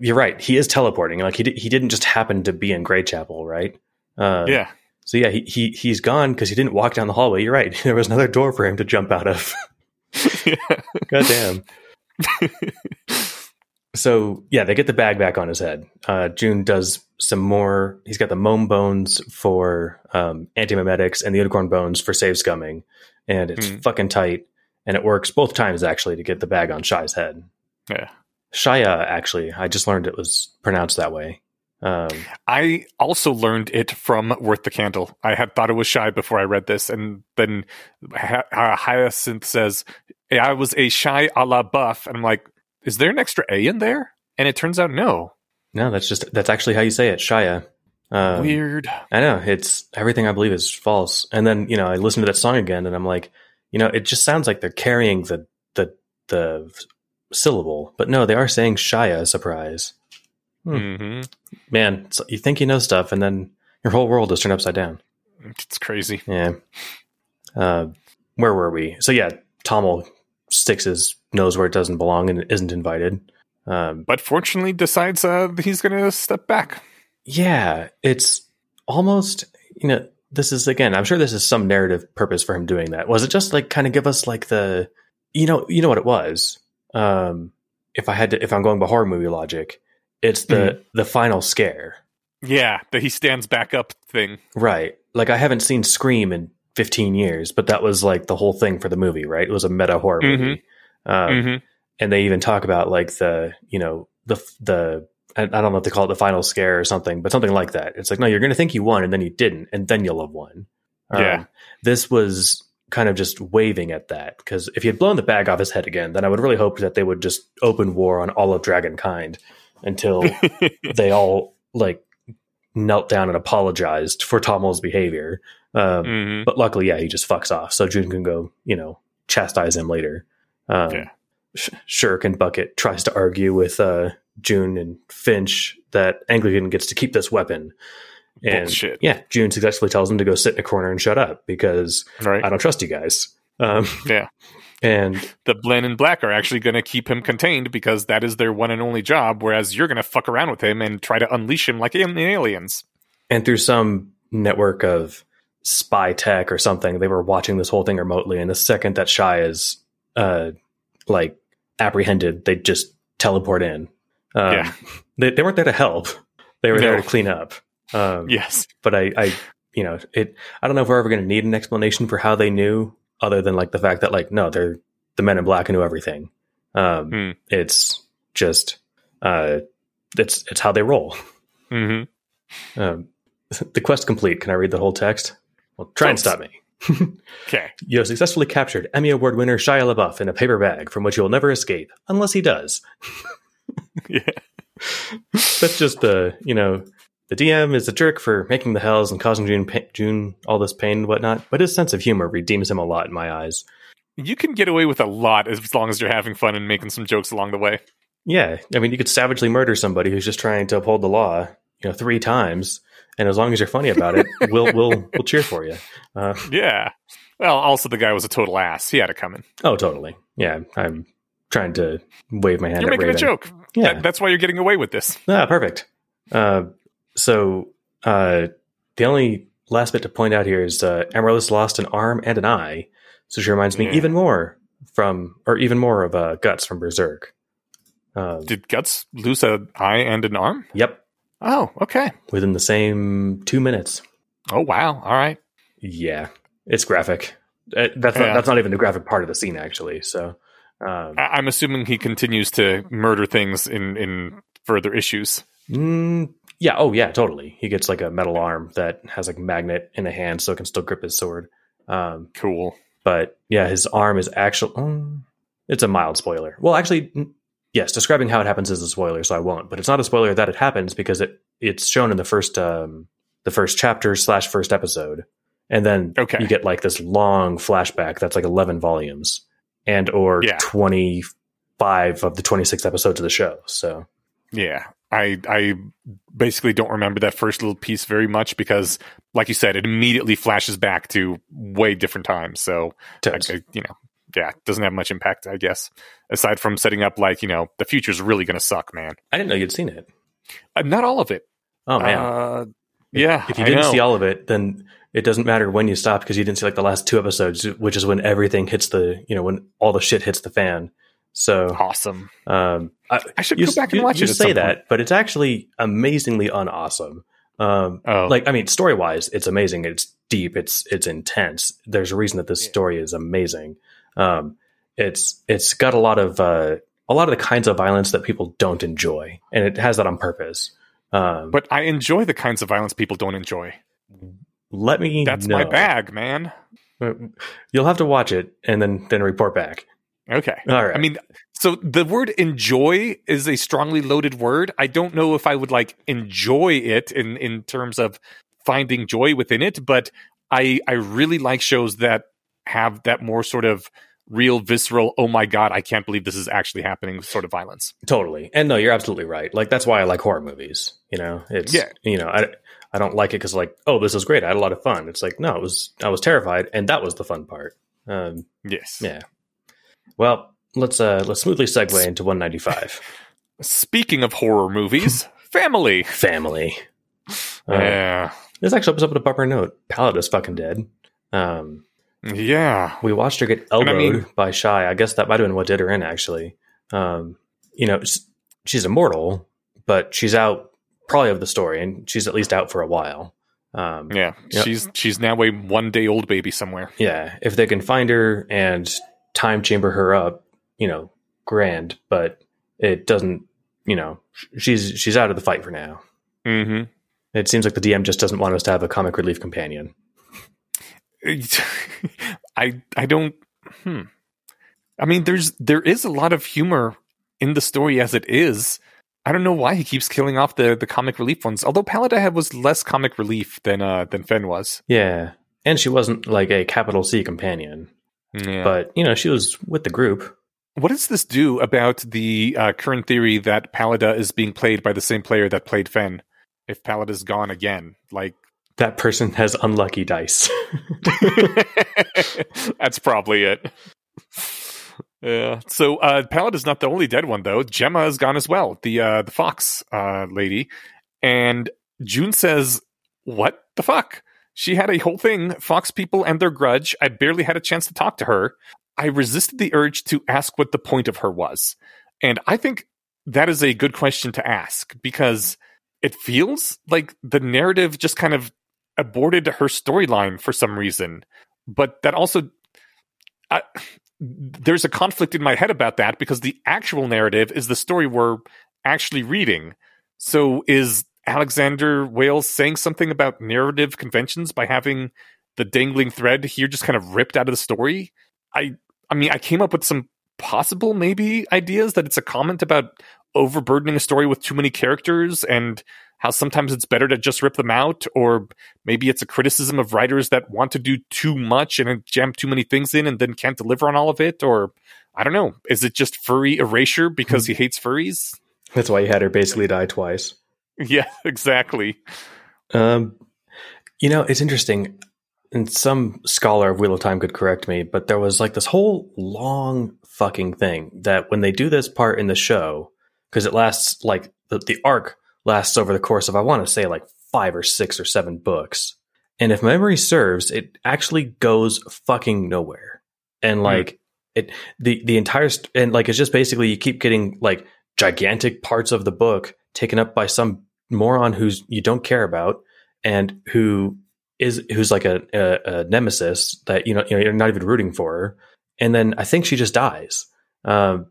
you're right. He is teleporting. Like he didn't just happen to be in Greychapel, right? Yeah. So yeah, he's gone because he didn't walk down the hallway. You're right. There was another door for him to jump out of. Goddamn. So, yeah, they get the bag back on his head. June does some more. He's got the Moam Bones for anti-memetics and the Unicorn Bones for save scumming. And it's fucking tight. And it works both times, actually, to get the bag on Shia's head. Yeah. Shia, actually. I just learned it was pronounced that way. I also learned it from Worth the Candle. I had thought it was Shia before I read this. And then Hyacinth says, I was a Shia LaBeouf. And I'm like, is there an extra A in there? And it turns out, no. No, that's actually how you say it, Shia. Weird. I know. It's everything I believe is false. And then, you know, I listened to that song again and I'm like, you know, it just sounds like they're carrying the syllable, but no, they are saying Shia surprise. Mm-hmm. Man, so you think you know stuff and then your whole world is turned upside down. It's crazy. Yeah. Where were we? So yeah, Tommel sticks his nose where it doesn't belong and isn't invited, but fortunately decides he's gonna step back. Yeah, it's almost, you know, this is again, I'm sure this is some narrative purpose for him doing that. Was it just like kind of give us like the, you know what it was, if I'm going by horror movie logic, it's the final scare. Yeah, the he stands back up thing, right? Like I haven't seen Scream in 15 years, but that was like the whole thing for the movie, right? It was a meta horror movie. And they even talk about like the, you know, the I don't know if they call it the final scare or something, but something like that. It's like, no, you're going to think you won and then you didn't, and then you'll have won. This was kind of just waving at that, because if he had blown the bag off his head again, then I would really hope that they would just open war on all of Dragonkind until they all like knelt down and apologized for Tommel's behavior. But luckily, yeah, he just fucks off. So June can go, you know, chastise him later. Shirk and Bucket tries to argue with June and Finch that Anglican gets to keep this weapon. And bullshit. Yeah, June successfully tells him to go sit in a corner and shut up because I don't trust you guys. And the Blinn and Black are actually going to keep him contained because that is their one and only job, whereas you're going to fuck around with him and try to unleash him like in Aliens. And through some network of spy tech or something, they were watching this whole thing remotely, and the second that Shia is like apprehended, they just teleport in. Yeah. They weren't there to help. They were there to clean up. Yes. But I you know, I don't know if we're ever going to need an explanation for how they knew, other than like the fact that like, no, they're the Men in Black who knew everything. It's just, it's how they roll. Mm-hmm. The quest complete. Can I read the whole text? Well, try and stop me. Okay. You have successfully captured Emmy Award winner Shia LaBeouf in a paper bag from which you will never escape unless he does. Yeah. That's just the, you know, the DM is a jerk for making the hells and causing June all this pain and whatnot, but his sense of humor redeems him a lot in my eyes. You can get away with a lot as long as you're having fun and making some jokes along the way. Yeah. I mean, you could savagely murder somebody who's just trying to uphold the law, you know, 3 times. And as long as you're funny about it, we'll cheer for you. Yeah. Well, also the guy was a total ass. He had it coming. Oh, totally. Yeah. I'm trying to wave my hand. You're making a joke. Yeah. That's why you're getting away with this. Ah, perfect. So the only last bit to point out here is Amaryllis lost an arm and an eye. So she reminds me even more of Guts from Berserk. Did Guts lose an eye and an arm? Yep. Oh, okay. Within the same 2 minutes. Oh, wow. All right. Yeah. It's graphic. That's not even the graphic part of the scene, actually. So I'm assuming he continues to murder things in further issues. Yeah. Oh, yeah, totally. He gets like a metal arm that has like magnet in a hand so it can still grip his sword. Cool. But yeah, his arm is actually... it's a mild spoiler. Well, actually... Yes, describing how it happens is a spoiler, so I won't. But it's not a spoiler that it happens because it's shown in the first chapter / first episode, and then you get like this long flashback that's like 11 volumes and 25 of the 26 episodes of the show. So yeah, I basically don't remember that first little piece very much because, like you said, it immediately flashes back to way different times. So yeah, it doesn't have much impact, I guess. Aside from setting up, like, you know, the future's really going to suck, man. I didn't know you'd seen it. Not all of it. Oh, man. If you didn't see all of it, then it doesn't matter when you stopped because you didn't see, like, the last 2 episodes, which is when everything hits the, you know, when all the shit hits the fan. So awesome. I should go back and watch it. You say that, but it's actually amazingly unawesome. Like, I mean, story-wise, it's amazing. It's deep. It's intense. There's a reason that this story is amazing. It's got a lot of the kinds of violence that people don't enjoy, and it has that on purpose. But I enjoy the kinds of violence people don't enjoy. That's my bag, man. You'll have to watch it and then report back. Okay. All right. I mean, so the word enjoy is a strongly loaded word. I don't know if I would like enjoy it in terms of finding joy within it, but I really like shows that have that more sort of real visceral, oh my God, I can't believe this is actually happening sort of violence. Totally. And no, you're absolutely right. Like, that's why I like horror movies. You know, it's, you know, I don't like it because like, oh, this is great. I had a lot of fun. It's like, no, I was terrified. And that was the fun part. Yes. Yeah. Well, let's smoothly segue into 195. Speaking of horror movies, family. Yeah. This actually opens up with a bumper note. Palette is fucking dead. Yeah, we watched her get elbowed by Shia. I guess that might have been what did her in, actually. You know, she's immortal, but she's out probably of the story, and she's at least out for a while. Yeah, she's now a 1-day-old baby somewhere. Yeah, if they can find her and time chamber her up, you know, grand. But it doesn't. You know, she's out of the fight for now. Mm-hmm. It seems like the DM just doesn't want us to have a comic relief companion. I don't. I mean, there is a lot of humor in the story as it is. I don't know why he keeps killing off the comic relief ones. Although Paladin was less comic relief than Fenn was. Yeah, and she wasn't like a capital C companion. Yeah. But you know, she was with the group. What does this do about the current theory that Paladin is being played by the same player that played Fenn? If Paladin's gone again, like. That person has unlucky dice. That's probably it. Yeah. So Palad's not the only dead one, though. Gemma is gone as well, the fox lady. And June says, what the fuck? She had a whole thing, Fox People and Their Grudge. I barely had a chance to talk to her. I resisted the urge to ask what the point of her was. And I think that is a good question to ask, because it feels like the narrative just kind of aborted her storyline for some reason. But that also... there's a conflict in my head about that, because the actual narrative is the story we're actually reading. So is Alexander Wales saying something about narrative conventions by having the dangling thread here just kind of ripped out of the story? I mean, I came up with some possible maybe ideas that it's a comment about overburdening a story with too many characters and how sometimes it's better to just rip them out, or maybe it's a criticism of writers that want to do too much and jam too many things in and then can't deliver on all of it, or I don't know. Is it just furry erasure because he hates furries? That's why he had her basically die twice. Yeah, exactly. You know, it's interesting, and some scholar of Wheel of Time could correct me, but there was like this whole long fucking thing that when they do this part in the show, because it lasts like the arc lasts over the course of, I want to say, like 5 or 6 or 7 books. And if memory serves, it actually goes fucking nowhere. And like it's just basically you keep getting like gigantic parts of the book taken up by some moron who's you don't care about and who's like a nemesis that you know you're not even rooting for her. And then I think she just dies. Her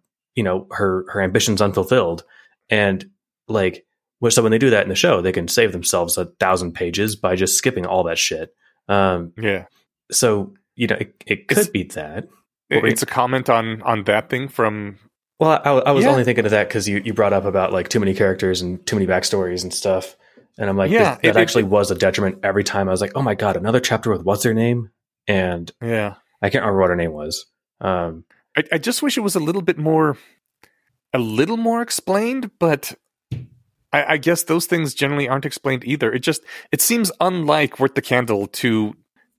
ambition's unfulfilled, and like, so when they do that in the show, they can save themselves 1,000 pages by just skipping all that shit. Yeah. So, it could be that. It's a comment on that thing from... Well, I was only thinking of that because you brought up about like too many characters and too many backstories and stuff. And I'm like, yeah, that actually was a detriment every time. I was like, oh my God, another chapter with what's her name? And yeah, I can't remember what her name was. I just wish it was a little more explained, but... I guess those things generally aren't explained either. It seems unlike Worth the Candle to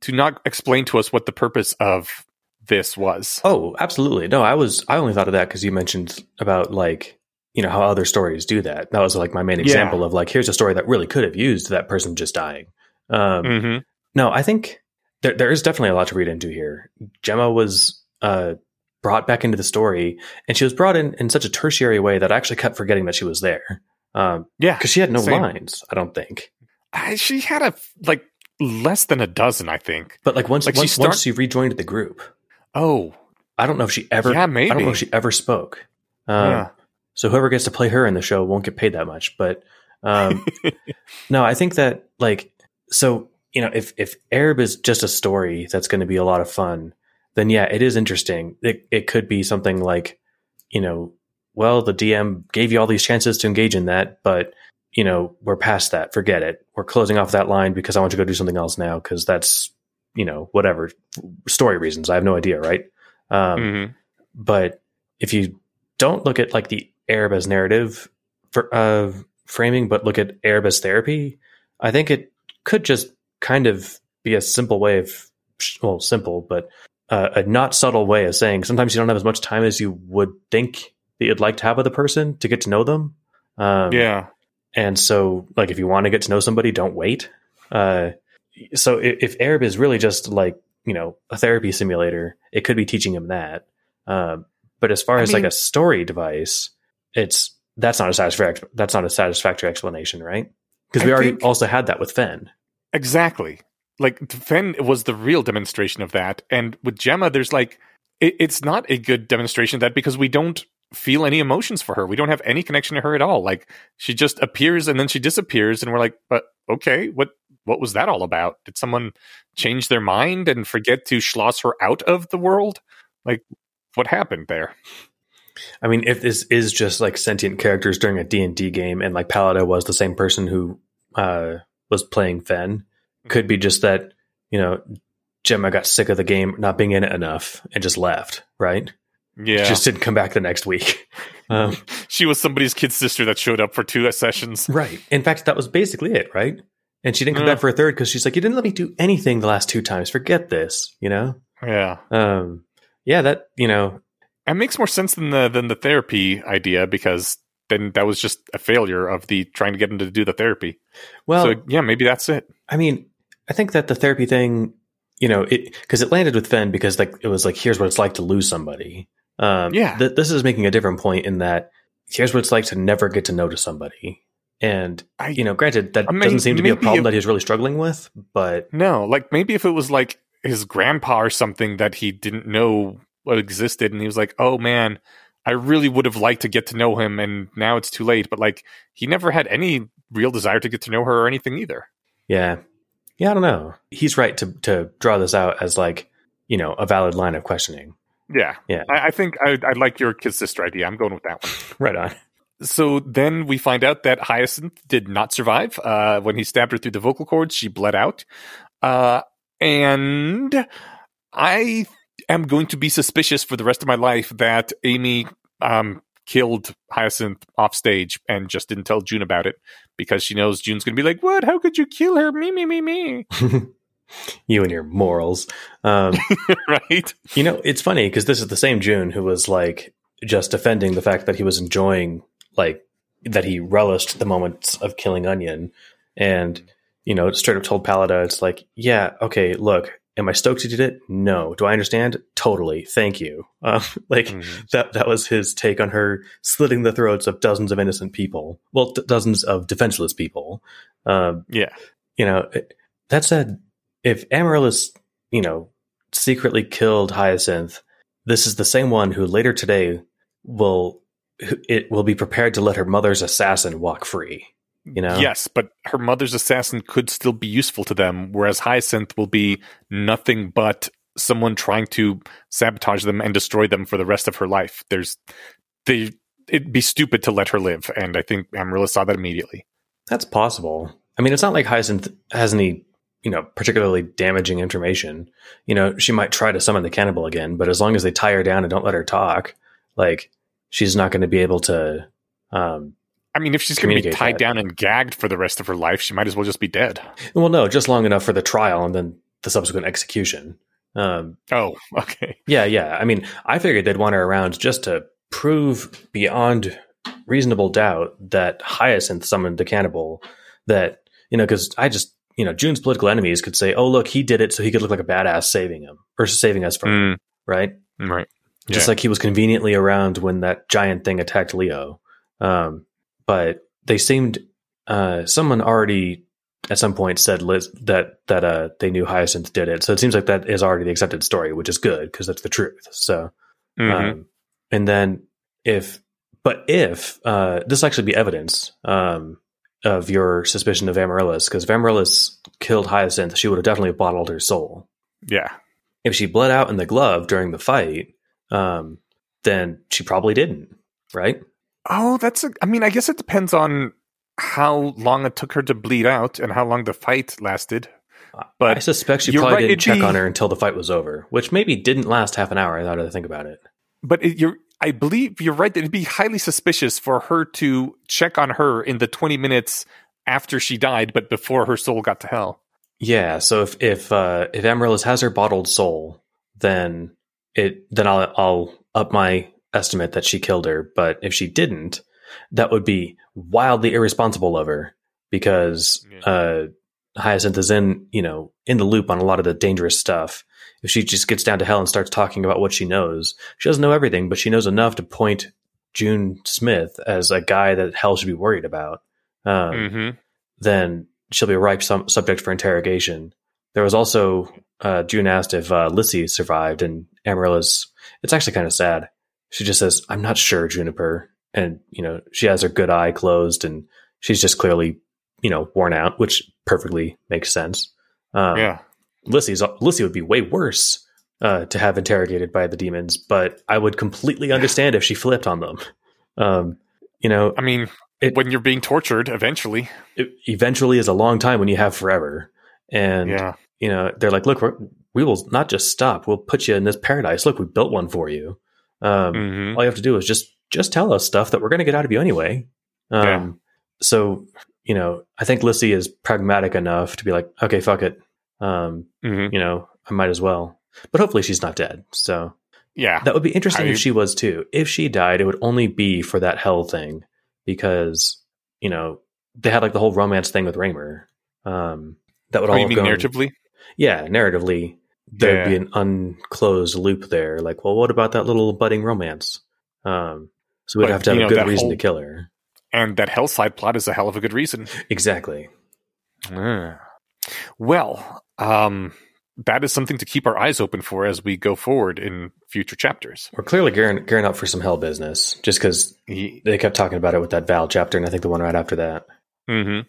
not explain to us what the purpose of this was. Oh, absolutely. No, I only thought of that because you mentioned about like, how other stories do that. That was like my main example of like, here's a story that really could have used that person just dying. No, I think there is definitely a lot to read into here. Gemma was brought back into the story, and she was brought in such a tertiary way that I actually kept forgetting that she was there. Because she had no lines, I don't think. She had less than a dozen, I think. But like once she rejoined the group. Oh, I don't know if she ever. Yeah, maybe. I don't know if she ever spoke. So whoever gets to play her in the show won't get paid that much. But no, I think that like, so if Arab is just a story that's going to be a lot of fun, then yeah, it is interesting. It could be something like well, the DM gave you all these chances to engage in that, but, we're past that. Forget it. We're closing off that line because I want you to go do something else now because that's, whatever. Story reasons. I have no idea, right? But if you don't look at, like, the Erebus narrative for framing, but look at Erebus therapy, I think it could just kind of be a simple way of, well, simple, but a not subtle way of saying sometimes you don't have as much time as you would think that you'd like to have with a person to get to know them. And so like, if you want to get to know somebody, don't wait. So if Arab is really just like, a therapy simulator, it could be teaching him that. But as far as like a story device, that's not a satisfactory explanation. Right. Cause we already also had that with Fenn. Exactly. Like Fenn was the real demonstration of that. And with Gemma, there's like, it's not a good demonstration of that because we don't feel any emotions for her. We don't have any connection to her at all. Like she just appears and then she disappears, and we're like, but okay, what was that all about? Did someone change their mind and forget to schloss her out of the world? Like, what happened there? I mean, if this is just like sentient characters during a D&D game, and like Palada was the same person who was playing Fenn, could be just that, Gemma got sick of the game not being in it enough and just left, right? Yeah, she just didn't come back the next week. She was somebody's kid sister that showed up for 2 sessions. Right. In fact, that was basically it, right? And she didn't come back for a third because she's like, you didn't let me do anything the last 2 times. Forget this, Yeah. Yeah, that, It makes more sense than the therapy idea, because then that was just a failure of the trying to get him to do the therapy. Well, so, yeah, maybe that's it. I mean, I think that the therapy thing, you know, because it landed with Fenn because like it was like, here's what it's like to lose somebody. This is making a different point in that here's what it's like to never get to notice somebody. And, you know, granted, that doesn't seem to be a problem that he's really struggling with, but... No, like, maybe if it was, like, his grandpa or something that he didn't know what existed, and he was like, oh, man, I really would have liked to get to know him, and now it's too late. But, like, he never had any real desire to get to know her or anything either. Yeah. Yeah, I don't know. He's right to draw this out as, like, you know, a valid line of questioning. Yeah. Yeah. I think I like your kid sister idea. I'm going with that one. Right on. So then we find out that Hyacinth did not survive. When he stabbed her through the vocal cords, she bled out. And I am going to be suspicious for the rest of my life that Amy killed Hyacinth off stage and just didn't tell June about it, because she knows June's going to be like, what? How could you kill her? Me. You and your morals. Right. You know, it's funny because this is the same June who was like just defending the fact that he was enjoying, like, that he relished the moments of killing Onion, and, you know, straight up told Palada, it's like, yeah, okay, look, am I stoked you did it? No. Do I understand? Totally. Thank you. That was his take on her slitting the throats of dozens of innocent people. Well, dozens of defenseless people. You know, that said, if Amaryllis, you know, secretly killed Hyacinth, this is the same one who later today will be prepared to let her mother's assassin walk free. You know? Yes, but her mother's assassin could still be useful to them, whereas Hyacinth will be nothing but someone trying to sabotage them and destroy them for the rest of her life. It'd be stupid to let her live, and I think Amaryllis saw that immediately. That's possible. I mean, it's not like Hyacinth has any, you know, particularly damaging information. You know, she might try to summon the cannibal again, but as long as they tie her down and don't let her talk, like, she's not going to be able to if she's going to be tied down and gagged for the rest of her life, she might as well just be dead. Well, no, just long enough for the trial and then the subsequent execution. Okay. Yeah. I mean, I figured they'd want her around just to prove beyond reasonable doubt that Hyacinth summoned the cannibal, that, you know, because you know, June's political enemies could say, oh, look, he did it so he could look like a badass saving him or saving us from him. Right? Right. Yeah. Just like he was conveniently around when that giant thing attacked Leo. But they seemed someone already at some point said that they knew Hyacinth did it. So it seems like that is already the accepted story, which is good because that's the truth. So and then if this will actually be evidence of your suspicion of Amaryllis, because if Amaryllis killed Hyacinth, she would have definitely bottled her soul. Yeah. If she bled out in the glove during the fight, then she probably didn't, right? Oh, I guess it depends on how long it took her to bleed out and how long the fight lasted. But I suspect she probably didn't check on her until the fight was over, which maybe didn't last half an hour, now that I think about it. But I believe you're right that it'd be highly suspicious for her to check on her in the 20 minutes after she died, but before her soul got to hell. Yeah, so if Amaryllis has her bottled soul, then I'll up my estimate that she killed her. But if she didn't, that would be wildly irresponsible of her, because Hyacinth is in the loop on a lot of the dangerous stuff. If she just gets down to hell and starts talking about what she knows, she doesn't know everything, but she knows enough to point June Smith as a guy that hell should be worried about. Then she'll be a ripe subject for interrogation. There was also June asked if Lissy survived, and Amaryllis, it's actually kind of sad, she just says, I'm not sure, Juniper. And, you know, she has her good eye closed and she's just clearly, you know, worn out, which perfectly makes sense. Lissy would be way worse to have interrogated by the demons, but I would completely understand if she flipped on them. You know, I mean, when you're being tortured, eventually is a long time when you have forever. And, you know, they're like, look, we will not just stop. We'll put you in this paradise. Look, we built one for you. All you have to do is just tell us stuff that we're going to get out of you anyway. So, you know, I think Lissy is pragmatic enough to be like, okay, fuck it. You know, I might as well, but hopefully she's not dead. So Yeah. That would be interesting if she was too. If she died, it would only be for that hell thing because, you know, they had like the whole romance thing with Raymer. That would all you mean narratively? Yeah, narratively. There'd be an unclosed loop there. Like, well, what about that little budding romance? So we'd have to have a good reason to kill her. And that hell side plot is a hell of a good reason. Exactly. Well, that is something to keep our eyes open for as we go forward in future chapters. We're clearly gearing up for some hell business, just because they kept talking about it with that Val chapter, and I think the one right after that. Mm-hmm.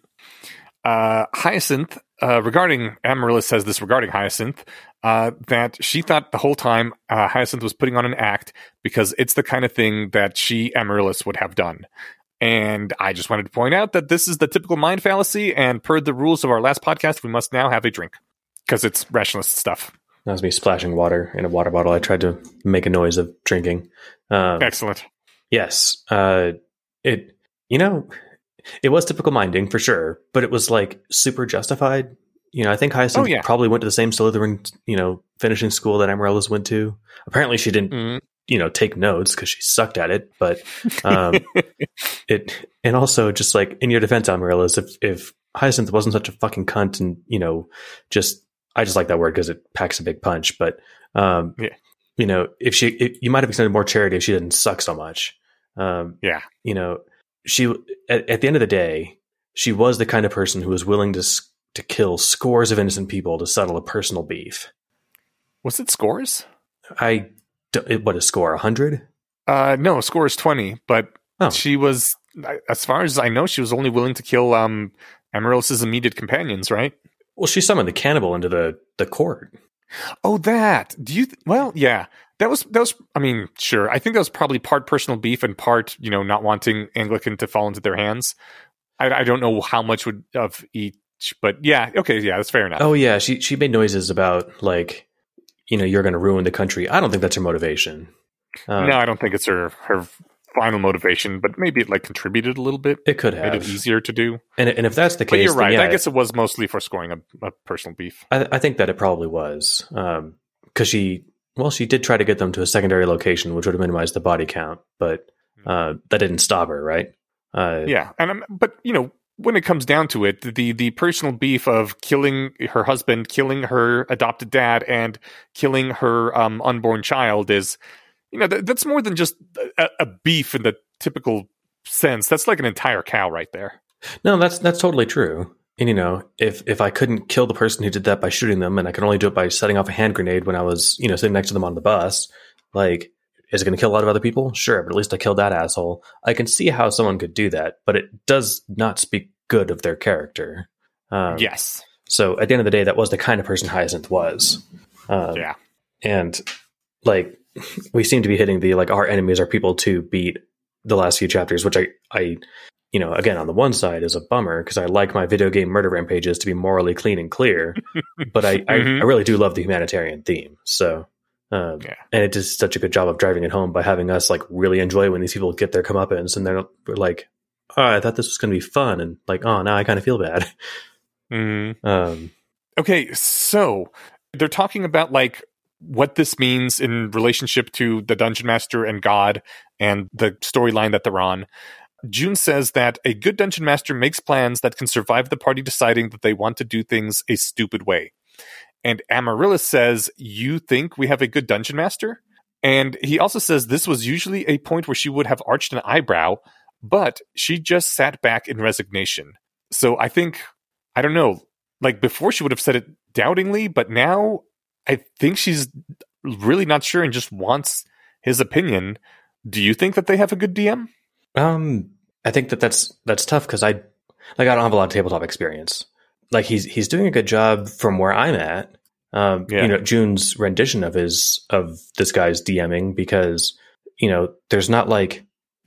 Hyacinth, Amaryllis says this regarding Hyacinth, that she thought the whole time Hyacinth was putting on an act because it's the kind of thing that she, Amaryllis, would have done. And I just wanted to point out that this is the typical mind fallacy, and per the rules of our last podcast, we must now have a drink. Because it's rationalist stuff. That was me splashing water in a water bottle. I tried to make a noise of drinking. Excellent. Yes. It was typical minding for sure, but it was like super justified. You know, I think Hyacinth probably went to the same Slytherin, finishing school that Amaryllis went to. Apparently she didn't, take notes because she sucked at it. But and also just like in your defense, Amaryllis, if Hyacinth wasn't such a fucking cunt and, I just like that word because it packs a big punch. But, if you might have extended more charity if she didn't suck so much. She at the end of the day, she was the kind of person who was willing to kill scores of innocent people to settle a personal beef. Was it scores? What a score, 100? No, a score is 20. But she was, as far as I know, she was only willing to kill Amaryllis's immediate companions, right? Well, she summoned the cannibal into the court. Oh, that. That was I mean, sure. I think that was probably part personal beef and part, not wanting Anglican to fall into their hands. I don't know how much would of each, but yeah. Okay. Yeah. That's fair enough. Oh yeah. She made noises about like, you're going to ruin the country. I don't think that's her motivation. No, I don't think it's her final motivation, but maybe it contributed a little bit. It could have made it easier to do. And if that's the case, but you're right. I guess it was mostly for scoring a personal beef. I think that it probably was because she did try to get them to a secondary location, which would have minimized the body count, but that didn't stop her, right? But when it comes down to it, the personal beef of killing her husband, killing her adopted dad, and killing her unborn child is. That's more than just a beef in the typical sense. That's like an entire cow right there. No, that's totally true. And, if I couldn't kill the person who did that by shooting them and I could only do it by setting off a hand grenade when I was, sitting next to them on the bus, is it going to kill a lot of other people? Sure, but at least I killed that asshole. I can see how someone could do that, but it does not speak good of their character. Yes. So at the end of the day, that was the kind of person Hyacinth was. And, we seem to be hitting the our enemies are people to beat the last few chapters, which I again, on the one side is a bummer because I like my video game murder rampages to be morally clean and clear, but I really do love the humanitarian theme. So, and it does such a good job of driving it home by having us really enjoy when these people get their comeuppance and they're like, oh, I thought this was going to be fun. And oh, now I kind of feel bad. Mm-hmm. Okay. So they're talking about what this means in relationship to the Dungeon Master and God and the storyline that they're on. June says that a good Dungeon Master makes plans that can survive the party deciding that they want to do things a stupid way. And Amaryllis says, you think we have a good Dungeon Master? And he also says this was usually a point where she would have arched an eyebrow, but she just sat back in resignation. So I think, I don't know, before she would have said it doubtingly, but now I think she's really not sure and just wants his opinion. Do you think that they have a good DM? I think that's tough because I don't have a lot of tabletop experience. He's doing a good job from where I'm at. June's rendition of this guy's DMing because there's not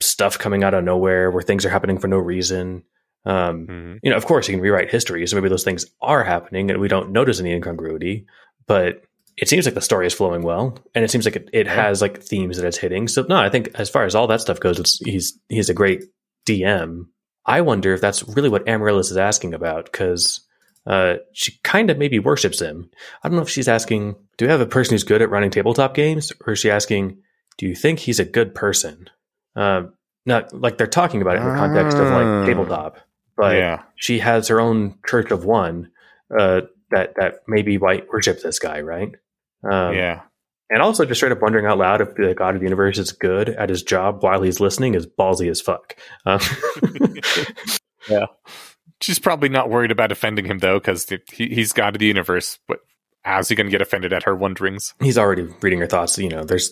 stuff coming out of nowhere where things are happening for no reason. Of course you can rewrite history, so maybe those things are happening and we don't notice any incongruity. But it seems the story is flowing well, and it seems it has themes that it's hitting. So no, I think as far as all that stuff goes, he's a great DM. I wonder if that's really what Amaryllis is asking about, because She kind of maybe worships him. I don't know if she's asking, do we have a person who's good at running tabletop games? Or is she asking, do you think he's a good person? Not like they're talking about it in the context of like tabletop, but yeah. She has her own church of one that maybe might worship this guy, right? Yeah. And also just straight up wondering out loud if the God of the universe is good at his job while he's listening is ballsy as fuck. Yeah. She's probably not worried about offending him, though, because he's God of the universe. But how's he going to get offended at her wonderings? He's already reading her thoughts. You know, there's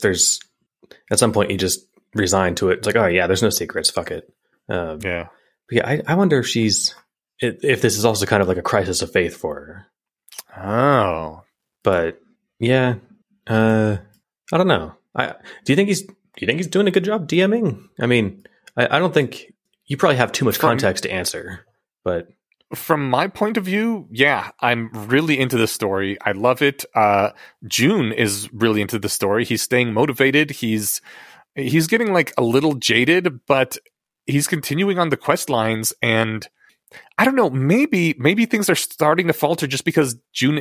at some point you just resign to it. It's like, oh, yeah, there's no secrets. Fuck it. Yeah. But yeah, I wonder if if this is also kind of like a crisis of faith for her. Oh. But yeah. I don't know. Do you think he's doing a good job DMing? I mean, I don't think you probably have too much context to answer, but from my point of view, yeah, I'm really into this story. I love it. June is really into the story. He's staying motivated. He's getting like a little jaded, but he's continuing on the quest lines, and I don't know, maybe things are starting to falter just because June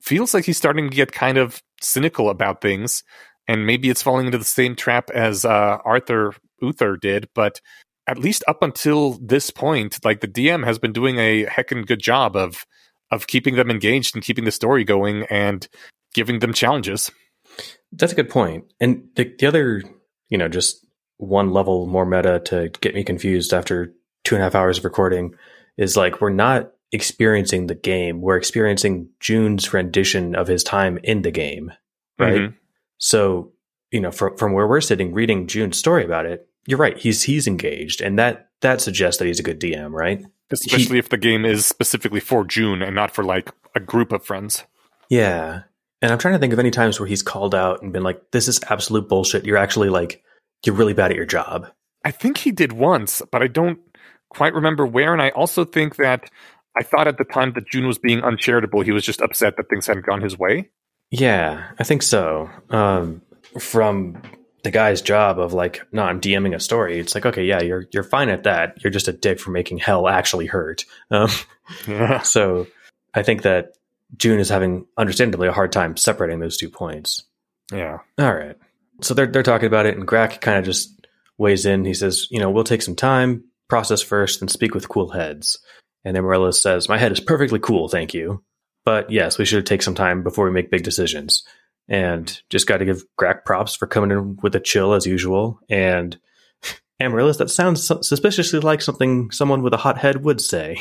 feels like he's starting to get kind of cynical about things, and maybe it's falling into the same trap as Arthur Uther did. But at least up until this point, like, the DM has been doing a heckin' good job of keeping them engaged and keeping the story going and giving them challenges. That's a good point. And the other, you know, just one level more meta to get me confused after 2.5 hours of recording is, like, we're not experiencing the game, we're experiencing June's rendition of his time in the game, right? Mm-hmm. So, you know, from where we're sitting reading June's story about it, you're right, he's engaged, and that suggests that he's a good DM, right? Especially if the game is specifically for June and not for like a group of friends. Yeah. And I'm trying to think of any times where he's called out and been like, this is absolute bullshit, you're actually like, you're really bad at your job. I think he did once, but I don't quite remember where. And I also think that I thought at the time that June was being uncharitable. He was just upset that things hadn't gone his way. Yeah, I think so. From the guy's job of like, no, I'm DMing a story. It's like, okay, yeah, you're fine at that. You're just a dick for making hell actually hurt. Yeah. So I think that June is having, understandably, a hard time separating those 2 points. Yeah. All right. So they're talking about it, and Grack kind of just weighs in. He says, you know, we'll take some time, process first, and speak with cool heads. And then Morello says, my head is perfectly cool, thank you. But yes, we should take some time before we make big decisions. And just got to give Grack props for coming in with a chill as usual. And Amaryllis, that sounds suspiciously like something someone with a hot head would say.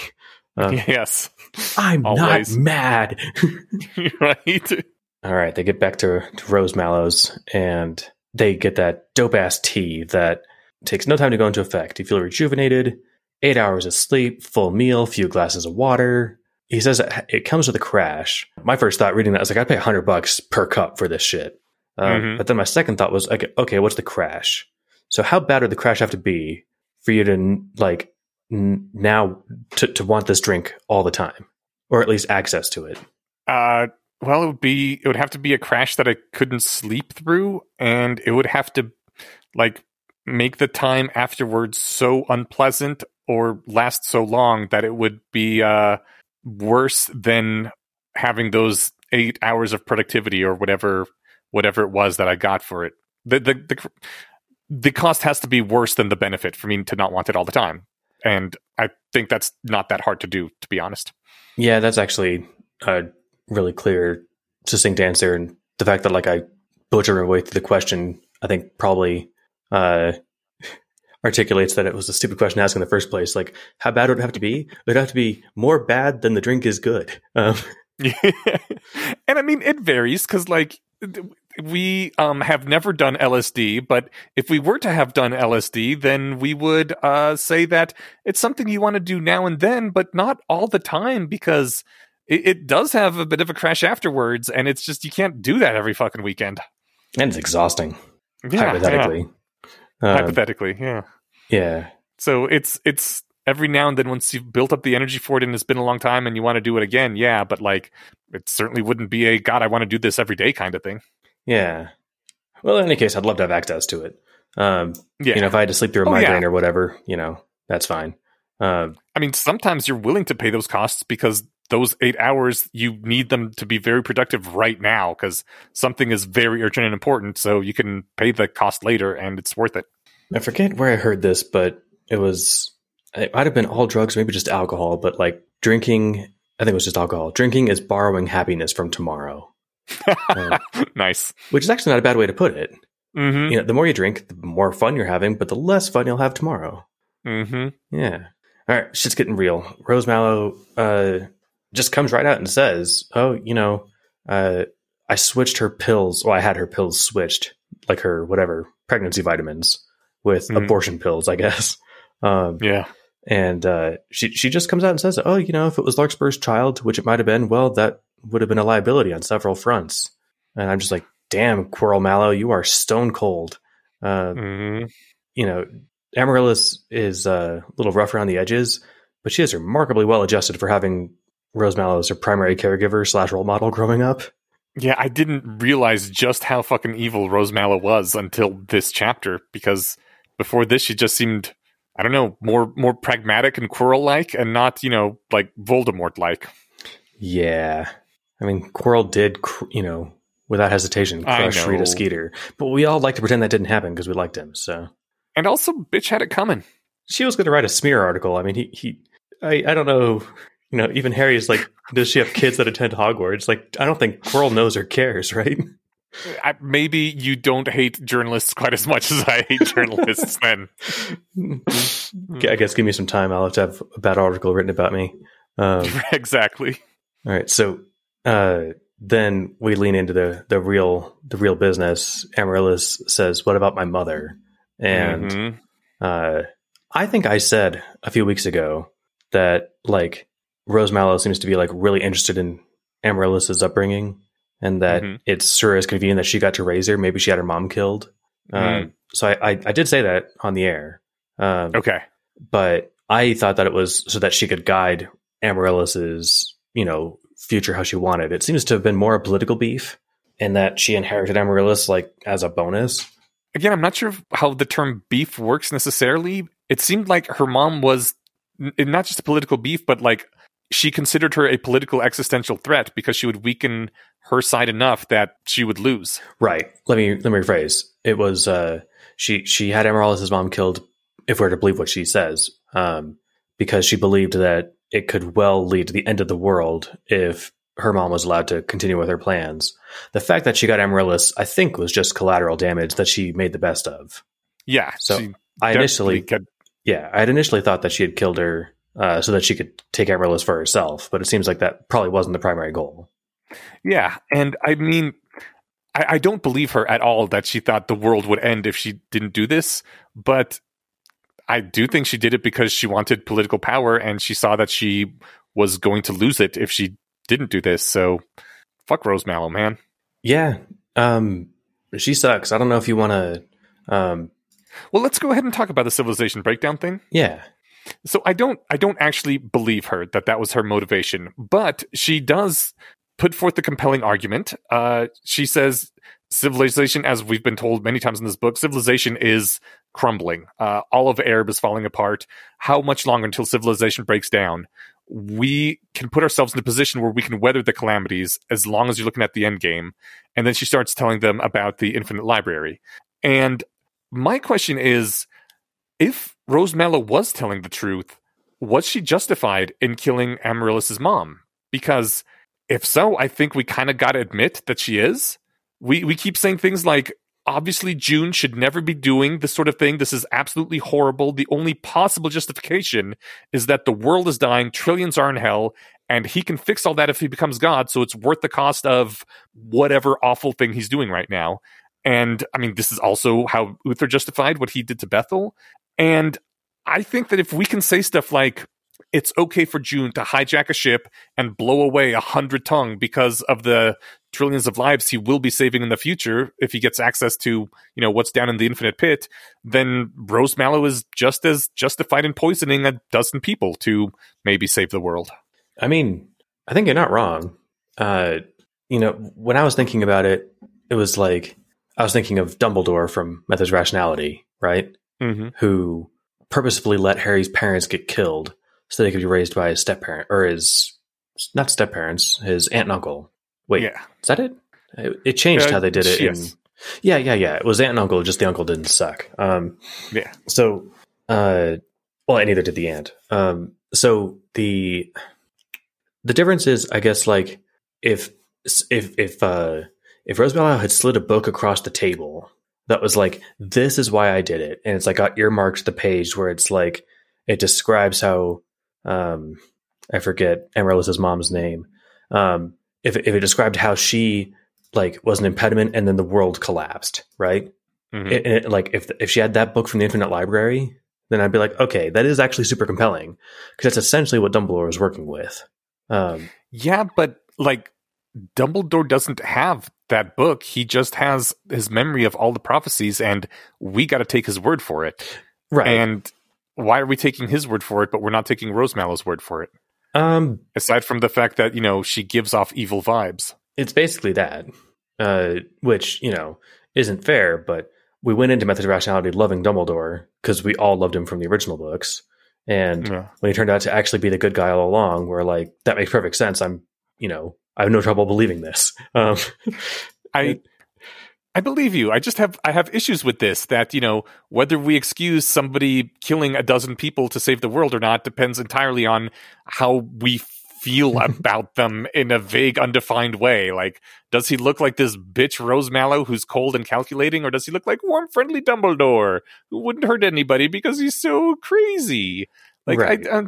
Yes. I'm always. Not mad. Right. All right. They get back to Rose Mallows, and they get that dope ass tea that takes no time to go into effect. You feel rejuvenated. 8 hours of sleep, full meal, few glasses of water. He says it comes with a crash. My first thought reading that was like, I'd pay $100 per cup for this shit. But then my second thought was, okay, what's the crash? So how bad would the crash have to be for you to like now to want this drink all the time, or at least access to it? Well, it would have to be a crash that I couldn't sleep through, and it would have to like make the time afterwards so unpleasant or last so long that it would be worse than having those 8 hours of productivity or whatever it was that I got for it. The cost has to be worse than the benefit for me to not want it all the time. And I think that's not that hard to do, to be honest. Yeah, that's actually a really clear, succinct answer. And the fact that like I butchered my way through the question, I think probably articulates that it was a stupid question to ask in the first place. Like, how bad would it have to be? It would have to be more bad than the drink is good. And I mean, it varies because, like, we have never done LSD, but if we were to have done LSD, then we would say that it's something you want to do now and then, but not all the time, because it does have a bit of a crash afterwards, and it's just, you can't do that every fucking weekend. And it's exhausting, hypothetically. Yeah. Hypothetically, yeah. So it's every now and then, once you've built up the energy for it and it's been a long time and you want to do it again, yeah. But like, it certainly wouldn't be a God, I want to do this every day kind of thing. Yeah. Well, in any case, I'd love to have access to it. Yeah. You know, if I had to sleep through a migraine or whatever, you know, that's fine. I mean, sometimes you're willing to pay those costs because those 8 hours, you need them to be very productive right now because something is very urgent and important. So you can pay the cost later and it's worth it. I forget where I heard this, but it might have been all drugs, maybe just alcohol, but like drinking, I think it was just alcohol. Drinking is borrowing happiness from tomorrow. Nice. Which is actually not a bad way to put it. Mm-hmm. You know, the more you drink, the more fun you're having, but the less fun you'll have tomorrow. Mm-hmm. Yeah. All right, shit's getting real. Rose Mallow just comes right out and says, I switched her pills. Well, I had her pills switched, like her whatever pregnancy vitamins with abortion pills, I guess. Yeah. And she just comes out and says, if it was Larkspur's child, which it might have been, well, that would have been a liability on several fronts. And I'm just like, damn, Quirrell Mallow, you are stone cold. Amaryllis is a little rough around the edges, but she is remarkably well adjusted for having Rose Mallow as her primary caregiver / role model growing up. Yeah, I didn't realize just how fucking evil Rose Mallow was until this chapter, because before this she just seemed, I don't know, more pragmatic and Quirrell-like and not, like Voldemort-like. Yeah. I mean, Quirrell did, without hesitation, crush Rita Skeeter. But we all like to pretend that didn't happen because we liked him, so... And also, bitch had it coming. She was going to write a smear article. I mean, I don't know. Even Harry is like, does she have kids that attend Hogwarts? Like, I don't think Quirrell knows or cares, right? Maybe you don't hate journalists quite as much as I hate journalists then. I guess give me some time. I'll have to have a bad article written about me. Exactly. All right. So then we lean into the real business. Amaryllis says, "What about my mother?" And I think I said a few weeks ago that like Rose Mallow seems to be like really interested in Amaryllis's upbringing, and that it's sure is convenient that she got to raise her. Maybe she had her mom killed. So I did say that on the air. Okay, but I thought that it was so that she could guide Amaryllis's future how she wanted. It seems to have been more a political beef, and that she inherited Amaryllis like as a bonus. Again, I'm not sure how the term beef works necessarily. It seemed like her mom was not just a political beef, but like she considered her a political existential threat because she would weaken her side enough that she would lose. Right. Let me rephrase. It was she had Amaryllis's mom killed, if we're to believe what she says, because she believed that it could well lead to the end of the world if her mom was allowed to continue with her plans. The fact that she got Amaryllis, I think, was just collateral damage that she made the best of. Yeah. So I had initially thought that she had killed her so that she could take Amaryllis for herself, but it seems like that probably wasn't the primary goal. Yeah. And I mean, I don't believe her at all that she thought the world would end if she didn't do this, but I do think she did it because she wanted political power and she saw that she was going to lose it if she didn't do this. So fuck Rose Mallow, man. Yeah. She sucks. I don't know if you want to well, let's go ahead and talk about the civilization breakdown thing. Yeah. So I don't actually believe her that was her motivation, but she does put forth the compelling argument. She says civilization, as we've been told many times in this book, civilization is crumbling. All of Arab is falling apart. How much longer until civilization breaks down? We can put ourselves in a position where we can weather the calamities as long as you're looking at the end game. And then she starts telling them about the infinite library. And my question is, if Rose Mallow was telling the truth, was she justified in killing Amaryllis's mom? Because if so, I think we kind of got to admit that she is. We keep saying things like, obviously, June should never be doing this sort of thing. This is absolutely horrible. The only possible justification is that the world is dying, trillions are in hell, and he can fix all that if he becomes God, so it's worth the cost of whatever awful thing he's doing right now. And, I mean, this is also how Uther justified what he did to Bethel. And I think that if we can say stuff like, it's okay for June to hijack a ship and blow away 100 tongues because of the trillions of lives he will be saving in the future if he gets access to what's down in the infinite pit, then Rose Mallow is just as justified in poisoning 12 people to maybe save the world. I mean, I think you're not wrong. When I was thinking about it, it was like I was thinking of Dumbledore from Methods of Rationality, right? Mm-hmm. Who purposefully let Harry's parents get killed so they could be raised by his step parent or his not step-parents, his aunt and uncle. Wait, yeah. Is that it? It changed how they did it. Yes. Yeah. It was aunt and uncle, just the uncle didn't suck. So, and neither did the aunt. So the difference is, I guess, like if Rose Mallow had slid a book across the table that was like, this is why I did it. And it's like, got earmarked the page where it's like, it describes how, I forget Amaryllis's mom's name. If it described how she like was an impediment and then the world collapsed, right? Mm-hmm. If she had that book from the Infinite Library, then I'd be like, okay, that is actually super compelling because that's essentially what Dumbledore was working with. But Dumbledore doesn't have that book. He just has his memory of all the prophecies, and we got to take his word for it. Right. And why are we taking his word for it, but we're not taking Rose Mallow's word for it? Aside from the fact that, she gives off evil vibes. It's basically that, which, isn't fair, but we went into Methods of Rationality loving Dumbledore because we all loved him from the original books. And when he turned out to actually be the good guy all along, we're like, that makes perfect sense. I have no trouble believing this. I believe you. I have issues with this that, whether we excuse somebody killing a dozen people to save the world or not depends entirely on how we feel about them in a vague, undefined way. Like, does he look like this bitch Rose Mallow who's cold and calculating, or does he look like warm, friendly Dumbledore who wouldn't hurt anybody because he's so crazy? Like, right. No,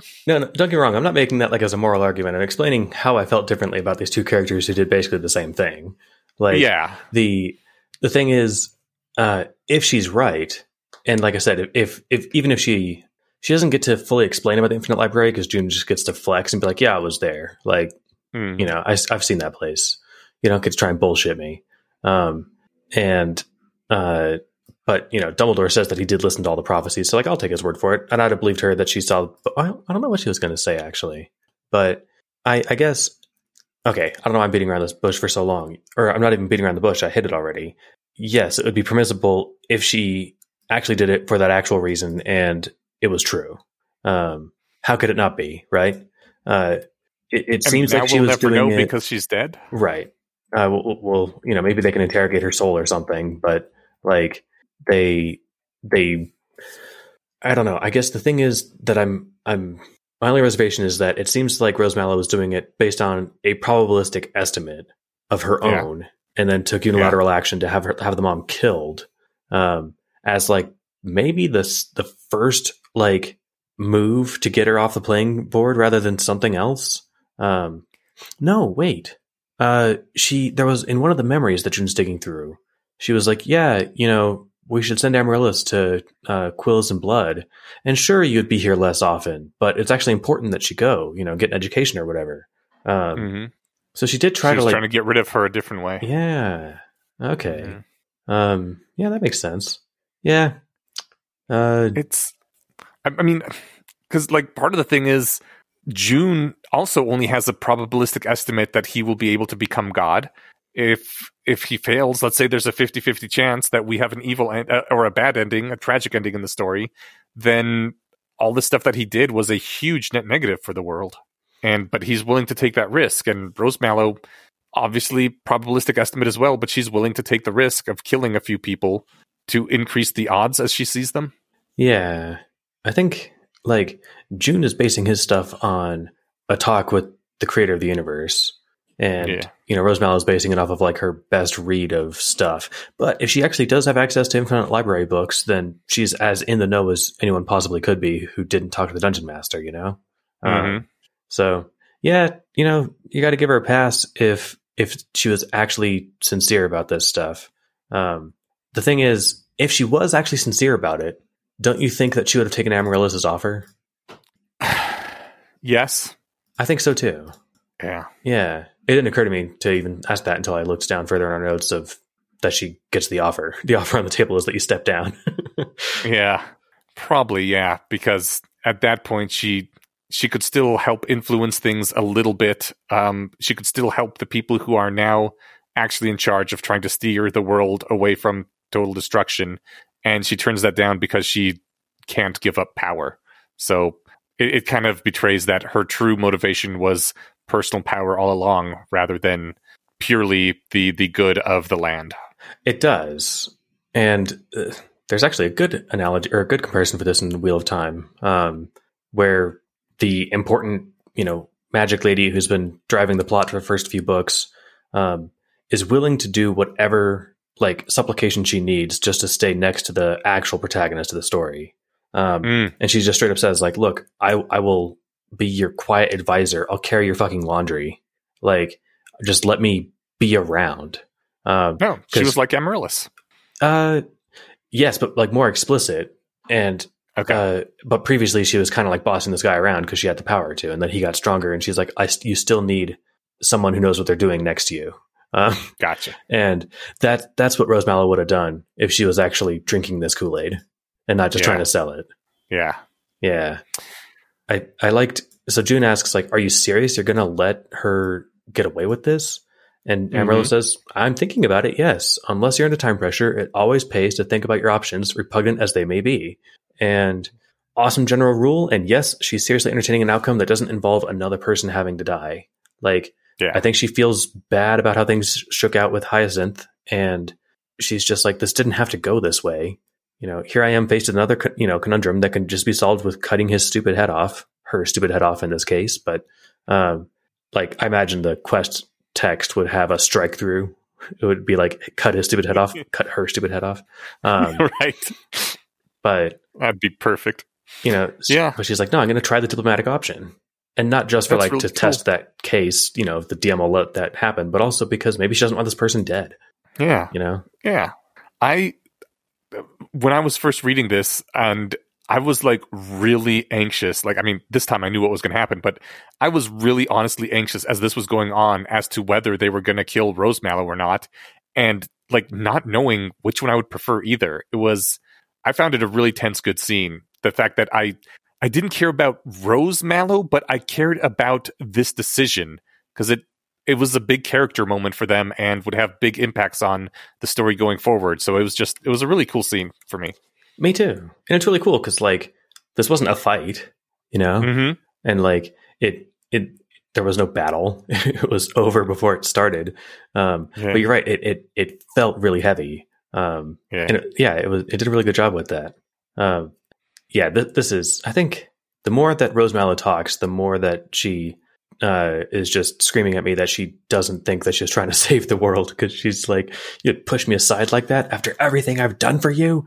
don't get me wrong. I'm not making that like as a moral argument. I'm explaining how I felt differently about these two characters who did basically the same thing. Like, yeah. The thing is, if she's right, and like I said, if she doesn't get to fully explain about the Infinite Library because June just gets to flex and be like, yeah, I was there. Like, I've seen that place. You don't get to try and bullshit me. But Dumbledore says that he did listen to all the prophecies. So, like, I'll take his word for it. And I'd have believed her that she saw. But I don't know what she was going to say, actually. But I guess, okay, I don't know why I'm beating around this bush for so long. Or I'm not even beating around the bush. I hit it already. Yes, it would be permissible if she actually did it for that actual reason and it was true. How could it not be, right? It seems like she was doing it because she's dead, right? Well, maybe they can interrogate her soul or something, but like they, I don't know. I guess the thing is that my only reservation is that it seems like Rose Mallow was doing it based on a probabilistic estimate of her own, and then took unilateral action to have the mom killed, as like maybe the first like move to get her off the playing board rather than something else. There was in one of the memories that June's digging through, she was like, we should send Amaryllis to Quills and Blood, and sure, you'd be here less often, but it's actually important that she go, get an education or whatever. So she did trying to get rid of her a different way. Yeah. Okay. Mm-hmm. Yeah, that makes sense. Yeah. Because like part of the thing is June also only has a probabilistic estimate that he will be able to become God. If he fails, let's say there's a 50-50 chance that we have an evil or a bad ending, a tragic ending in the story, then all the stuff that he did was a huge net negative for the world. But he's willing to take that risk. And Rose Mallow, obviously probabilistic estimate as well, but she's willing to take the risk of killing a few people to increase the odds as she sees them. Yeah. I think like June is basing his stuff on a talk with the creator of the universe. And, Rose Mallow is basing it off of like her best read of stuff. But if she actually does have access to Infinite Library books, then she's as in the know as anyone possibly could be who didn't talk to the Dungeon Master, you got to give her a pass if she was actually sincere about this stuff. The thing is, if she was actually sincere about it, don't you think that she would have taken Amaryllis's offer? Yes. I think so, too. Yeah. Yeah. It didn't occur to me to even ask that until I looked down further in our notes of that she gets the offer. The offer on the table is that you step down. Yeah. Probably, yeah. Because at that point, she could still help influence things a little bit. She could still help the people who are now actually in charge of trying to steer the world away from total destruction. And she turns that down because she can't give up power. So it kind of betrays that her true motivation was personal power all along rather than purely the good of the land. It does. And there's actually a good analogy or a good comparison for this in the Wheel of Time, where the important, magic lady who's been driving the plot for the first few books is willing to do whatever supplication she needs just to stay next to the actual protagonist of the story. And she just straight up says, look, I will be your quiet advisor. I'll carry your fucking laundry. Just let me be around. No, she was like Amaryllis. Yes, but more explicit. And okay. But previously she was kind of bossing this guy around because she had the power to, and then he got stronger and she's like, you still need someone who knows what they're doing next to you. Gotcha. And that's what Rose Mallow would have done if she was actually drinking this Kool-Aid and not just trying to sell it. Yeah. Yeah. I liked, so June asks, are you serious? You're going to let her get away with this? And Amarillo says, I'm thinking about it. Yes. Unless you're under time pressure, it always pays to think about your options, repugnant as they may be. And awesome general rule. And yes, she's seriously entertaining an outcome that doesn't involve another person having to die. I think she feels bad about how things shook out with Hyacinth. And she's just this didn't have to go this way. Here I am faced with another, conundrum that can just be solved with cutting his stupid head off, her stupid head off in this case. But I imagine the quest text would have a strike through. It would be cut his stupid head off, cut her stupid head off. Right. But that'd be perfect. But she's no, I'm going to try the diplomatic option. And not just for really to cool. test that case, if the DM will let that happen, but also because maybe she doesn't want this person dead. Yeah. Yeah. When I was first reading this and I was really anxious, this time I knew what was going to happen, but I was really honestly anxious as this was going on as to whether they were going to kill Rose Mallow or not. And not knowing which one I would prefer either. I found it a really tense, good scene. The fact that I didn't care about Rose Mallow, but I cared about this decision because it was a big character moment for them and would have big impacts on the story going forward. So it was a really cool scene for me. Me too. And it's really cool because this wasn't a fight, mm-hmm. and there was no battle. It was over before it started. But you're right. It felt really heavy. And it did a really good job with that. This is, I think, the more that Rose Mallow talks, the more that she is just screaming at me that she doesn't think that she's trying to save the world, because she's you'd push me aside like that after everything I've done for you.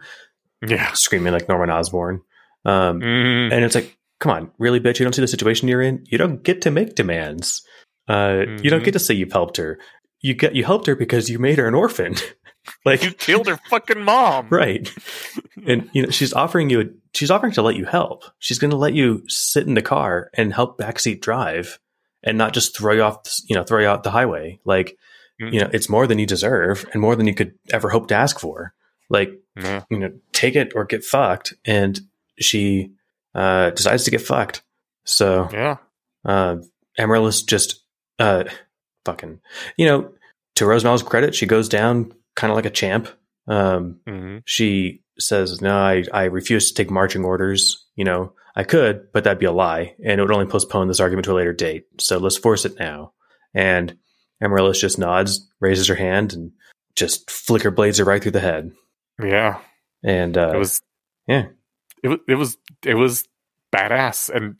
Yeah. Screaming like Norman Osborn. And it's come on, really, bitch? You don't see the situation you're in? You don't get to make demands. You don't get to say you've helped her. You helped her because you made her an orphan. You killed her fucking mom. Right. And she's offering to let you help. She's going to let you sit in the car and help backseat drive and not just throw you out the highway. It's more than you deserve and more than you could ever hope to ask for. Take it or get fucked. And she decides to get fucked. So Amaryllis just fucking, to Rose Mallow's credit, she goes down kind of like a champ. She says, no, I refuse to take marching orders. I could, but that'd be a lie. And it would only postpone this argument to a later date. So let's force it now. And Amaryllis just nods, raises her hand, and just flicker blades her right through the head. Yeah. And it was badass, and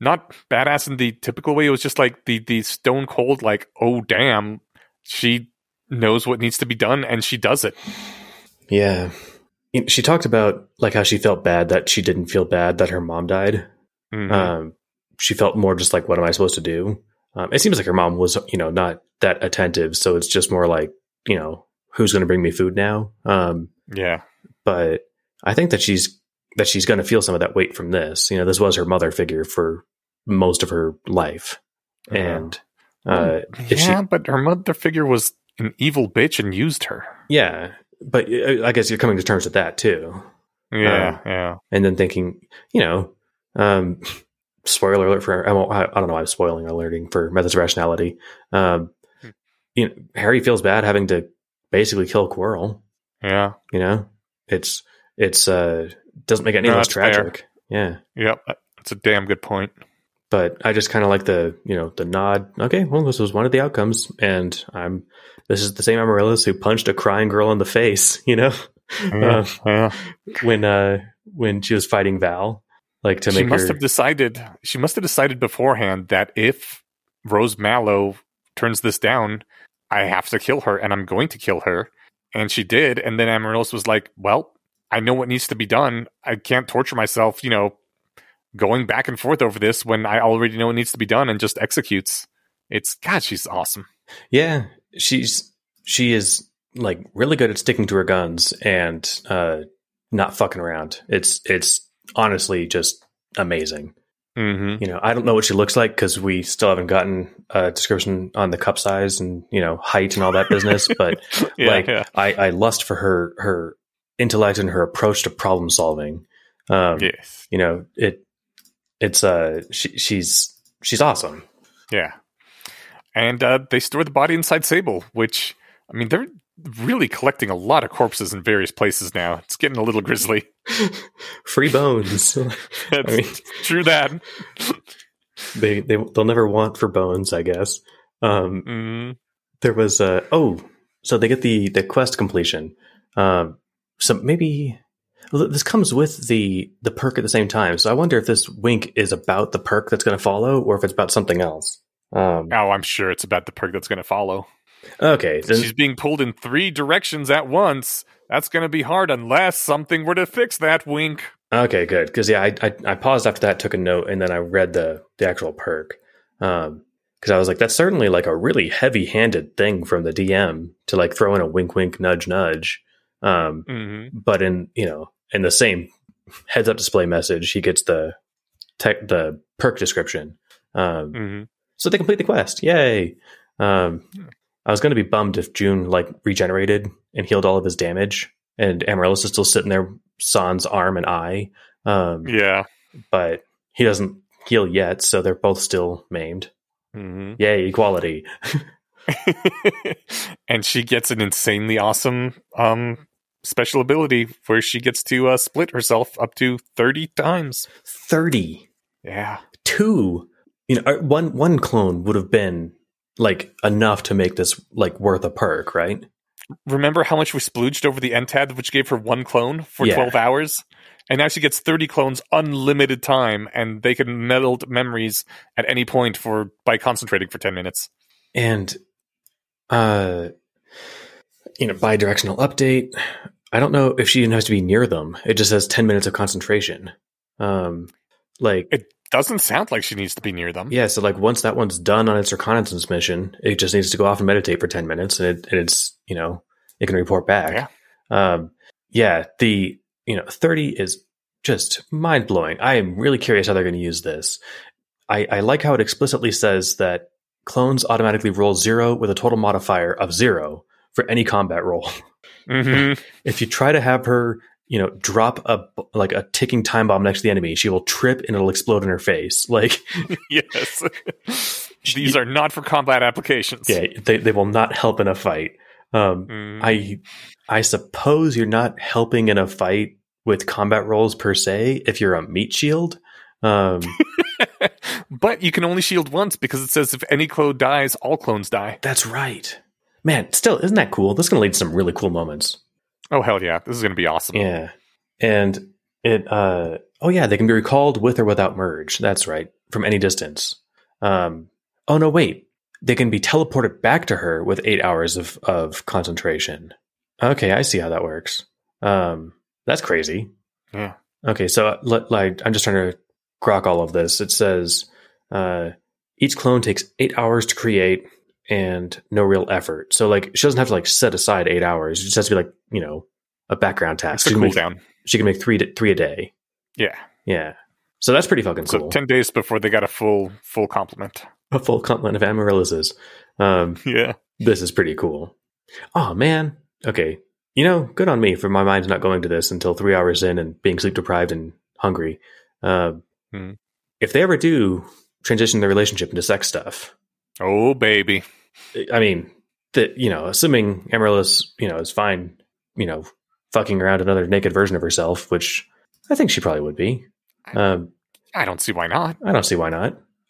not badass in the typical way. It was just the stone cold, oh damn, she knows what needs to be done and she does it. Yeah. She talked about how she felt bad that she didn't feel bad that her mom died. Mm-hmm. She felt more just what am I supposed to do? It seems her mom was, not that attentive. So it's just more who's going to bring me food now? But I think that she's going to feel some of that weight from this. This was her mother figure for most of her life. Mm-hmm. And but her mother figure was an evil bitch and used her. Yeah. But I guess you're coming to terms with that too. Yeah. Yeah. And then thinking, spoiler alert for, I don't know. I'm spoiling or alerting for Methods of Rationality. Harry feels bad having to basically kill Quirrell. Yeah. It's doesn't make it any less tragic. Fair. Yeah. Yep. It's a damn good point. But I just kind of like the, you know, the nod. Okay, well, this was one of the outcomes, and this is the same Amaryllis who punched a crying girl in the face, you know, when she was fighting Val. Like to make her... She must have decided beforehand that if Rose Mallow turns this down, I have to kill her, and I'm going to kill her. And she did. And then Amaryllis was like, well, I know what needs to be done. I can't torture myself, you know, going back and forth over this when I already know what needs to be done, and just executes. God, she's awesome. Yeah. She is like really good at sticking to her guns and not fucking around. It's honestly just amazing. Mm-hmm. You know, I don't know what she looks like because we still haven't gotten a description on the cup size and, you know, height and all that business. But I lust for her intellect and her approach to problem solving. Yes. You know, she's awesome. Yeah. And they store the body inside Sable, which, I mean, they're really collecting a lot of corpses in various places now. It's getting a little grisly. Free bones. That's, I mean, true that. They'll never want for bones, I guess. There was so they get the quest completion. So maybe this comes with the perk at the same time. So I wonder if this wink is about the perk that's going to follow, or if it's about something else. I'm sure it's about the perk that's going to follow. Okay, then she's being pulled in three directions at once. That's going to be hard unless something were to fix that, wink. Okay, good. Because I paused after that, took a note, and then I read the actual perk. Because I was like, that's certainly like a really heavy-handed thing from the DM to like throw in a wink, wink, nudge, nudge. But in the same heads-up display message, he gets the perk description. So they complete the quest. Yay! I was going to be bummed if June like regenerated and healed all of his damage, and Amaryllis is still sitting there, Sans arm and eye. But he doesn't heal yet, so they're both still maimed. Mm-hmm. Yay, equality! And she gets an insanely awesome special ability where she gets to split herself up to 30 times. 30. Yeah. 2. You know, one clone would have been like enough to make this like worth a perk, right? Remember how much we splooged over the NTAD, which gave her one clone for 12 hours? And now she gets 30 clones, unlimited time, and they can meld memories at any point by concentrating for 10 minutes. And, bi-directional update. I don't know if she even has to be near them. It just says 10 minutes of concentration. It doesn't sound like she needs to be near them. Yeah, so like once that one's done on its reconnaissance mission, it just needs to go off and meditate for 10 minutes, and it can report back. Yeah. The 30 is just mind-blowing. I am really curious how they're going to use this. I like how it explicitly says that clones automatically roll 0 with a total modifier of 0 for any combat roll. Mm-hmm. If you try to have her, drop a ticking time bomb next to the enemy, she will trip and it'll explode in her face. Like, yes, these are not for combat applications. Yeah, they will not help in a fight. I suppose you're not helping in a fight with combat rolls per se if you're a meat shield. But you can only shield once because it says if any clone dies, all clones die. That's right. Man, still, isn't that cool? This is going to lead to some really cool moments. Oh, hell yeah. This is going to be awesome. Yeah. And it... they can be recalled with or without merge. That's right. From any distance. They can be teleported back to her with 8 hours of concentration. Okay, I see how that works. That's crazy. Yeah. Okay, so I'm just trying to grok all of this. It says each clone takes 8 hours to create and no real effort. So like she doesn't have to like set aside 8 hours. It just has to be like, a background task. It's a cooldown. She can make three a day. Yeah. Yeah. So that's pretty fucking cool. So 10 days before they got a full complement. A full complement of Amaryllises. Yeah. This is pretty cool. Oh man. Okay. Good on me for my mind's not going to this until 3 hours in and being sleep deprived and hungry. If they ever do transition their relationship into sex stuff. Oh, baby. I mean, assuming Amaryllis, is fine, fucking around another naked version of herself, which I think she probably would be. I don't see why not.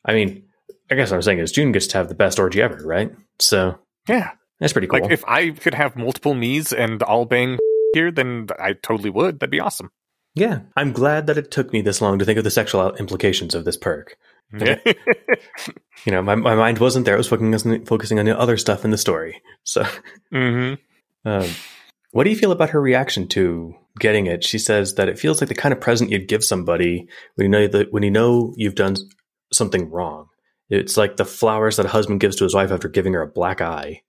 I mean, I guess what I'm saying is June gets to have the best orgy ever, right? So yeah, that's pretty cool. Like, if I could have multiple me's and all bang here, then I totally would. That'd be awesome. Yeah, I'm glad that it took me this long to think of the sexual implications of this perk. Yeah. You know, my mind wasn't there. It was focusing on the other stuff in the story. So, what do you feel about her reaction to getting it? She says that it feels like the kind of present you'd give somebody when you know you've done something wrong. It's like the flowers that a husband gives to his wife after giving her a black eye.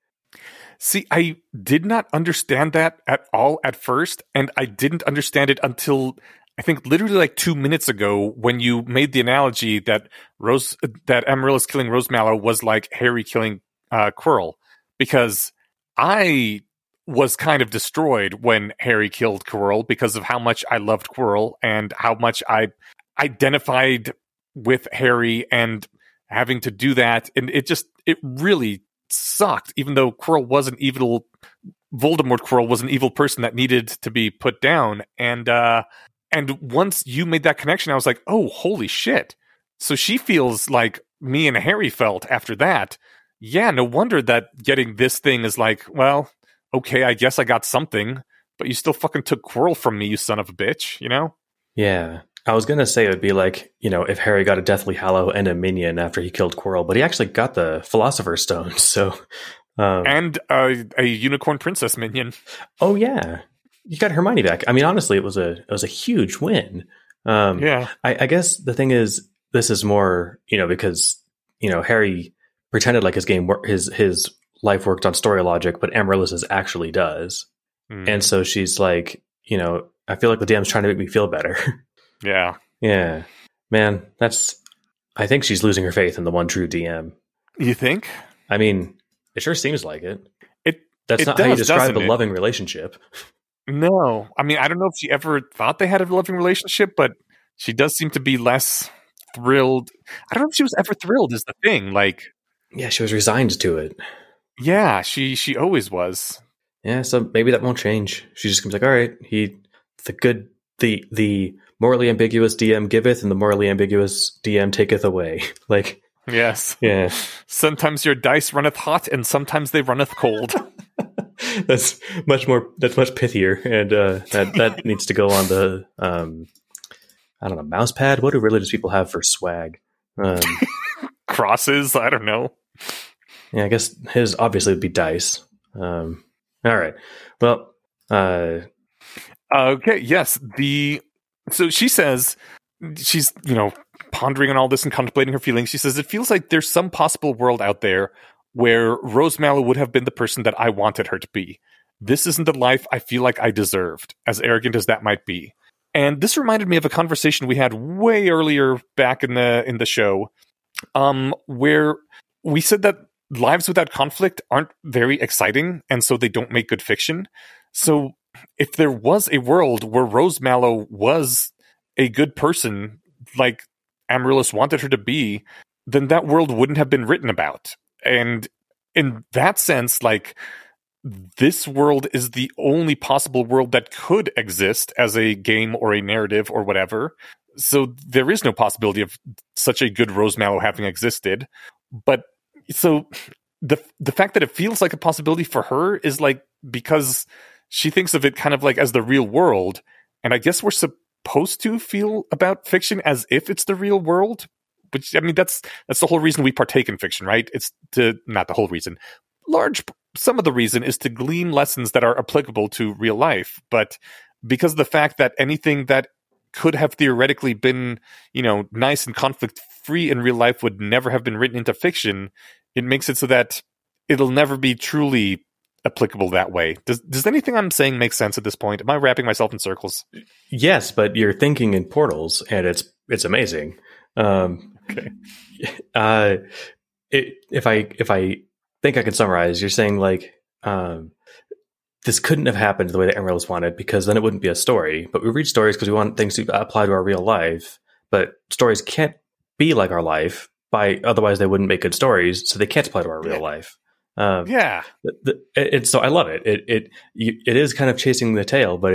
See, I did not understand that at all at first, and I didn't understand it until I think literally like 2 minutes ago when you made the analogy that Amaryllis killing Rose Mallow was like Harry killing Quirrell, because I was kind of destroyed when Harry killed Quirrell because of how much I loved Quirrell and how much I identified with Harry and having to do that, and it really sucked, even though Quirrell was an evil, Voldemort Quirrell was an evil person that needed to be put down. And once you made that connection, I was like, oh, holy shit. So she feels like me and Harry felt after that. Yeah, no wonder that getting this thing is like, well, okay, I guess I got something, but you still fucking took Quirrell from me, you son of a bitch, you know? Yeah. I was going to say it would be like, you know, if Harry got a Deathly Hallow and a minion after he killed Quirrell, but he actually got the Philosopher's Stone, so... and a Unicorn Princess minion. Oh, yeah. You got Hermione back. I mean, honestly, it was a huge win. Yeah. I guess the thing is, this is more, you know, because, you know, Harry pretended like his life worked on story logic, but Amaryllis actually does. Mm. And so she's like, you know, I feel like the DM's trying to make me feel better. Yeah. Yeah. Man, I think she's losing her faith in the one true DM. You think? I mean, it sure seems like it. That's not how you describe a loving relationship. No. I mean, I don't know if she ever thought they had a loving relationship, but she does seem to be less thrilled. I don't know if she was ever thrilled is the thing. Like, yeah, she was resigned to it. Yeah, she always was. Yeah, so maybe that won't change. She just comes like, all right, the morally ambiguous DM giveth and the morally ambiguous DM taketh away. Like, yes. Yeah. Sometimes your dice runneth hot and sometimes they runneth cold. That's much pithier. And that needs to go on the, I don't know, mouse pad. What do religious people have for swag? Crosses. I don't know. Yeah. I guess his obviously would be dice. All right. Well, okay. Yes. So she says, she's, you know, pondering on all this and contemplating her feelings. She says, it feels like there's some possible world out there where Rose Mallow would have been the person that I wanted her to be. This isn't the life I feel like I deserved, as arrogant as that might be. And this reminded me of a conversation we had way earlier back in the show, where we said that lives without conflict aren't very exciting, and so they don't make good fiction. So if there was a world where Rose Mallow was a good person, like Amaryllis wanted her to be, then that world wouldn't have been written about. And in that sense, like, this world is the only possible world that could exist as a game or a narrative or whatever. So there is no possibility of such a good Rose Mallow having existed. But so the fact that it feels like a possibility for her is like, because she thinks of it kind of like as the real world. And I guess we're supposed to feel about fiction as if it's the real world, which, I mean, that's the whole reason we partake in fiction, right? It's to, not the whole reason, some of the reason is to glean lessons that are applicable to real life. But because of the fact that anything that could have theoretically been, you know, nice and conflict free in real life would never have been written into fiction, it makes it so that it'll never be truly applicable that way. Does anything I'm saying make sense at this point? Am I wrapping myself in circles? Yes, but you're thinking in portals, and it's amazing. Okay. If I think I can summarize, you're saying like, this couldn't have happened the way that Amaryllis wanted, because then it wouldn't be a story. But we read stories because we want things to apply to our real life. But stories can't be like our life, otherwise they wouldn't make good stories. So they can't apply to our real life. Yeah. So I love it. It is kind of chasing the tail, but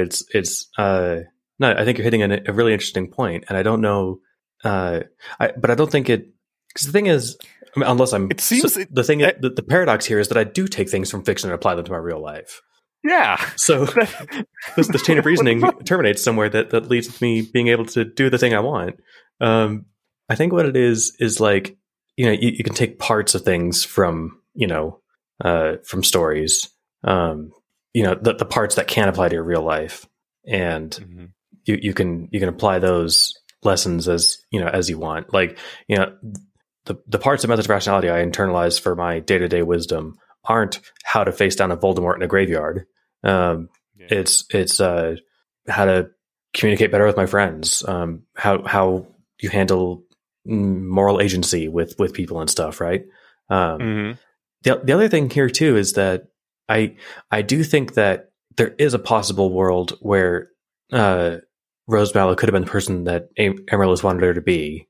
no, I think you're hitting a really interesting point, and I don't know, but I don't think it Because the thing is, I mean, unless I'm, it seems so, the thing, the paradox here is that I do take things from fiction and apply them to my real life. Yeah. So this chain of reasoning terminates somewhere that leads to me being able to do the thing I want. I think what it is like, you know, you can take parts of things from, you know, from stories, you know, the parts that can apply to your real life, and mm-hmm. you can apply those lessons as, you know, as you want. Like, you know, the parts of Methods of Rationality I internalize for my day-to-day wisdom aren't how to face down a Voldemort in a graveyard. It's how to communicate better with my friends, how you handle moral agency with people and stuff, right? Mm-hmm. The other thing here too is that I do think that there is a possible world where Rose Mallow could have been the person that Amarillo wanted her to be,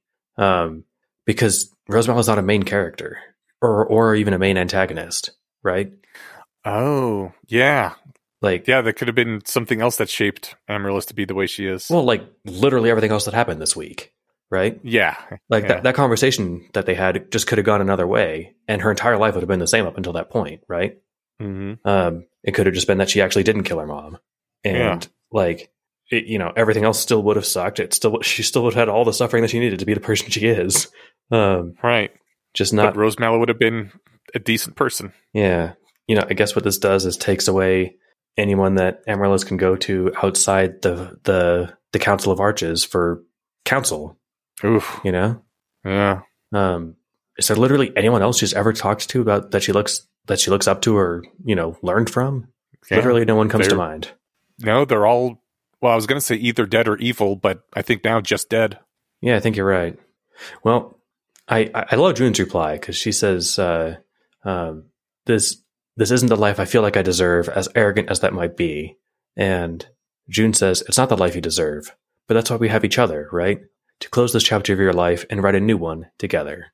because Rose Mallow's not a main character or even a main antagonist, right? Oh, yeah. Like, yeah, there could have been something else that shaped Amarillo to be the way she is. Well, like literally everything else that happened this week, right? Yeah. Like that conversation that they had just could have gone another way, and her entire life would have been the same up until that point, right? Mm-hmm. It could have just been that she actually didn't kill her mom, and like it, you know, everything else still would have sucked. She still would have had all the suffering that she needed to be the person she is. Right. Just not. But Rose Mallow would have been a decent person. Yeah. You know, I guess what this does is takes away anyone that Amaryllis can go to outside the Council of Arches for counsel. Oof. You know. Yeah. Is there literally anyone else she's ever talked to about that she looks up to or, you know, learned from? Yeah. Literally no one comes to mind. No, they're all, well, I was going to say either dead or evil, but I think now just dead. Yeah, I think you're right. Well, I love June's reply, because she says, this isn't the life I feel like I deserve, as arrogant as that might be. And June says, it's not the life you deserve, but that's why we have each other, right? To close this chapter of your life and write a new one together.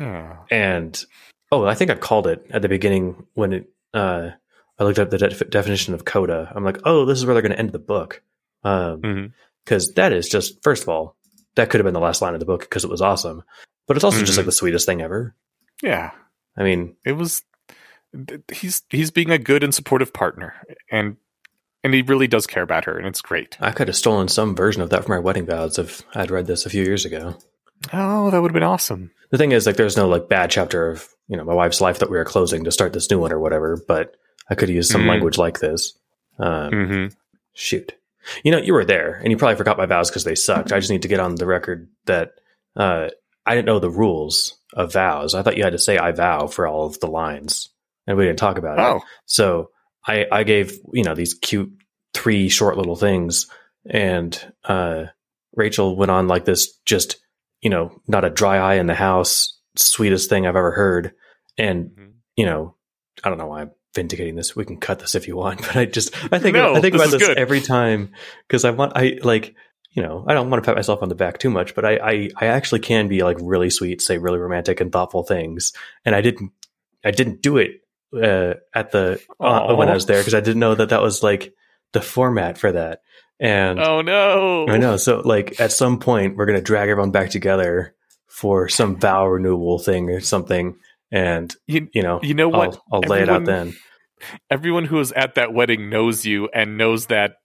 Oh. And... oh, I think I called it at the beginning when I looked up the definition of coda. I'm like, oh, this is where they're going to end the book. Because that is just, first of all, that could have been the last line of the book because it was awesome. But it's also just like the sweetest thing ever. Yeah. I mean. It was, he's being a good and supportive partner. And he really does care about her. And it's great. I could have stolen some version of that from my wedding vows if I'd read this a few years ago. Oh, that would have been awesome. The thing is, like, there's no like bad chapter of, you know, my wife's life that we were closing to start this new one or whatever, but I could use some language like this. Shoot. You know, you were there and you probably forgot my vows because they sucked. I just need to get on the record that I didn't know the rules of vows. I thought you had to say I vow for all of the lines, and we didn't talk about it. So I gave, you know, these cute 3 short little things, and Rachel went on like this, just, you know, not a dry eye in the house, sweetest thing I've ever heard. And, you know, I don't know why I'm vindicating this. We can cut this if you want, but I think about this every time, because I don't want to pat myself on the back too much, but I actually can be like really sweet, say really romantic and thoughtful things. And I didn't do it when I was there, because I didn't know that was like the format for that. And oh no, I know. So like at some point we're going to drag everyone back together for some vow renewal thing or something. And you know what? I'll lay it out then. Everyone who was at that wedding knows you and knows that's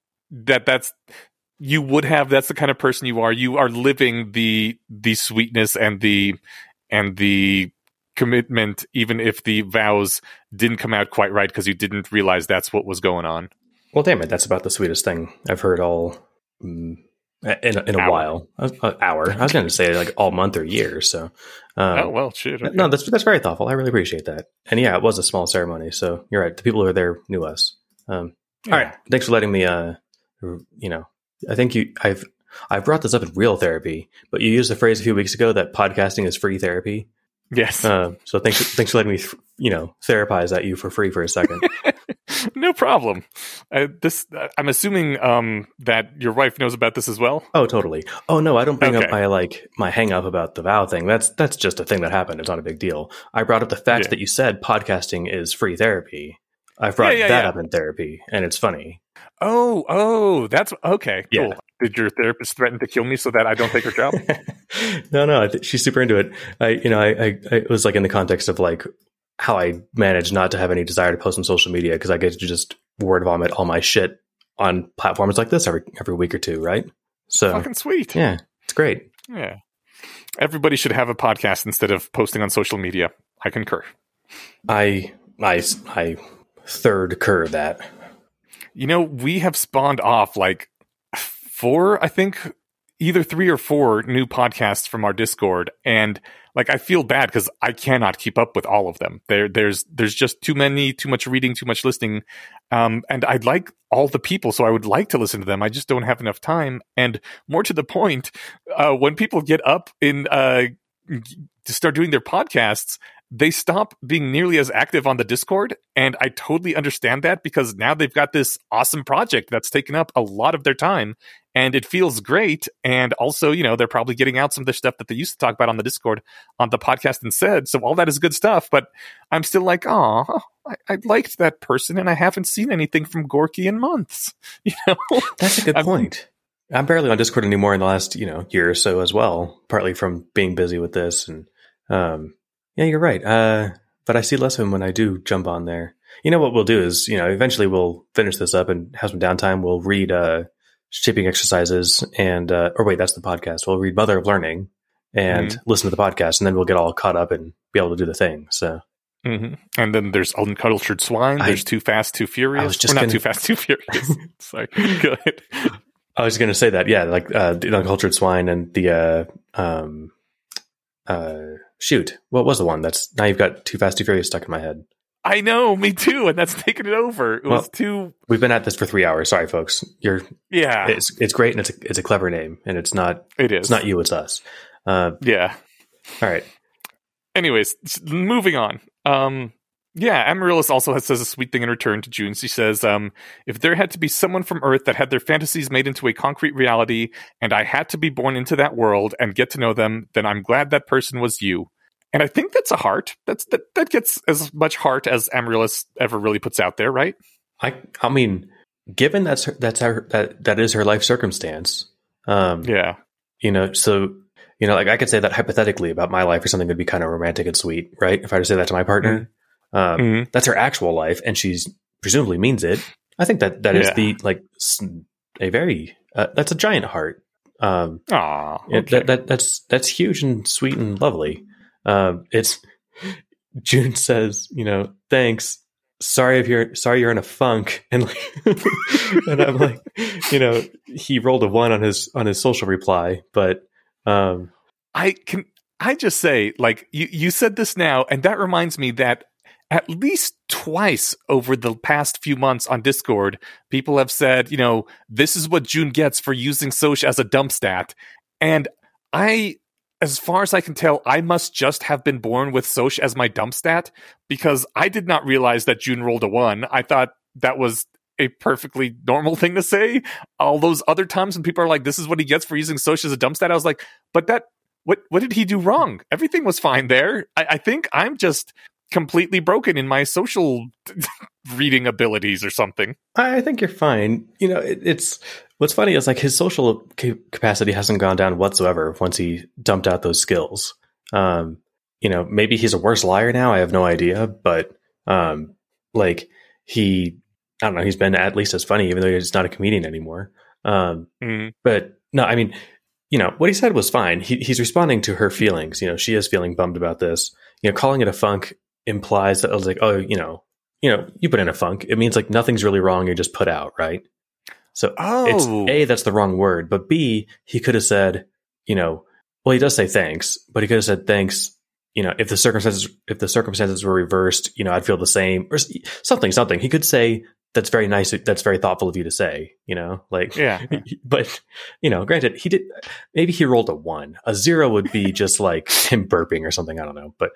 you would have. That's the kind of person you are. You are living the sweetness and the commitment, even if the vows didn't come out quite right, because you didn't realize that's what was going on. Well, damn it! That's about the sweetest thing I've heard all in a while. An hour. I was going to say like all month or year. So, oh well, shit. Okay. No, that's very thoughtful. I really appreciate that. And yeah, it was a small ceremony. So you're right. The people who were there knew us. All right. Thanks for letting me. You know, I think I've brought this up in real therapy, but you used the phrase a few weeks ago that podcasting is free therapy. Yes. So thanks for letting me, you know, therapize at you for free for a second. No problem. I'm assuming that your wife knows about this as well. Oh, totally. Oh no, I don't bring up my hang up about the vow thing. That's just a thing that happened. It's not a big deal. I brought up the fact that you said podcasting is free therapy. I've brought that up in therapy, and it's funny. Oh, that's okay. Cool. Yeah. Did your therapist threaten to kill me so that I don't take her job? No. She's super into it. It was like in the context of like how I manage not to have any desire to post on social media because I get to just word vomit all my shit on platforms like this every week or two, right? So fucking sweet. Yeah, it's great. Yeah, everybody should have a podcast instead of posting on social media. I concur. I third cur that. You know, we have spawned off like 4, I think, either 3 or 4 new podcasts from our Discord, and like I feel bad because I cannot keep up with all of them. There's just too many, too much reading, too much listening, and I'd like all the people, so I would like to listen to them. I just don't have enough time. And more to the point, when people get up to start doing their podcasts, they stop being nearly as active on the Discord, and I totally understand that because now they've got this awesome project that's taken up a lot of their time, and it feels great. And also, you know, they're probably getting out some of the stuff that they used to talk about on the Discord on the podcast instead. So all that is good stuff, but I'm still like, oh, I liked that person, and I haven't seen anything from Gorky in months. You know, that's a good point. I'm barely on Discord anymore in the last, you know, year or so as well, partly from being busy with this and yeah, you're right. But I see less of them when I do jump on there. You know what we'll do is, you know, eventually we'll finish this up and have some downtime. We'll read shaping exercises and or wait, that's the podcast. We'll read Mother of Learning and listen to the podcast, and then we'll get all caught up and be able to do the thing. So, and then there's Uncultured Swine. There's Too Fast, Too Furious. Too Fast, Too Furious. Sorry, go ahead. I was going to say that, yeah, like the Uncultured Swine and the shoot, what was the one that's now you've got Too Fast, Too Furious stuck in my head? I know, me too, and that's taken it over. We've been at this for 3 hours. Sorry, folks. It's great, and it's a clever name, and it's not you, it's us. Yeah. All right. Anyways, moving on. Yeah, Amaryllis also says a sweet thing in return to June. She says, if there had to be someone from Earth that had their fantasies made into a concrete reality, and I had to be born into that world and get to know them, then I'm glad that person was you. And I think that's a heart. That gets as much heart as Amaryllis ever really puts out there, right? I mean, given that is her life circumstance. Yeah. You know, so, you know, like I could say that hypothetically about my life or something would be kind of romantic and sweet, right? If I were to say that to my partner. Mm-hmm. That's her actual life, and she's presumably means it. I think that is the like a very that's a giant heart. That's huge and sweet and lovely. It's June says, you know, thanks. Sorry you're in a funk, and like, and I'm like, you know, he rolled a 1 on his social reply, but I just say like you said this now, and that reminds me that. At least twice over the past few months on Discord, people have said, you know, this is what June gets for using Soch as a dump stat. And I, as far as I can tell, I must just have been born with Soch as my dump stat because I did not realize that June rolled a 1. I thought that was a perfectly normal thing to say. All those other times when people are like, this is what he gets for using Soch as a dump stat, I was like, but that, what did he do wrong? Everything was fine there. I think I'm just completely broken in my social reading abilities or something. I think you're fine. You know, it's what's funny is like his social capacity hasn't gone down whatsoever once he dumped out those skills. You know, maybe he's a worse liar now. I have no idea, but like I don't know. He's been at least as funny, even though he's not a comedian anymore. But no, I mean, you know, what he said was fine. He's responding to her feelings. You know, she is feeling bummed about this. You know, calling it a funk implies that I was like, oh, you know, you put in a funk. It means like nothing's really wrong. You're just put out, right? So it's A, that's the wrong word. But B, he could have said, you know, well, he does say thanks, but he could have said thanks. You know, if the circumstances were reversed, you know, I'd feel the same or something. He could say that's very nice. That's very thoughtful of you to say, you know, like, yeah. But, you know, granted, he did. Maybe he rolled a 1. A 0 would be just like him burping or something. I don't know. But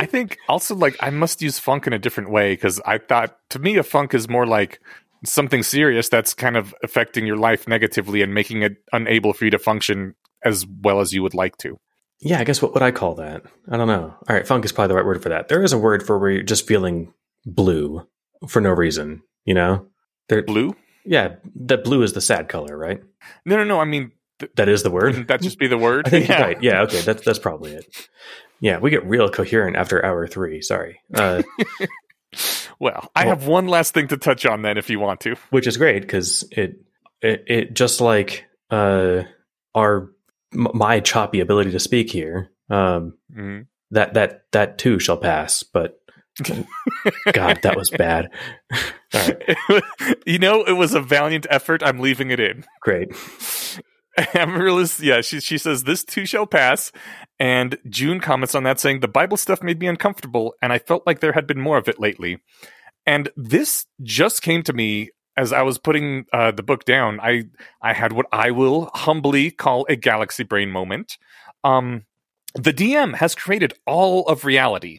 I think also like I must use funk in a different way because I thought to me a funk is more like something serious that's kind of affecting your life negatively and making it unable for you to function as well as you would like to. Yeah, I guess what would I call that? I don't know. All right, funk is probably the right word for that. There is a word for where you're just feeling blue for no reason, you know? They're blue? Yeah, that blue is the sad color, right? No, I mean... That is the word? Wouldn't that just be the word? I think, yeah. Right, yeah, okay, that's probably it. Yeah, we get real coherent after hour three, sorry. Well, I have one last thing to touch on then if you want to. Which is great, because it just like my choppy ability to speak here, that too shall pass, but God, that was bad. All right. You know, it was a valiant effort. I'm leaving it in. Great. Amaryllis, yeah, she says, this too shall pass. And June comments on that saying, the Bible stuff made me uncomfortable, and I felt like there had been more of it lately. And this just came to me as I was putting the book down. I had what I will humbly call a galaxy brain moment. The DM has created all of reality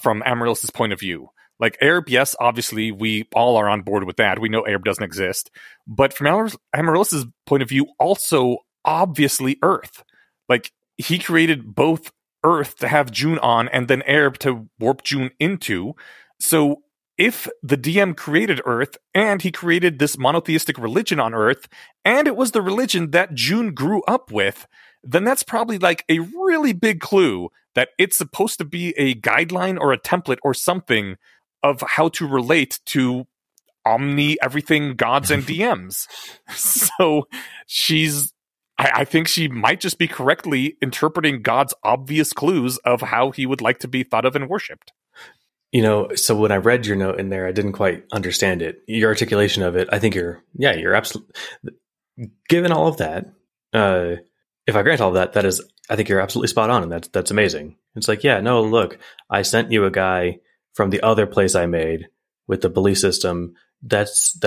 from Amaryllis' point of view. Like Arab, yes, obviously we all are on board with that. We know Arab doesn't exist. But from Amaryllis' point of view, also obviously Earth. Like he created both Earth to have June on and then Arab to warp June into. So if the DM created Earth and he created this monotheistic religion on Earth and it was the religion that June grew up with, then that's probably like a really big clue that it's supposed to be a guideline or a template or something of how to relate to everything, gods, and DMs. So I think she might just be correctly interpreting God's obvious clues of how he would like to be thought of and worshipped. You know, so when I read your note in there, I didn't quite understand it. Your articulation of it, I think you're absolutely... Given all of that, if I grant all of that, I think you're absolutely spot on, and that's amazing. It's like, yeah, no, look, I sent you a guy from the other place I made with the belief system. There is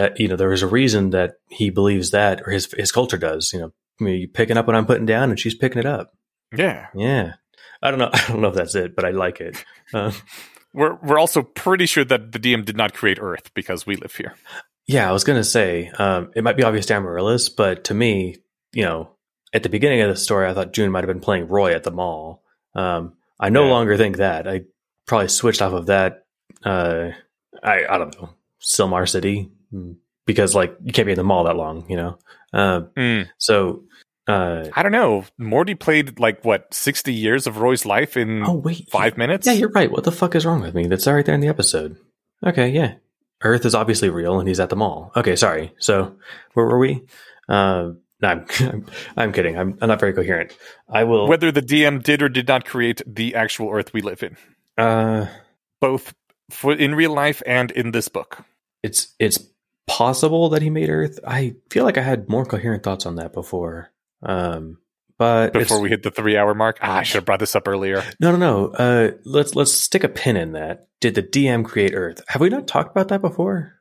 a reason that he believes that, or his culture does. You know, I mean, you're picking up what I'm putting down and she's picking it up. Yeah. I don't know if that's it, but I like it. We're also pretty sure that the DM did not create Earth because we live here. Yeah. I was going to say, it might be obvious to Amaryllis, but to me, you know, at the beginning of the story, I thought June might've been playing Roy at the mall. I no longer think that. I probably switched off of that I don't know, Silmar City, because like you can't be in the mall that long, you know. I don't know, Morty played like what 60 years of Roy's life in 5 minutes. Yeah, you're right. What the fuck is wrong with me? That's right there in the episode. Okay, yeah, Earth is obviously real and he's at the mall. Okay, sorry, so where were we? No, I'm kidding. I'm not very coherent. I will, whether the DM did or did not create the actual Earth we live in. Both in real life and in this book, it's possible that he made Earth. I feel like I had more coherent thoughts on that before. But before we hit the 3-hour mark, I should have brought this up earlier. No. Let's stick a pin in that. Did the DM create Earth? Have we not talked about that before?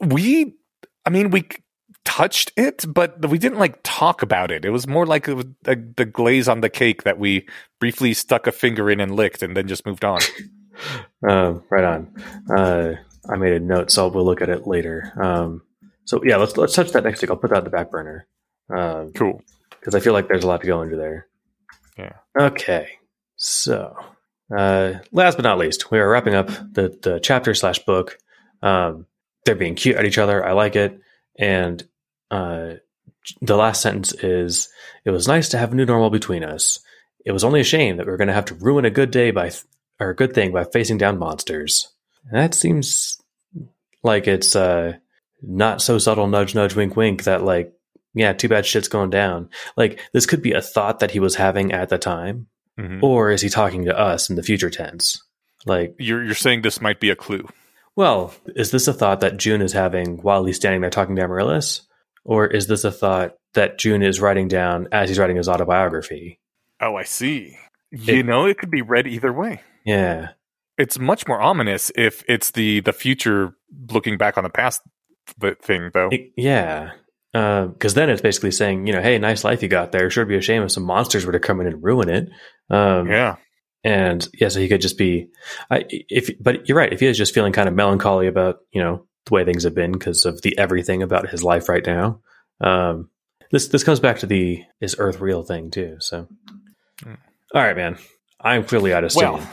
We touched it, but we didn't like talk about it. It was more like the glaze on the cake that we briefly stuck a finger in and licked and then just moved on. Right on. I made a note, so we'll look at it later. So yeah, let's touch that next week. I'll put that on the back burner. Cool. Because I feel like there's a lot to go into there. Yeah. Okay. So last but not least, we are wrapping up the chapter/book. They're being cute at each other. I like it. And the last sentence is, it was nice to have a new normal between us. It was only a shame that we were going to have to ruin a good day or a good thing by facing down monsters. And that seems like it's not so subtle, nudge, nudge, wink, wink, that like, yeah, too bad shit's going down. Like this could be a thought that he was having at the time. Mm-hmm. Or is he talking to us in the future tense? Like you're saying this might be a clue. Well, is this a thought that June is having while he's standing there talking to Amaryllis? Or is this a thought that June is writing down as he's writing his autobiography? Oh, I see. It could be read either way. Yeah. It's much more ominous if it's the future looking back on the past thing, though. Because then it's basically saying, you know, hey, nice life you got there. Sure would be a shame if some monsters were to come in and ruin it. Yeah. And yeah, so he could just be, but you're right. If he is just feeling kind of melancholy about, you know, the way things have been because of the everything about his life right now, this comes back to the is Earth real thing too. So, all right, man, I'm clearly out of steam. Well,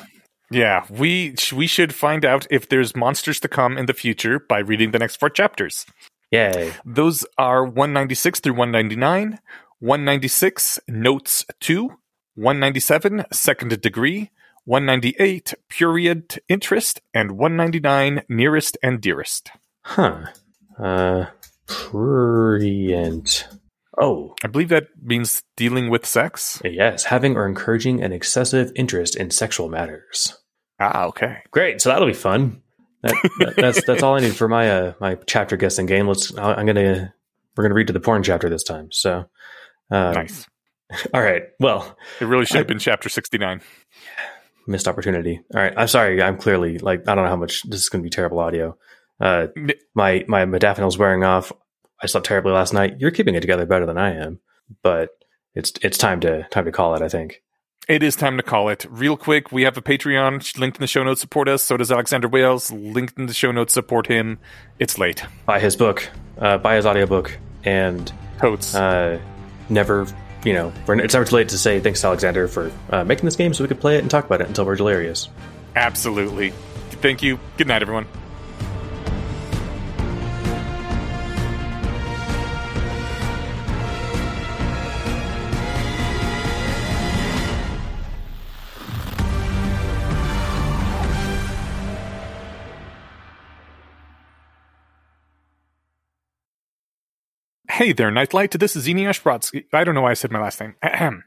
Yeah, we should find out if there's monsters to come in the future by reading the next 4 chapters. Yay. Those are 196 through 199, 196, Notes 2, 197, Second Degree, 198, Period Interest, and 199, Nearest and Dearest. Huh. Prurient. Oh. I believe that means dealing with sex. Yes, having or encouraging an excessive interest in sexual matters. Ah, okay. Great. So that'll be fun. That's all I need for my my chapter guessing game. We're gonna read to the porn chapter this time. So nice. All right. Well, it really should have been chapter 69. Missed opportunity. All right. I'm sorry. I'm clearly I don't know how much this is going to be terrible audio. My modafinil's wearing off. I slept terribly last night. You're keeping it together better than I am, but it's time to call it, I think. It is time to call it. Real quick, we have a Patreon linked in the show notes. Support us. So does Alexander Wales. Linked in the show notes. Support him. It's late. Buy his book. Buy his audiobook. And totes. It's never too late to say thanks to Alexander for making this game so we could play it and talk about it until we're delirious. Absolutely. Thank you. Good night, everyone. Hey there, Nightlight. This is Zini Ashbrodsky. I don't know why I said my last name.